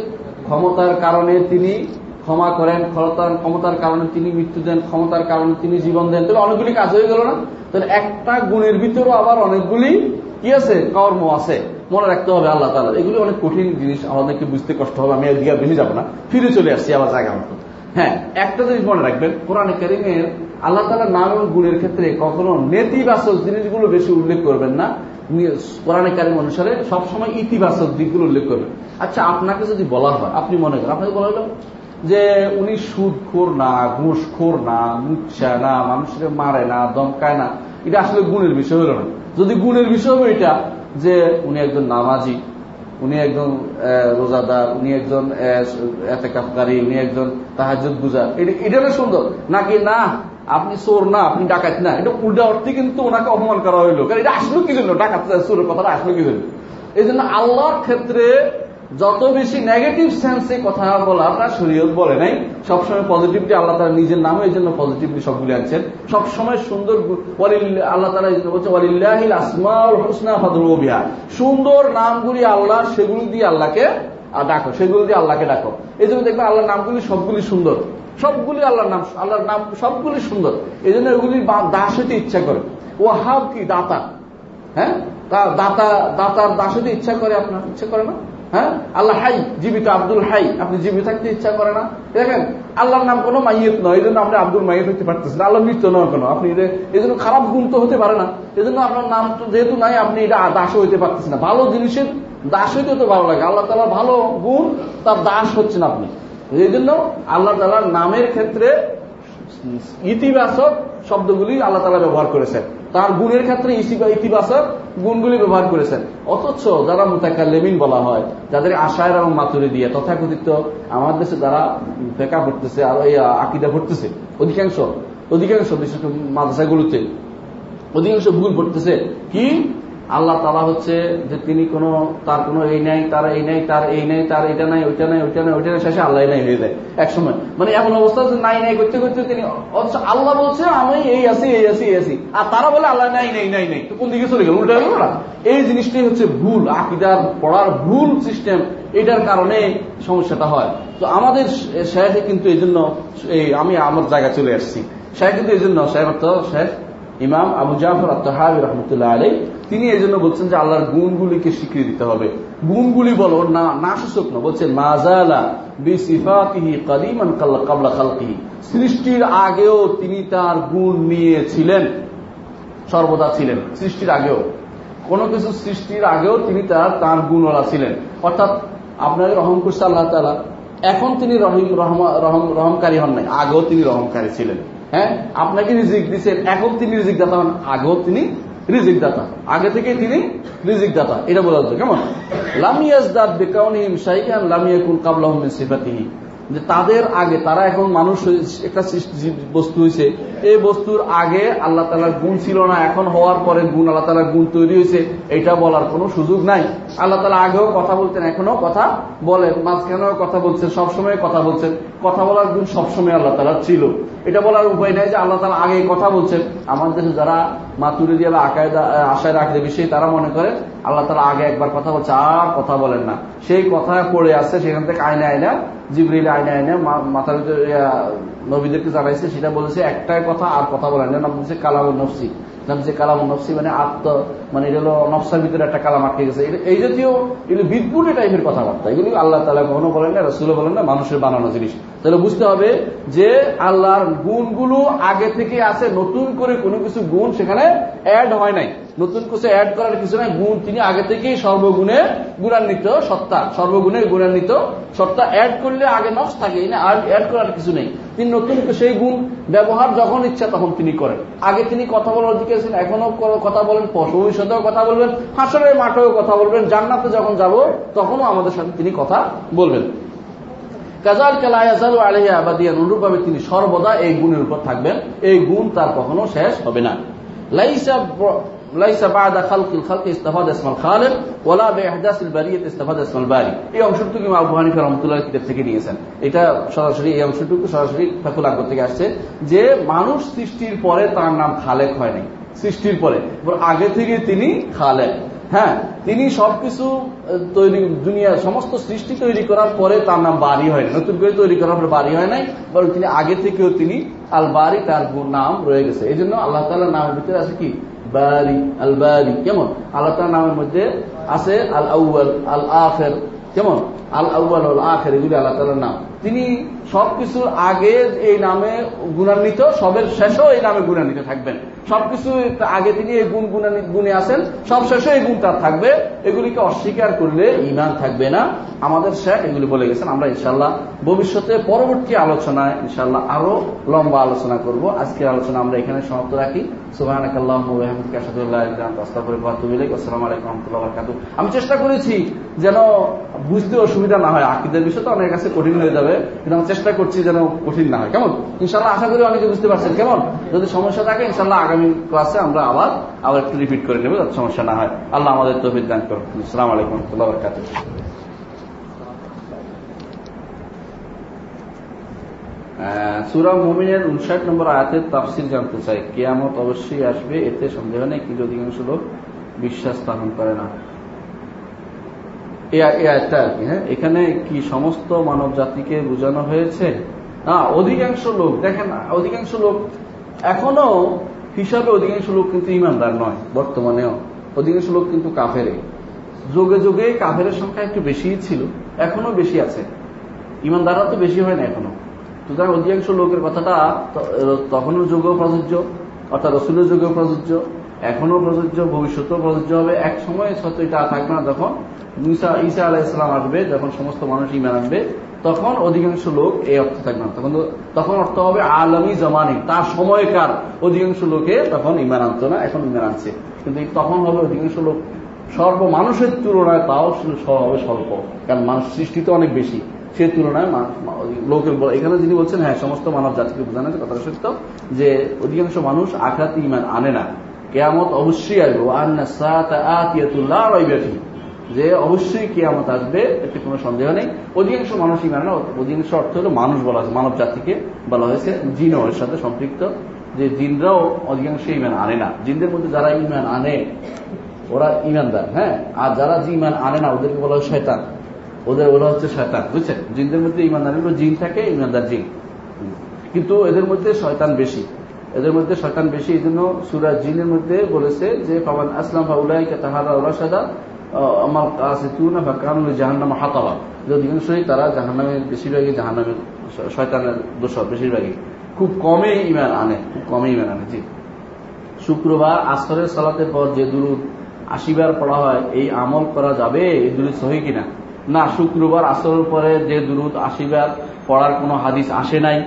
ক্ষমতার কারণে তিনি ক্ষমা করেন, ক্ষমতার ক্ষমতার কারণে তিনি মৃত্যু দেন, ক্ষমতার কারণে তিনি জীবন দেন। তাহলে অনেকগুলি কাজ হয়ে গেল না? তাহলে একটা গুণের ভিতরেও আবার অনেকগুলি কি আছে, কর্ম আছে, মনে রাখতে হবে আল্লাহ তাআলা। এগুলি অনেক কঠিন জিনিস, আমাদেরকে বুঝতে কষ্ট হবে, আমি এদিকে বেশি যাবো না, ফিরে চলে আসছি আবার জায়গা মতো। হ্যাঁ, একটা জিনিস মনে রাখবেন, কোরআন কারীমের আল্লাহ তাআলার নাম এবং গুণের ক্ষেত্রে কখনো নেতিবাচক জিনিসগুলো বেশি উল্লেখ করবেন না। কোরআন কারীম অনুসারে সবসময় ইতিবাচক দিকগুলো উল্লেখ করবেন। আচ্ছা, আপনাকে যদি বলা হয়, আপনি মনে করেন আপনাকে বলা হলো যে উনি সুদখোর না, ঘুষখোর না, মুচ্ছা না, মানুষকে মারে না, দমকায় না, এটা আসলে গুণের বিষয় হলো না। যদি গুণের বিষয় হলো এটা যে উনি একজন নামাজি, উনি একজন রোজাদার, উনি একজন ইতিকাফকারী, উনি একজন তাহাজ্জুদ গুজার, এটা না সুন্দর নাকি, না আপনি চোর না, আপনি ডাকাত না, এটা উল্টা অর্থে কিন্তু ওনাকে অপমান করা হইলো। কারণ এটা আসলো কি জন্য, ডাকাত চোরের কথাটা আসলো কি জন্য? এই জন্য আল্লাহর ক্ষেত্রে যত বেশি নেগেটিভ সেন্সে কথা বলাটা শরীয়ত বলে নাই, সবসময় পজিটিভলি আল্লাহ তাআলা নিজের নামে এই জন্য পজিটিভলি সবগুলি আনছেন, সবসময় সুন্দর। আল্লাহ তাআলা বলছে ওয়ালিল্লাহিল আসমাউল হুসনা ফাদউহু বিহা, সুন্দর নামগুলি আল্লাহ, সেগুলি দিয়ে আল্লাহকে ডাকো, সেগুলি দিয়ে আল্লাহকে ডাকো। এই জন্য দেখবেন আল্লাহর নামগুলি সবগুলি সুন্দর, সবগুলি আল্লাহর নাম, আল্লাহর নাম সবগুলি সুন্দর। এই জন্য এগুলি দাস হতে ইচ্ছা করে। ওয়াহাব কি, দাতা। হ্যাঁ, দাতা, দাতার দাস হতে ইচ্ছা করে আপনার, ইচ্ছা করে না? হ্যাঁ, আল্লাহ হাই, জীবিত, আব্দুল হাই, আপনি জীবিত থাকতে ইচ্ছা করে না। দেখেন আল্লাহর নাম কোনো মাইয়িত নয়, এই জন্য আপনি আব্দুল মাইয়িত হতে পারতেছেন, আল্লাহ মৃত নয় কোনো, আপনি এই জন্য খারাপ গুণ তো হতে পারে না। এই জন্য আপনার নাম তো যেহেতু নাই, আপনি এটা দাস হইতে পারতেছেন না, ভালো জিনিসের দাস হইতে তো ভালো লাগে, আল্লাহ তাআলার ভালো গুণ তার দাস হচ্ছেন আপনি। এই জন্য আল্লাহ তাআলার নামের ক্ষেত্রে ইতিবাচক শব্দগুলি আল্লাহ তাআলা ব্যবহার করেছেন, তার গুণের ক্ষেত্রে ইতিবাচক গুণগুলি ব্যবহার করেছেন। অথচ যারা মুতাকাল্লিমিন বলা হয়, যাদের আশায়রা এবং মাতুরিদিয়া তথাকথিত আমার দেশে যারা ফিকহ পড়তেছে আর এই আকীদা পড়তেছে, অধিকাংশ অধিকাংশ বিশেষ মাদ্রাসাগুলোতে অধিকাংশ ভুল পড়তেছে কি, আল্লাহ তাআলা হচ্ছে যে তিনি কোনো, তার কোনো এই নাই, তার এই নাই, তার এই নাই, তার এটা নাই, ওইটা নাই, ওইটা নাই, ওইটা নাই, শেষে আল্লাহ নাই হয়ে যায় একসময়। মানে এমন অবস্থা যে নাই নাই করতে করতে তিনি, অথচ আল্লাহ বলছে আমি এই আছি, এই আছি, এই আছি, আর তারা বলে আল্লাহ নাই নাই নাই নাই, তো কোন দিকে চলে গেল, উল্টা হলো না। এই জিনিসটাই হচ্ছে ভুল আকীদার পড়ার ভুল সিস্টেম, এটার কারণে সমস্যাটা হয়। তো আমাদের শেখে কিন্তু এই জন্য, এই আমি আমার জায়গা চলে আসছি, শেখ কিন্তু এই জন্য, শেখ শেখ ইমাম আবু জাফর তহাবী রাহমাতুল্লাহ আলাইহি তিনি এই জন্য বলছেন যে আল্লাহর গুণগুলিকে স্বীকৃতি দিতে হবে। গুণগুলি বলো না, না সূচক না, বলছেন মাযালা বিসিফাতিহি কদিমান ক্বাবলা খালকিহি, সৃষ্টির আগেও তিনি তার গুণ নিয়েছিলেন, সর্বদা ছিলেন, সৃষ্টির আগেও, কোনো কিছু সৃষ্টির আগেও তিনি তার তার গুণওয়ালা ছিলেন। অর্থাৎ আপনাকে রহম করছে আল্লাহ তাআলা, এখন তিনি রহিম, রহমকারী হন নাই, আগেও তিনি রহমকারী ছিলেন। হ্যাঁ, আপনাকে রিজিক দিচ্ছেন, এখন তিনি রিজিক দাতা হন, আগেও তিনি রিজিক দাতা, আগে থেকে তিনি রিজিক দাতা, এটা বলা হচ্ছে। কেমন লামিয়াজদাদ বিকাউনিহিম শাইআন লাম ইয়াকুন ক্বাবলাহুম মিন সিফাতিহি, যে তাদের আগে, তারা এখন মানুষ একটা বস্তু হয়েছে, এই বস্তুর আগে আল্লাহ তাআলার গুণ ছিল না, এখন হওয়ার পরে গুণ, আল্লাহ তাআলার গুণ তৈরি হয়েছে, এটা বলার কোনো সুযোগ নাই। আল্লাহ তাআলা আগেও কথা বলতেন, এখনো কথা বলেন, মাঝখানেও কথা বলছেন, সবসময় কথা বলছেন, কথা বলার গুণ সবসময় আল্লাহ তাআলার ছিল, এটা বলার উপায় নাই যে আল্লাহ তাআলা আগে কথা বলছেন। আমার দেশে যারা মাতুরিদিয়া বা আকায়দা আশায়রা আকীদা বিষয়ে তারা মনে করেন আল্লাহ তাআলা আগে একবার কথা বলছে, আর কথা বলেন না, সেই কথা পড়ে আসছে, সেখান থেকে আয়না আয়না জিবরিল আয়না আয়না মাথার নবীদেরকে জানাইছে সেটা বলেছে একটাই কথা, আর কথা বলেন না। নাম বলছে কালাম নফসি, নাম যে কালাম নফসি মানে আত্ম, মানে এটা হলো নফসার ভিতরে একটা কালাম আটকে গেছে। এই জাতীয় এগুলো বিদ্যুটে টাইপের কথাবার্তা, এগুলো আল্লাহ তাআলা কখনো বলেন না, রাসূলও বলেন না, মানুষের বানানো জিনিস। তাহলে বুঝতে হবে যে আল্লাহর গুণগুলো আগে থেকে আছে, নতুন করে কোনো কিছু গুণ সেখানে অ্যাড হয় নাই, নতুন কিছু অ্যাড করার কিছু নাই। গুণ তিনি আগে থেকেই সর্বগুণে গুণান্বিত সত্তা, সর্বগুণে গুণান্বিত সত্তা। অ্যাড করলে আগে নফস থাকেই না, আর অ্যাড করার কিছু নেই। তিনি নতুন সেই গুণ ব্যবহার যখন ইচ্ছা তখন তিনি করেন। আগে তিনি কথা বলার অধিকার ছিলেন, এখনো কথা বলেন, ভবিষ্যতেও কথা বলবেন, হাসরের মাঠেও কথা বলবেন, জান্নাতে যখন যাব তখনও আমাদের সাথে তিনি কথা বলবেন। কাজাল কালা ইয়াজালু আলাইহি আবাদিয়ান, অনুরূপভাবে তিনি সর্বদা এই গুণের উপর থাকবেন, এই গুণ তার কখনো শেষ হবে না। লাইসা লাইসা বাদা খালকিল খালক ইস্তাফাদা ইসমাল খালিক ওয়ালা বিইহদাসিল বারিয়াত ইস্তাফাদা ইসমাল বারি। এই অংশটুকু ইমাম আবু হানিফা রাহমাতুল্লাহ কিতাব থেকে নিয়েছেন। এটা সরাসরি এই অংশটুকু সরাসরি আফ্রিকহুল আকবর থেকে আসছে, যে মানুষ সৃষ্টির পরে তার নাম খালেক হয়নি, সৃষ্টির পরে আগে থেকে তিনি খালেক। হ্যাঁ, তিনি সবকিছু তৈরি, দুনিয়ার সমস্ত সৃষ্টি তৈরি করার পরে তার নাম বারি হয় না, নতুন করে তৈরি করার পরে বারি হয় নাই, বরং তিনি আগে থেকেও তিনি আল বারি, তার নাম রয়ে গেছে। এই জন্য আল্লাহ তাআলার নামের ভিতরে আছে কি বারি, আল বারি। কেমন আল্লাহ তাআলার নামের মধ্যে আছে আল আউয়াল, আল আখির। কেমন আল আউয়াল আল আখির, এগুলি আল্লাহ তাআলার নাম। তিনি সবকিছুর আগে এই নামে গুণান্বিত, সবের শেষও এই নামে গুণান্বিত থাকবেন। সবকিছু আগে তিনি এই গুণ গুণান্বিত গুণে আছেন, সব শেষও এই গুণ তার থাকবে। এগুলিকে অস্বীকার করলে ঈমান থাকবে না। আমাদের শেখ এগুলি বলে গেছেন। আমরা ইনশাআল্লাহ ভবিষ্যতে পরবর্তী আলোচনায় ইনশাআল্লাহ আরো লম্বা আলোচনা করব। আজকের আলোচনা আমরা এখানে সমাপ্ত রাখি। সুবহানাকাল্লাহুম্মা ওয়া বিহামদিকা আশহাদু আল্লা ইলাহা ইল্লা আনতা আস্তাগফিরুকা ওয়া আতুবু ইলাইক। আসসালামু আলাইকুম ওয়া রাহমাতুল্লাহি ওয়া বারাকাতুহু। আমি চেষ্টা করেছি যেন বুঝতে অসুবিধা না হয়। আকীদার বিষয় তো অনেকের কাছে কঠিন হয়ে যাবে, কিন্তু আমি চেষ্টা করছি যেন কঠিন না হয়। কেমন ইনশাআল্লাহ আশা করি অনেকে বুঝতে পারছেন। কেমন যদি সমস্যা থাকে ইনশাআল্লাহ আগামী ক্লাসে আমরা আবার আবার একটু রিপিট করে নেব, যাতে সমস্যা না হয়। আল্লাহ আমাদের তৌফিক দান করুন। আসসালামু আলাইকুম ওয়া রাহমাতুল্লাহি ওয়া বারাকাতুহু। সূরা মুমিনের উনষাট নম্বর আয়াতের তাফসীর জানতে চাই। কিয়ামত অবশ্যই আসবে, এতে সন্দেহ নেই, কিন্তু অধিকাংশ লোক বিশ্বাস স্থাপন করে না। এখানে কি সমস্ত মানব জাতিকে বোঝানো হয়েছে? না, অধিকাংশ লোক দেখেন, অধিকাংশ লোক এখনো হিসাবে অধিকাংশ লোক কিন্তু ইমানদার নয়। বর্তমানেও অধিকাংশ লোক কিন্তু কাফেরে, যোগে যোগে কাফেরের সংখ্যা একটু বেশিই ছিল, এখনো বেশি আছে। ইমানদাররা তো বেশি হয় না এখনো। সুতরাং অধিকাংশ লোকের কথাটা তখনও যুগেও প্রযোজ্য, অর্থাৎ রসুলের যুগেও প্রযোজ্য, এখনও প্রযোজ্য, ভবিষ্যতেও প্রযোজ্য হবে। এক সময় সত্য এটা থাকবে না। যখন মুসা ঈসা আলাইহিস সালাম আসবে, যখন সমস্ত মানুষ ঈমান আনবে, তখন অধিকাংশ লোক এই অর্থ থাকবে না। তখন তখন অর্থ হবে আলমী জামানি, তার সময়কার অধিকাংশ লোকে তখন ঈমান আনত না, এখন ঈমান আনছে। কিন্তু তখন হবে অধিকাংশ লোক সর্বমানুষের তুলনায় তাও হবে স্বল্প, কারণ মানুষ সৃষ্টি তো অনেক বেশি, সে তুলনায় লোকের। এখানে যিনি বলছেন হ্যাঁ সমস্ত মানব জাতিকে বোঝানো কথা সত্য, যে অধিকাংশ মানুষ আখিরাতে ঈমান আনে না। কিয়ামত অবশ্যই আসবে, আন্না সাআতা আতিয়াতুন লা রাইবা ফিহা, যে অবশ্যই কিয়ামত আসবে, এতে কোনো সন্দেহ নেই। অধিকাংশ মানুষ ঈমান আনে না। অধিকাংশ অর্থ হলো মানুষ বলা হয়েছে, মানব জাতিকে বলা হয়েছে, জিনও এর সাথে সম্পৃক্ত, যে জিনরাও অধিকাংশ ঈমান আনে না। জিনদের মধ্যে যারা ঈমান আনে ওরা ঈমানদার, হ্যাঁ, আর যারা ঈমান আনে না ওদেরকে বলা হয় শয়তান, ওদের ওরা হচ্ছে শয়তান। বুঝছেন, জিনদের মধ্যে ইমানদার জিন থাকে, ইমানদার জিন, কিন্তু এদের মধ্যে শয়তান বেশি, এদের মধ্যে শয়তান বেশি। এই জন্য সূরা জিনের মধ্যে বলেছে যে ফামান আসলামা উলাইকা তাহারা রাশাদা আমাল কাসিতুনা ফাকানু জাহান্নামা হাতাবা, যে অধিকাংশই তারা জাহান্নামে, বেশিরভাগই জাহান্নামে শয়তানের দোষর, বেশিরভাগই খুব কমে ইমান আনে, খুব কমে ইমান আনে। জি, শুক্রবার আসরের সালাতের পর যে দুরূদ আশি বার পড়া হয়, এই আমল করা যাবে? এই দুরূদ সহিহ কিনা? না, শুক্রবার আসরের পরে যে দুরূদ আশি বার পড়ার কোনো হাদিস আসে নাই।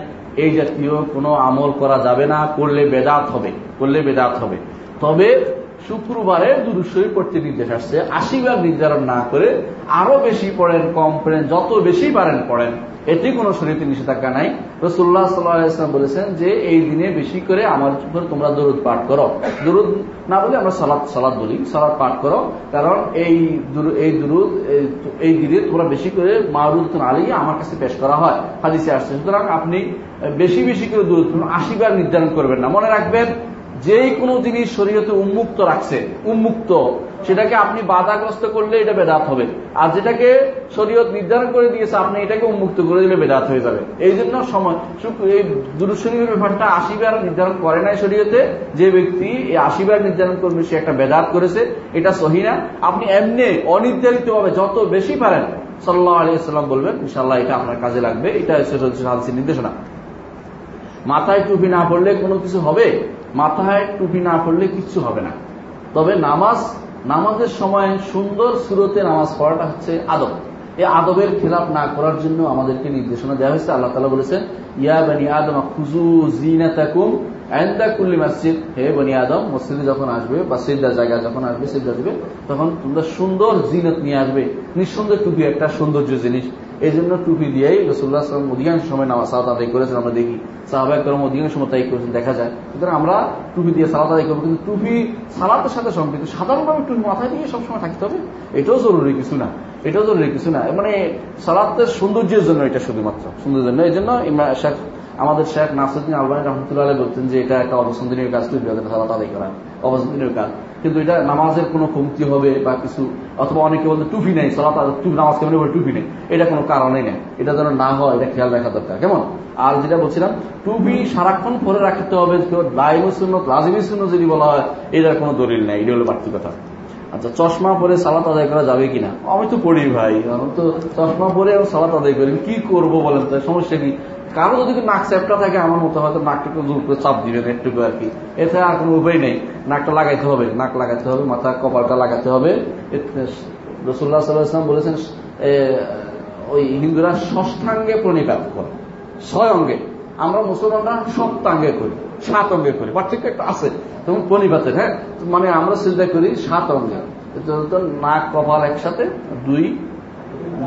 এই জাতীয় কোনো আমল করা যাবে না, করলে বেদাত হবে, করলে বেদাত হবে। তবে শুক্রবারে দুরূদ শরীফ পড়তে নির্দেশ আসছে। আশি বার নির্ধারণ না করে আরো বেশি পড়েন, কম পড়েন, যত বেশি পারেন পড়েন, এতে কোনো শরীয়তে নিষেধাজ্ঞা নাই। রাসূলুল্লাহ সাল্লাল্লাহু আলাইহি ওয়াসাল্লাম বলেছেন যে এই দিনে বেশি করে আমার উপর তোমরা দরুদ পাঠ করো। দরুদ না বলে আমরা সালাত, সালাত বলি, সালাত পাঠ করো, কারণ এই এই দরুদ এই দিনে তোমরা বেশি করে মারুদুন আলাইহি আমার কাছে পেশ করা হয়, হাদিসে আসছে। সুতরাং আপনি বেশি বেশি করে দরুদ আশি বার নির্ধারণ করবেন না। মনে রাখবেন, যেই কোনো জিনিস শরীয়তে উন্মুক্ত রাখছে, উন্মুক্ত সেটাকে আপনি বাধাগ্রস্ত করলে এটা বেদাত হবে, আর যেটাকে শরীয়ত নির্ধারণ করে দিয়েছে আপনি এটাকে উন্মুক্ত করে দিলে বেদাত হয়ে যাবে। এই জন্য সময় এই দুরূদ শরীফের ব্যাপারটা আশি বার নির্ধারণ করে নাই শরীয়তে। যে ব্যক্তি এই আশি বার নির্ধারণ করবে সে একটা বেদাত করেছে, এটা সহি না। আপনি এমনি অনির্ধারিত ভাবে যত বেশি পারেন সাল্লাল্লাহু আলাইহি ওয়াসাল্লাম বলবেন, ইনশাআল্লাহ এটা আপনার কাজে লাগবে। এটা হাদিসের নির্দেশনা। মাথায় টুপি না পড়লে কোনো কিছু হবে? মাথায় টুপি না পড়লে কিচ্ছু হবে না। তবে নামাজ নামাজের সময় সুন্দর সুরতে নামাজ পড়াটা হচ্ছে আদব। এই আদবের খেলাফ না করার জন্য আমাদেরকে নির্দেশনা দেওয়া হয়েছে। আল্লাহ তাআলা বলেছেন, ইয়া বনি আদম খুযু জিনাতাকুম ইনদা কুল্লি মসজিদ। হে বনি আদম, মসজিদে যখন আসবে বা সিজদা জায়গা যখন আসবে, সিজদা দিবে, তখন তোমরা সুন্দর জিনত নিয়ে আসবে। নিঃসন্দেহে টুপি একটা সৌন্দর্য জিনিস, এই জন্য টুপি দিয়েই রাসূলুল্লাহ সাল্লাল্লাহু আলাইহি ওয়াসাল্লাম অধিকাংশ সময় নামাজ সালাত আদায় করেছেন। আমরা দেখি সাহাবায়ে কেরাম অধিকাংশ সময় তাই করেছেন, দেখা যায়। সুতরাং আমরা টুপি দিয়ে সালাত আদায় করবো, কিন্তু টুপি সালাতের সাথে সম্পৃক্ত। সাধারণভাবে টুপি মাথায় দিয়ে সবসময় থাকতে হবে এটাও জরুরি কিছু না, এটাও জরুরি কিছু না। মানে সালাতের সৌন্দর্যের জন্য, এটা শুধুমাত্র সৌন্দর্যের জন্য। এই জন্য আমাদের শেখ নাসিরুদ্দিন আলবানি রহমতুল্লাহ আলাইহি বলতেন যে এটা একটা অপছন্দনীয় কাজ, টুপি দিয়ে সালাত আদায় করা অপছন্দনীয় কাজ। কিন্তু এটা নামাজের কোনো কমতি হবে বা কিছু, অথবা অনেকে বলতে টুপি নেই সালাত নামাজ কেমন বলে টুপি নেই, এটা কোনো কারণেই নেই। এটা যেন না হয় এটা খেয়াল রাখা দরকার, কেমন। আর যেটা বলছিলাম, টুপি সারাক্ষণ পরে রাখতে হবে, দায়মের শূন্য লাজিমের শূন্য যদি বলা হয় এটার কোনো দলিল নেই, এটা হলো বাড়তি কথা। আচ্ছা, চশমা পরে সালাত আদায় করা যাবে কিনা? আমি তো পড়ি ভাই, আমি তো চশমা পরে আমি সালাত আদায় করি, কি করবো বলেন তো, সমস্যা কি? কারো যদি নাক চ্যাপটা থাকে আমার মতো হয়তো নাকটা জোর করে চাপ দিবেন একটুকু আর কি, এতে আর কোনো উপায় নেই। নাকটা লাগাইতে হবে, নাক লাগাতে হবে, মাথা কপালটা লাগাতে হবে। রাসূলুল্লাহ সাল্লাল্লাহু আলাইহি ওয়াসাল্লাম বলেছেন, ওই হিন্দুরা ষষ্ঠাঙ্গে প্রণিপাত করে, ছয় অঙ্গে। আমরা মুসলমানরা সপ্তাঙ্গে করি, সাত অঙ্গে করি, পার্থক্য একটা আছে। তখন প্রণিপাতের, হ্যাঁ মানে আমরা সিজদা করি সাত অঙ্গে, নাক কপাল একসাথে, দুই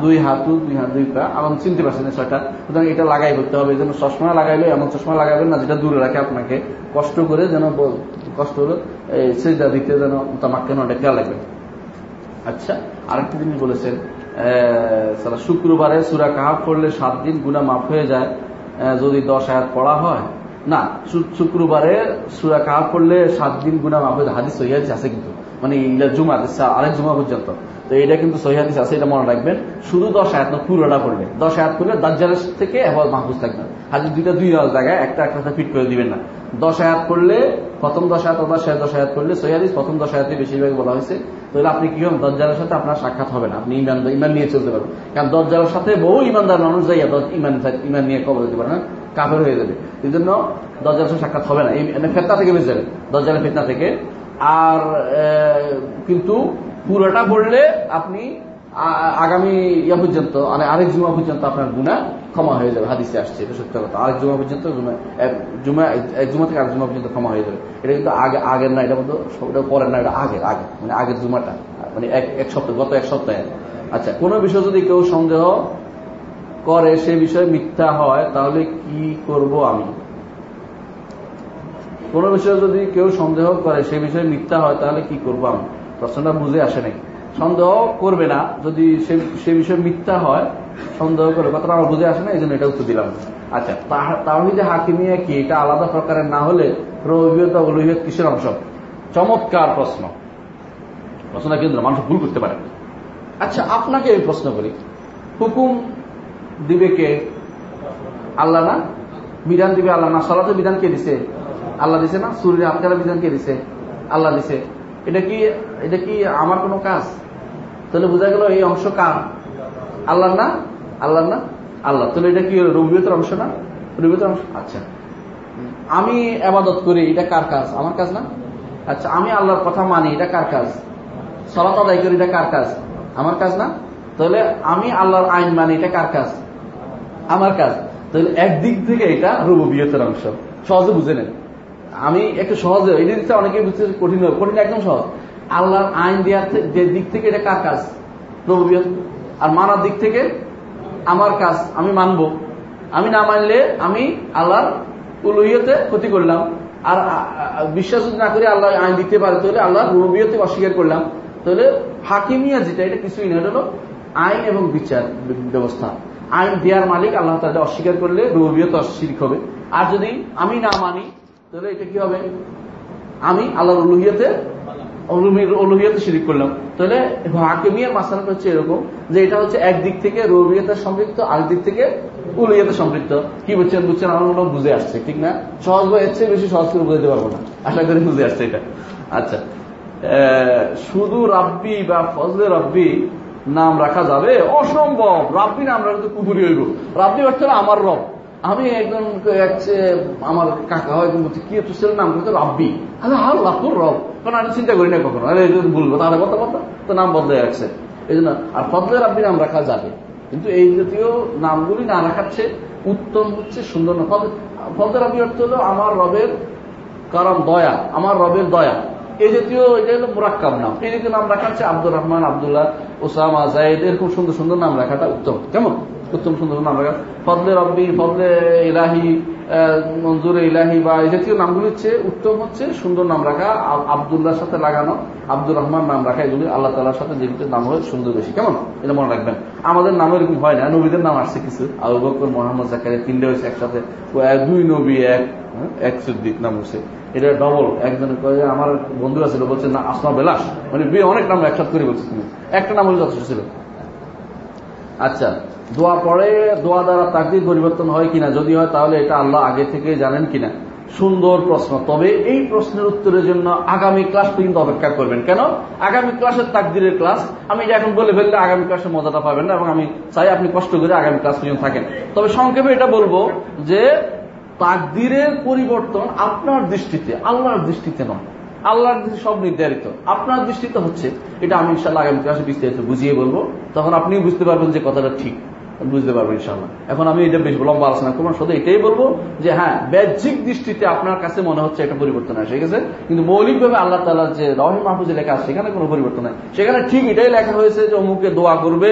দুই হাতু, দুই হাত দুই পা, এবং চিনতে পারছেন ছয়টা। সুতরাং এটা লাগাই করতে হবে। এই জন্য চশমা লাগাইলে এমন চশমা লাগাবেন না যেটা দূরে রাখে আপনাকে, কষ্ট করে যেন, কষ্ট হলো সেটা দিতে যেন তামাককে নটা খেয়াল রাখবেন। আচ্ছা, আরেকটা জিনিস বলেছেন, শুক্রবারে সূরা কাহাফ পড়লে সাত দিন গুনাহ মাফ হয়ে যায় যদি দশ আয়াত পড়া হয়। না, শুক্রবারে সূরা কাহাফ পড়লে সাত দিন গুনাহ মাফ হয়ে যায়, হাদিস সহিহ আছে কিন্তু, মানে জুমা আরেক জুমা পর্যন্ত। তো এটা কিন্তু সহিহ হাদিস আছে, এটা মনে রাখবেন। শুধু দশ আয়াত না, পুরোটা পড়লে, দশ আয়াত পড়লে দাজ্জালের থেকে হেফাজত মাহফুজ থাকবে। হাদিস দুইটা দুই জায়গায়, একটা একটা ফিট করে দিবেন না। দশ আয়াত পড়লে, প্রথম দশ আয়াত অথবা শেষ দশ আয়াত পড়লে, সহিহ হাদিস প্রথম দশ আয়াতে বেশিরভাগ বলা হয়েছে, তাহলে আপনি কি হবেন, দাজ্জালের সাথে আপনার সাক্ষাৎ হবে না, আপনি ইমান ইমান নিয়ে চলতে পারবেন। কারণ দাজ্জালের সাথে বহু ইমানদার মানুষ যাই ইমান ইমান নিয়ে কবর দিতে পারে না, কাফের হয়ে যাবে। এই জন্য দাজ্জালের সাথে সাক্ষাৎ হবে না, ফিতনা থেকে বেঁচে যাবে, দাজ্জালের ফিতনা থেকে। আর কিন্তু পুরোটা পড়লে আপনি আগামী ইয়া পর্যন্ত, মানে আরেক জুমা পর্যন্ত আপনার গুনাহ ক্ষমা হয়ে যাবে, হাদিসে আসছে এটা সত্য কথা। আরেক জুমা পর্যন্ত, জুমা এক জুমা থেকে আরেক জুমা পর্যন্ত ক্ষমা হয়ে যাবে। এটা কিন্তু আগে আগের না, এটা কিন্তু ওটা পরের না, এটা আগের আগে, মানে আগের জুমাটা, মানে এক সপ্তাহ, গত এক সপ্তাহে। আচ্ছা, কোনো বিষয় যদি কেউ সন্দেহ করে সে বিষয়ে মিথ্যা হয় তাহলে কি করব আমি? কোনো বিষয়ে যদি কেউ সন্দেহ করে সে বিষয়ে মিথ্যা হয় তাহলে কি করব আমি? প্রশ্নটা বুঝে আসে নাই। সন্দেহ করবে না যদি সে বিষয়ে মিথ্যা হয়, সন্দেহ করবে, কথাটা আমার বুঝে আসে না, এই জন্য এটা উত্তর দিলাম। আচ্ছা, তাওহীদে হাকিমিয়া কি এটা আলাদা প্রকারের না হলে রুবুবিয়্যাহ বা উলুহিয়্যাহ কিসের অংশ? চমৎকার প্রশ্ন। প্রশ্নটা কিন্তু মানুষ ভুল করতে পারে। আচ্ছা, আপনাকে আমি প্রশ্ন করি, হুকুম দিবে কে? আল্লাহ না? বিধান দিবে আল্লাহ না? সালাতের বিধান কে দিছে? আল্লাহ দিছে না? সূর্যের আকারের বিধান কে দিছে? আল্লাহ দিছে। এটা কি এটা কি আমার কোনো কাজ? তাহলে বোঝা গেল এই অংশ কার? আল্লাহর না? আল্লাহর না? আল্লাহ। তাহলে এটা কি রুবুবিয়্যাতের অংশ না? রুবুবিয়্যাতের অংশ। আচ্ছা, আমি ইবাদত করি, এটা কার কাজ? আমার কাজ না? আচ্ছা, আমি আল্লাহর কথা মানি, এটা কার কাজ? সালাত আদায় করি, এটা কার কাজ? আমার কাজ না? তাহলে আমি আল্লাহর আইন মানি, এটা কার কাজ? আমার কাজ। তাহলে একদিক থেকে এটা রুবুবিয়্যাতের অংশ। সহজে বুঝে নেন, আমি একটু সহজে, এই জিনিসটা অনেকেই বুঝতে কঠিন হবে, কঠিন একদম সহজ। আল্লাহর আইন দেওয়ার দিক থেকে এটা কার কাজ? রুবুবিয়্যাত। আর মানার দিক থেকে আমার কাজ, আমি মানবো, আমি না মানলে আমি আল্লাহর উলুহিয়্যাতে ক্ষতি করলাম। আর বিশ্বাস না করে আল্লাহ আইন দিতে পারে, তাহলে আল্লাহর রুবুবিয়্যাতে অস্বীকার করলাম। তাহলে হাকিমিয়া যেটা, এটা কিছুই না, এটা হলো আইন এবং বিচার ব্যবস্থা। আইন দেওয়ার মালিক আল্লাহ তাআলা অস্বীকার করলে রুবুবিয়্যাত শিরক হবে। আর যদি আমি না মানি তাহলে এটা কি হবে? আমি আল্লাহর উলুহিয়্যাতে অলুহিয়াতে শিরিক করলাম। তাহলে হাকিমিয়ার মাসালাটা হচ্ছে এরকম যে এটা হচ্ছে একদিক থেকে রুবিয়াতের সম্পৃক্ত, আরেক দিক থেকে উলুহিয়াতে সম্পৃক্ত। কি বুঝছেন? বুঝছেন আমার মনে বুঝে আসছে, ঠিক না? সহজ বা এসছে, বেশি সহজ করে বুঝাতে পারবো না, আশা করি বুঝে আসছে এটা। আচ্ছা, শুধু রাব্বি বা ফজলে রাব্বি নাম রাখা যাবে? অসম্ভব। রাব্বি নাম রাখলে কুফরি হইব। রাব্বি অর্থ হলো আমার রব। আমি একজন আমার কাকা হয় কি তো ছেলের নাম কিন্তু রাব্বি, আরে হাল রাখুর রব, কারণ আমি চিন্তা করি না কখনো, আরে বলবো তাহলে কথা কথা তো নাম বদলে যাচ্ছে, এই জন্য। আর ফজলে রাব্বি নাম রাখা যাবে, কিন্তু এই জাতীয় নামগুলি না রাখাচ্ছে উত্তম, হচ্ছে সুন্দর না। ফজলে রাব্বি অর্থ হলো আমার রবের কারণ দয়া, আমার রবের দয়া, এই জাতীয় এটা হলো মুরাক্কাব নাম। এই জাতীয় নাম রাখা হচ্ছে আব্দুর রহমান, আব্দুল্লাহ, ওসামা, জায়েদ, এরকম সুন্দর সুন্দর নাম রাখাটা উত্তম। কেমন উত্তম সুন্দর নাম রাখা? ফজলে রব্বি, ফজলে ইলাহি, মঞ্জুরে ইলাহি বা এই জাতীয় নামগুলি হচ্ছে উত্তম, হচ্ছে সুন্দর নাম রাখা, আব্দুল্লাহর সাথে লাগানো, আব্দুর রহমান নাম রাখা, এগুলি আল্লাহ তাআলার সাথে যেগুলির নাম হয় সুন্দর বেশি। কেমন? এটা মনে রাখবেন। আমাদের নাম এরকম হয় না, নবীদের নাম আসছে কিছু, আবু বকর, মুহাম্মদ, জাকারিয়া, তিনটা হয়েছে একসাথে, দুই নবী এক এক সিদ্দিক নাম হয়েছে, এটা ডবল। একজনের আমার বন্ধুরা ছিল, বলছে না আসমা বেলাস, মানে বিয়ে অনেক নাম একসাথে করে বলছে, তুমি একটা নাম হলে যথেষ্ট ছিল। আচ্ছা, দোয়া পড়ে দোয়া দ্বারা তাকদীর পরিবর্তন হয় কিনা? যদি হয় তাহলে এটা আল্লাহ আগে থেকে জানেন কিনা? সুন্দর প্রশ্ন। তবে এই প্রশ্নের উত্তরের জন্য আগামী ক্লাস পর্যন্ত অপেক্ষা করবেন। কেন? আগামী ক্লাসের তাকদীরের ক্লাস, আমি এটা এখন বলে ফেললে আগামী ক্লাসে মজাটা পাবেন না, এবং আমি চাই আপনি কষ্ট করে আগামী ক্লাস পর্যন্ত থাকেন। তবে সংক্ষেপে এটা বলবো যে তাকদীরের পরিবর্তন আপনার দৃষ্টিতে, আল্লাহর দৃষ্টিতে নয়, আল্লাহর দৃষ্টি সব নির্ধারিত, আপনার দৃষ্টিতে হচ্ছে। এটা আমি ইনশাআল্লাহ আগামী ক্লাসে বিস্তারিত বুঝিয়ে বলবো, তখন আপনিও বুঝতে পারবেন যে কথাটা ঠিক, বুঝতে পারবেন ইনশাআল্লাহ। এখন আমি এটা বেশ লম্বা আলোচনা করবো, শুধু এটাই বলবো যে হ্যাঁ, বাহ্যিক দৃষ্টিতে আপনার কাছে মনে হচ্ছে একটা পরিবর্তন আসে গেছে, কিন্তু মৌলিকভাবে আল্লাহ তাআলার যে রহিম মাহফুজে লেখা আছে সেখানে কোনো পরিবর্তন নাই। সেখানে ঠিক এটাই লেখা হয়েছে যে অমুকে দোয়া করবে,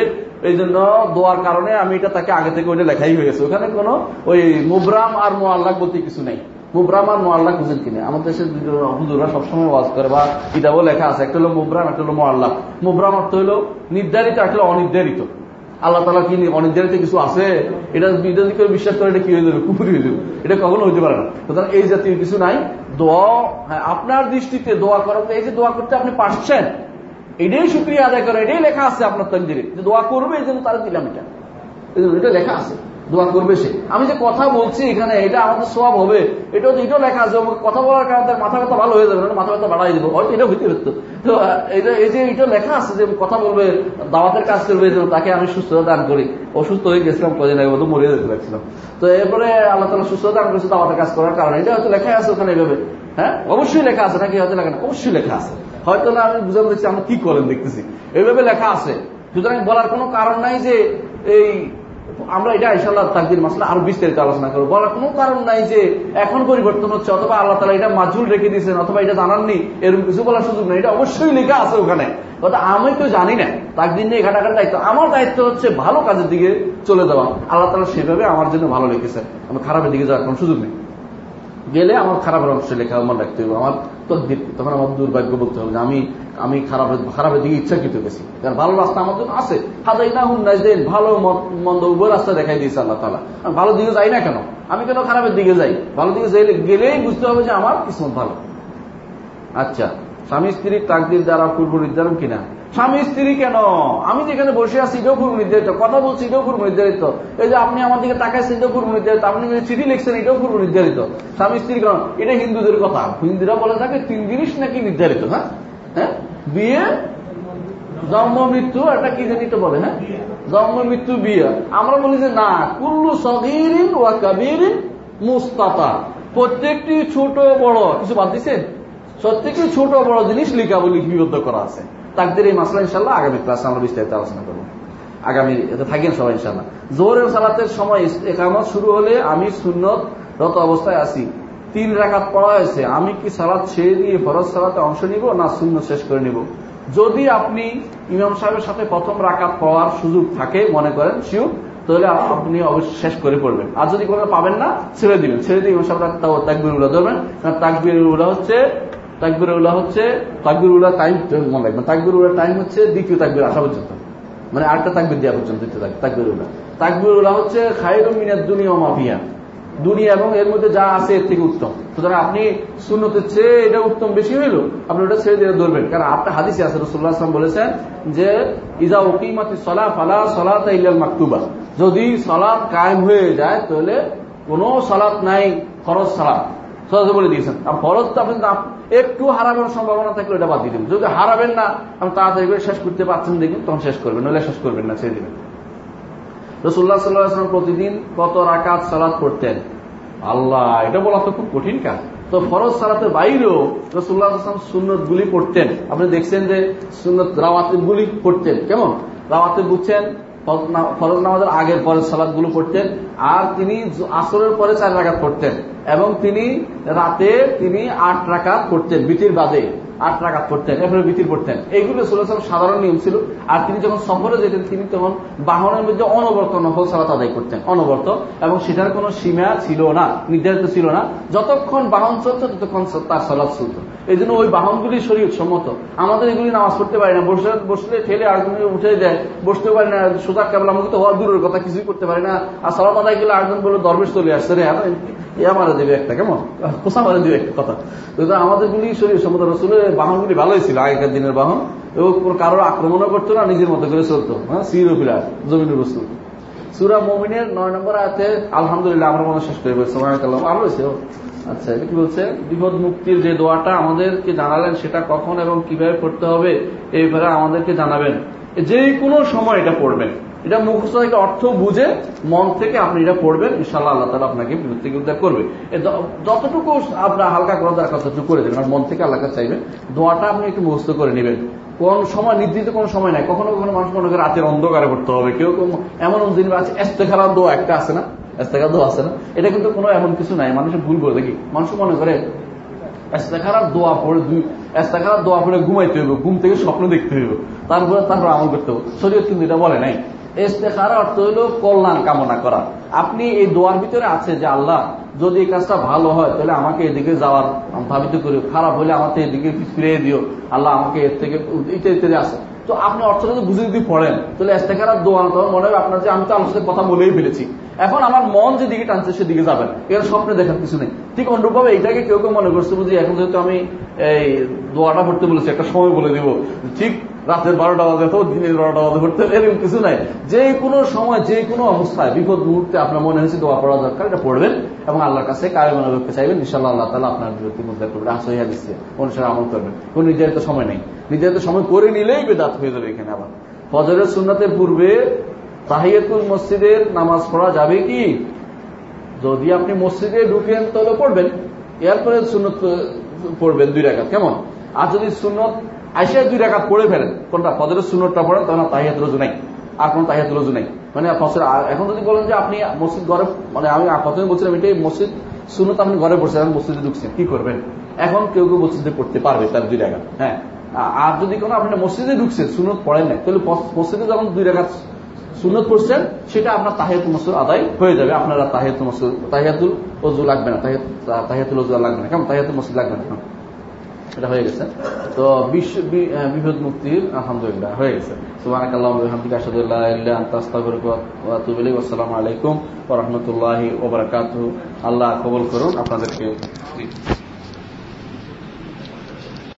এই জন্য দোয়ার কারণে আমি এটা তাকে আগে থেকে ওইটা লেখাই হয়ে গেছে। ওখানে কোনো ওই মুবরাম আর মুআল্লাক বলতে কিছু নাই। মুবরাম আর মুআল্লাক বুঝেন কিনা? আমাদের দেশের হুজুররা সবসময় ওয়াজ করে বা কিতাবও লেখা আছে, একটা হলো মুবরাম, একটা হলো মুআল্লাক। মুবরাম অর্থ হলো নির্ধারিত, একটা হলো অনির্ধারিত। আল্লাহ তাআলা কি অনির্ধারিত কিছু আছে? এটা যদি কেউ বিশ্বাস করে এটা কি হয়ে যাবে? কুফরি হয়ে যাবে, এটা কখনো হতে পারে না। সুতরাং এই জাতীয় কিছু নাই। দোয়া আপনার দৃষ্টিতে দোয়া করাতে, এই যে দোয়া করতে আপনি পারছেন, এটাই শুকরিয়া আদায় করে, এটাই লেখা আছে আপনার তাকদীরে যে দোয়া করবে, এই জন্য তার দিলাম, এটা এটা লেখা আছে, দোয়া করবে সে। আমি যে কথা বলছি এখানে, এটা আমাদের সওয়াব হবে, এটা এটাও লেখা আছে। কথা বলার কারণে তার মাথা ব্যথা ভালো হয়ে যাবে, মাথা ব্যথা বাড়াই দেবো, হয়তো এটা হইতে পারতো। তো এই যে এটা লেখা আছে যে কথা বলবে, দাওয়াতের কাজ করবে, যেন তাকে আমি সুস্থতা দান করি। অসুস্থ হয়ে গেছিলাম কদিন আগে, মতো মরে যেতে লাগছিলাম, তো এরপরে আল্লাহ তাআলা সুস্থতা দান করেছে দাওয়াতের কাজ করার কারণে। এটা হয়তো লেখাই আছে ওখানে এভাবে, হ্যাঁ অবশ্যই লেখা আছে, নাকি হয়তো লেখা না, অবশ্যই লেখা আছে, হয়তো না আমি বুঝাবো দেখছি আমরা কি করেন দেখতেছি, এইভাবে লেখা আছে। সুতরাং বলার কোনো কারণ নাই যে এই আমরা এটা ইনশাআল্লাহ তাকদীর মাসলা আরো বিস্তারিত আলোচনা করবো। বলার কোনো কারণ নাই যে এখন পরিবর্তন হচ্ছে, অথবা আল্লাহ তাআলা এটা মাজুল রেখে দিয়েছেন, অথবা এটা জানাননি, এরকম কিছু বলার সুযোগ নেই। এটা অবশ্যই লেখা আছে ওখানে। কথা আমি তো জানি না, তাকদীর নিয়ে ঘাটাঘাটির দায়িত্ব আমার, দায়িত্ব হচ্ছে ভালো কাজের দিকে চলে যাওয়া। আল্লাহ তাআলা সেভাবে আমার জন্য ভালো লিখেছেন, আমি খারাপের দিকে যাওয়ার কোনো সুযোগ নেই। গেলে আমার খারাপের অংশ লেখা আমার রাখতে হবে, আমার তকদির, তখন আমার দুর্ভাগ্য বলতে হবে যে আমি আমি খারাপের খারাপের দিকে ইচ্ছাকৃত গেছি, কারণ ভালো রাস্তা আমার জন্য আছে। হাদাইনাহুন নাজদাইন, ভালো মন্দ উভয় রাস্তা দেখাই দিয়েছে আল্লাহ তাআলা। আমি ভালো দিকে যাই না কেন, আমি কেন খারাপের দিকে যাই? ভালো দিকে গেলেই বুঝতে হবে যে আমার কিসমত ভালো। আচ্ছা, স্বামী স্ত্রীর তাকদীর দ্বারা পূর্ব নির্ধারণ কিনা? স্বামী স্ত্রী কেন? আমি যেখানে বসে আছি এটাও পূর্ব নির্ধারিত, কথা বলছি এটাও পূর্ব নির্ধারিত, এই যে আপনি আমার দিকে তাকাইছেন এটাও পূর্ব নির্ধারিত, আপনি যে চিঠি লিখছেন এটাও পূর্ব নির্ধারিত। স্বামী স্ত্রী কেন? এটা হিন্দুদের কথা, হিন্দুরা বলে থাকে তিন জিনিস নাকি নির্ধারিত, হ্যাঁ হ্যাঁ বিয়ে, জন্ম, মৃত্যু, একটা কি জানি তো বলে, হ্যাঁ জন্ম, মৃত্যু, বিয়ে। আমরা বলি যে না, কুল্লু সগীরিন ওয়া কাবীরিন মুস্তাতা, প্রত্যেকটি ছোট বড় কিছু বাদ দিয়েছেন, প্রত্যেকটি ছোট বড় জিনিস লিখা বলি লিপিবদ্ধ করা আছে। তাকদীর এই মাসলা ইনশাআল্লাহ আগামী ক্লাসে আমরা বিস্তারিত আলোচনা করব। আগামী এতে থাকেন সবাই ইনশাআল্লাহ। যোহরের সালাতের সময় ইকামত শুরু হলে আমি সুন্নতরত অবস্থায় আছি, তিন রাকাত পড়া হয়েছে, আমি কি সালাত ছেড়ে দিয়ে ফরজ সালাতে অংশ নিব না সুন্নত শেষ করে নিব? যদি আপনি ইমাম সাহেবের সাথে প্রথম রাকাত পড়ার সুযোগ থাকে মনে করেন শিওর, তাহলে আপনি অবশ্যই শেষ করে পড়বেন। আর যদি কোনো পাবেন না, ছেড়ে দিবেন, ছেড়ে দিয়ে ইমাম সাহেব তাকবীর উলা ধরবেন। তাকবীর উলা হচ্ছে তাকবীর উলা হচ্ছে তাকবীর উলা টাইম মনে রাখবেন, তাকবীর উলা টাইম হচ্ছে দ্বিতীয় তাকবীর আসা পর্যন্ত, মানে আটটা তাকবীর দেওয়া পর্যন্ত দ্বিতীয় তাকবীর উলা। তাকবীর উলা হচ্ছে খায়রুম মিনাদ দুনিয়া ওয়া মা ফিহা, দুনিয়া এবং এর মধ্যে যা আছে এর থেকে উত্তম। সুতরাং আপনি সুন্নতের চেয়ে এটা উত্তম বেশি হইল, আপনি ওটা ছেড়ে দিয়ে ধরবেন। কারণ আপনার হাদিসে আছে রাসূলুল্লাহ সাল্লাল্লাহু আলাইহি ওয়াসাল্লাম বলেছেন যে ইযা উকিমাতিস সালাহ ফালা সালাতা ইল্লাল মাকতুবা, যদি সালাত কায়েম হয়ে যায় তাহলে কোনো সালাত নাই ফরজ সালাত, সহজে বলে দিয়েছেন। আর ফরজ তো আপনি একটু হারাবেন সম্ভাবনা থাকলে ওটা বাদ দিয়ে দেবেন, যদি হারাবেন না আপনি তাড়াতাড়ি করে শেষ করতে পারছেন দেখবেন তখন শেষ করবেন, নইলে শেষ করবেন না, ছেড়ে দেবেন। রাসূলুল্লাহ সাল্লাল্লাহু আলাইহি ওয়াসাল্লাম প্রতিদিন কত রাকাত সালাত পড়তেন? আল্লাহ, এটা বলা তো খুব কঠিন কাজ। তো ফরজ সালাতের বাইরেও রাসূলুল্লাহ সাল্লাল্লাহু আলাইহি ওয়াসাল্লাম সুন্নত গুলি পড়তেন। আপনি দেখছেন যে সুন্নত রাওয়াতিব গুলি পড়তেন, কেমন রাওয়াতিব বুঝছেন, ফরজ নামাজের আগের ফরজ সালাত গুলো পড়তেন। আর তিনি আসরের পরে চার রাকাত পড়তেন এবং তিনি রাতে তিনি আট রাকাত পড়তেন, বিতির বাদে আট রাকাত পড়তেন, এরপরে বিতির পড়তেন। এইগুলো রাসূলুল্লাহ সাল্লাল্লাহু আলাইহি ওয়াসাল্লাম সাধারণ নিয়ম ছিল। আর তিনি যখন সফরে যেতেন তিনি তখন বাহনের মধ্যে অনবরত নফল সালাত আদায় করতেন, অনবরত, এবং সেটার কোনো সীমা ছিল না, নির্ধারিত ছিল না। যতক্ষণ বাহন চলতো ততক্ষণ তার সালাত চলত। এই জন্য ওই বাহনগুলি শরীয়ত সম্মত। আমাদের এগুলি নামাজ পড়তে পারি না, বসে বসলে ঠেলে আরেকজন উঠে দেয়, বসতে পারি না, সুতা কেবলামুখী তো হওয়ার দূরের কথা কিছুই করতে পারি না। আর সালাত আদায় করলে আরেকজন বললো দরবেশ চলে আসছে রে, মারা দেবে একটা, কেমন খোসা মারা দেবে একটা কথা। আমাদের গুলি শরীয়ত সম্মত। রাসূলের বাহনগুলি ভালোই ছিল আগেকার দিনের বাহন, এবং কারোর আক্রমণও করতো না, নিজের মতো করে চলতো। হ্যাঁ, সিরোপিলা জমিনের বস্তু। সূরা মুমিনের নয় নম্বর আয়াতে আলহামদুলিল্লাহ আমরা মনে শেষ করে বলছি ভালো হয়েছে। আচ্ছা, এটা কি বলছে? বিপদ মুক্তির যে দোয়াটা আমাদেরকে জানালেন সেটা কখন এবং কিভাবে পড়তে হবে এই ব্যাপারে আমাদেরকে জানাবেন। যে কোনো সময় এটা পড়বেন, এটা মুখস্থ থেকে অর্থ বুঝে মন থেকে আপনি এটা পড়বেন, ইনশাআল্লাহ আল্লাহ তাআলা আপনাকে বিপদ থেকে উদ্ধার করবে। যতটুকু আপনার হালকা করার দরকার ততটুকু করে দেবেন, আর মন থেকে আল্লাহ কাছে চাইবেন। দোয়াটা আপনি একটু মুখস্থ করে নেবেন। কোন সময় নির্দিষ্ট কোন সময় নাই, কখনো কখনো মানুষ মনে করে রাতের অন্ধকারে পড়তে হবে, কেউ কেউ এমন দিন আছে ইস্তেখারা দোয়া একটা আছে না, ইস্তেখারা দোয়া আছে না, এটা কিন্তু কোনো এমন কিছু নাই। মানুষের ভুল বলে দেখি, মানুষ মনে করে ইস্তেখারা দোয়া পড়ে দুই ইস্তেখারা দোয়া পড়ে ঘুমাইতে হবে, ঘুম থেকে স্বপ্ন দেখতে হবে, তারপরে তারপর আমল করতে হবে। শরীয়ত কিন্তু এটা বলে নাই। ইস্তেখারা অর্থ হইল কল্যাণ কামনা করা। আপনি এই দোয়ার ভিতরে আছে যে আল্লাহ যদি এই কাজটা ভালো হয় তাহলে আমাকে এদিকে যাওয়ার ভাবিত করিও, খারাপ হলে আমাকে এদিকে ফিরিয়ে দিও, আল্লাহ আমাকে এর থেকে ইত্যাদি ইত্যাদি আসে। তো আপনি অর্থটা বুঝে যদি পড়েন তাহলে ইস্তেখারার দোয়া তখন মনে হবে আপনার যে আমি তো আমার সাথে কথা বলেই ফেলেছি, এখন আমার মন যেদিকে টানছে সেদিকে যাবেন, এর স্বপ্নে দেখার কিছু নেই। ঠিক অনুরূপভাবে এইটাকে কেউ কেউ মনে করছে বুঝি এখন যেহেতু আমি এই দোয়াটা পড়তে বলেছি একটা সময় বলে দিব, ঠিক রাতের বারোটা বাজে তো দিনের বারোটা বাজে পড়তে, এরকম কিছু নাই। যে কোনো সময় যে কোনো অবস্থায় বিপদ মুহূর্তে আপনার মনে হয়েছে দোয়া পড়া দরকার, এটা পড়বেন এবং আল্লাহর কাছে কায়মনে রাখতে চাইবেন, ইনশাআল্লাহ আল্লাহ তাআলা আপনার বিরতি মুদ্রা করবেন, সহিহ হাদিসে অনুসারে আমল করবেন। কোন নির্ধারিত সময় নেই, নির্ধারিত সময় করে নিলেই বেদাত হয়ে যাবে। এখানে আবার ফজরের সুন্নাতের পূর্বে তাহিয়াতুল মসজিদের নামাজ পড়া যাবে কি? যদি আপনি মসজিদে ঢুকেন তাহলে পড়বেন, এরপরে সুন্নত পড়বেন দুই রাকাত, কেমন? আর যদি সুন্নত আইসা দুই রাকাত পড়ে ফেলেন, কোনটা? ফজরের সুন্নতটা পড়েন, তখন তাহিয়াতুল ওযু নাই, আর কোন তাহিয়াতুল ওযু নাই। মানে এখন যদি বলেন যে আপনি মসজিদ ঘরে, মানে আমি প্রথমে বলছিলাম এটাই মসজিদ সুন্নত, আপনি ঘরে পড়ছেন এখন মসজিদে ঢুকছেন, কি করবেন? এখন কেউ কেউ মসজিদে পড়তে পারবে তার দুই রাকাত। হ্যাঁ, আর যদি কোনো আপনি মসজিদে ঢুকছেন সুন্নত পড়েন না, তাহলে মসজিদে যখন দুই রাকাত সুন্নত পড়ছেন সেটা আপনার তাহিয়াতুল মসজিদ আদায় হয়ে যাবে, আপনার তাহিয়াতুল মসজিদ তাহিয়াতুল ওযু লাগবে না, তাহিয়াতুল ওযু লাগবে না, কেমন? তাহিয়াতুল মসজিদ লাগবে না, এটা হয়ে গেছে। তো বিশ্ব বিপদ মুক্তির আলহামদুলিল্লাহ হয়ে গেছে। সুবহানাকাল্লাহু ওয়া বিহামদিকা আশহাদু আল্লা ইলাহা ইল্লা আনতা আস্তাগফিরুকা ওয়া আতুবু ইলাইক। আসসালামু আলাইকুম ওয়া রাহমাতুল্লাহি ওয়া বারাকাতুহু। আল্লাহ কবুল করুন আপনাদেরকে।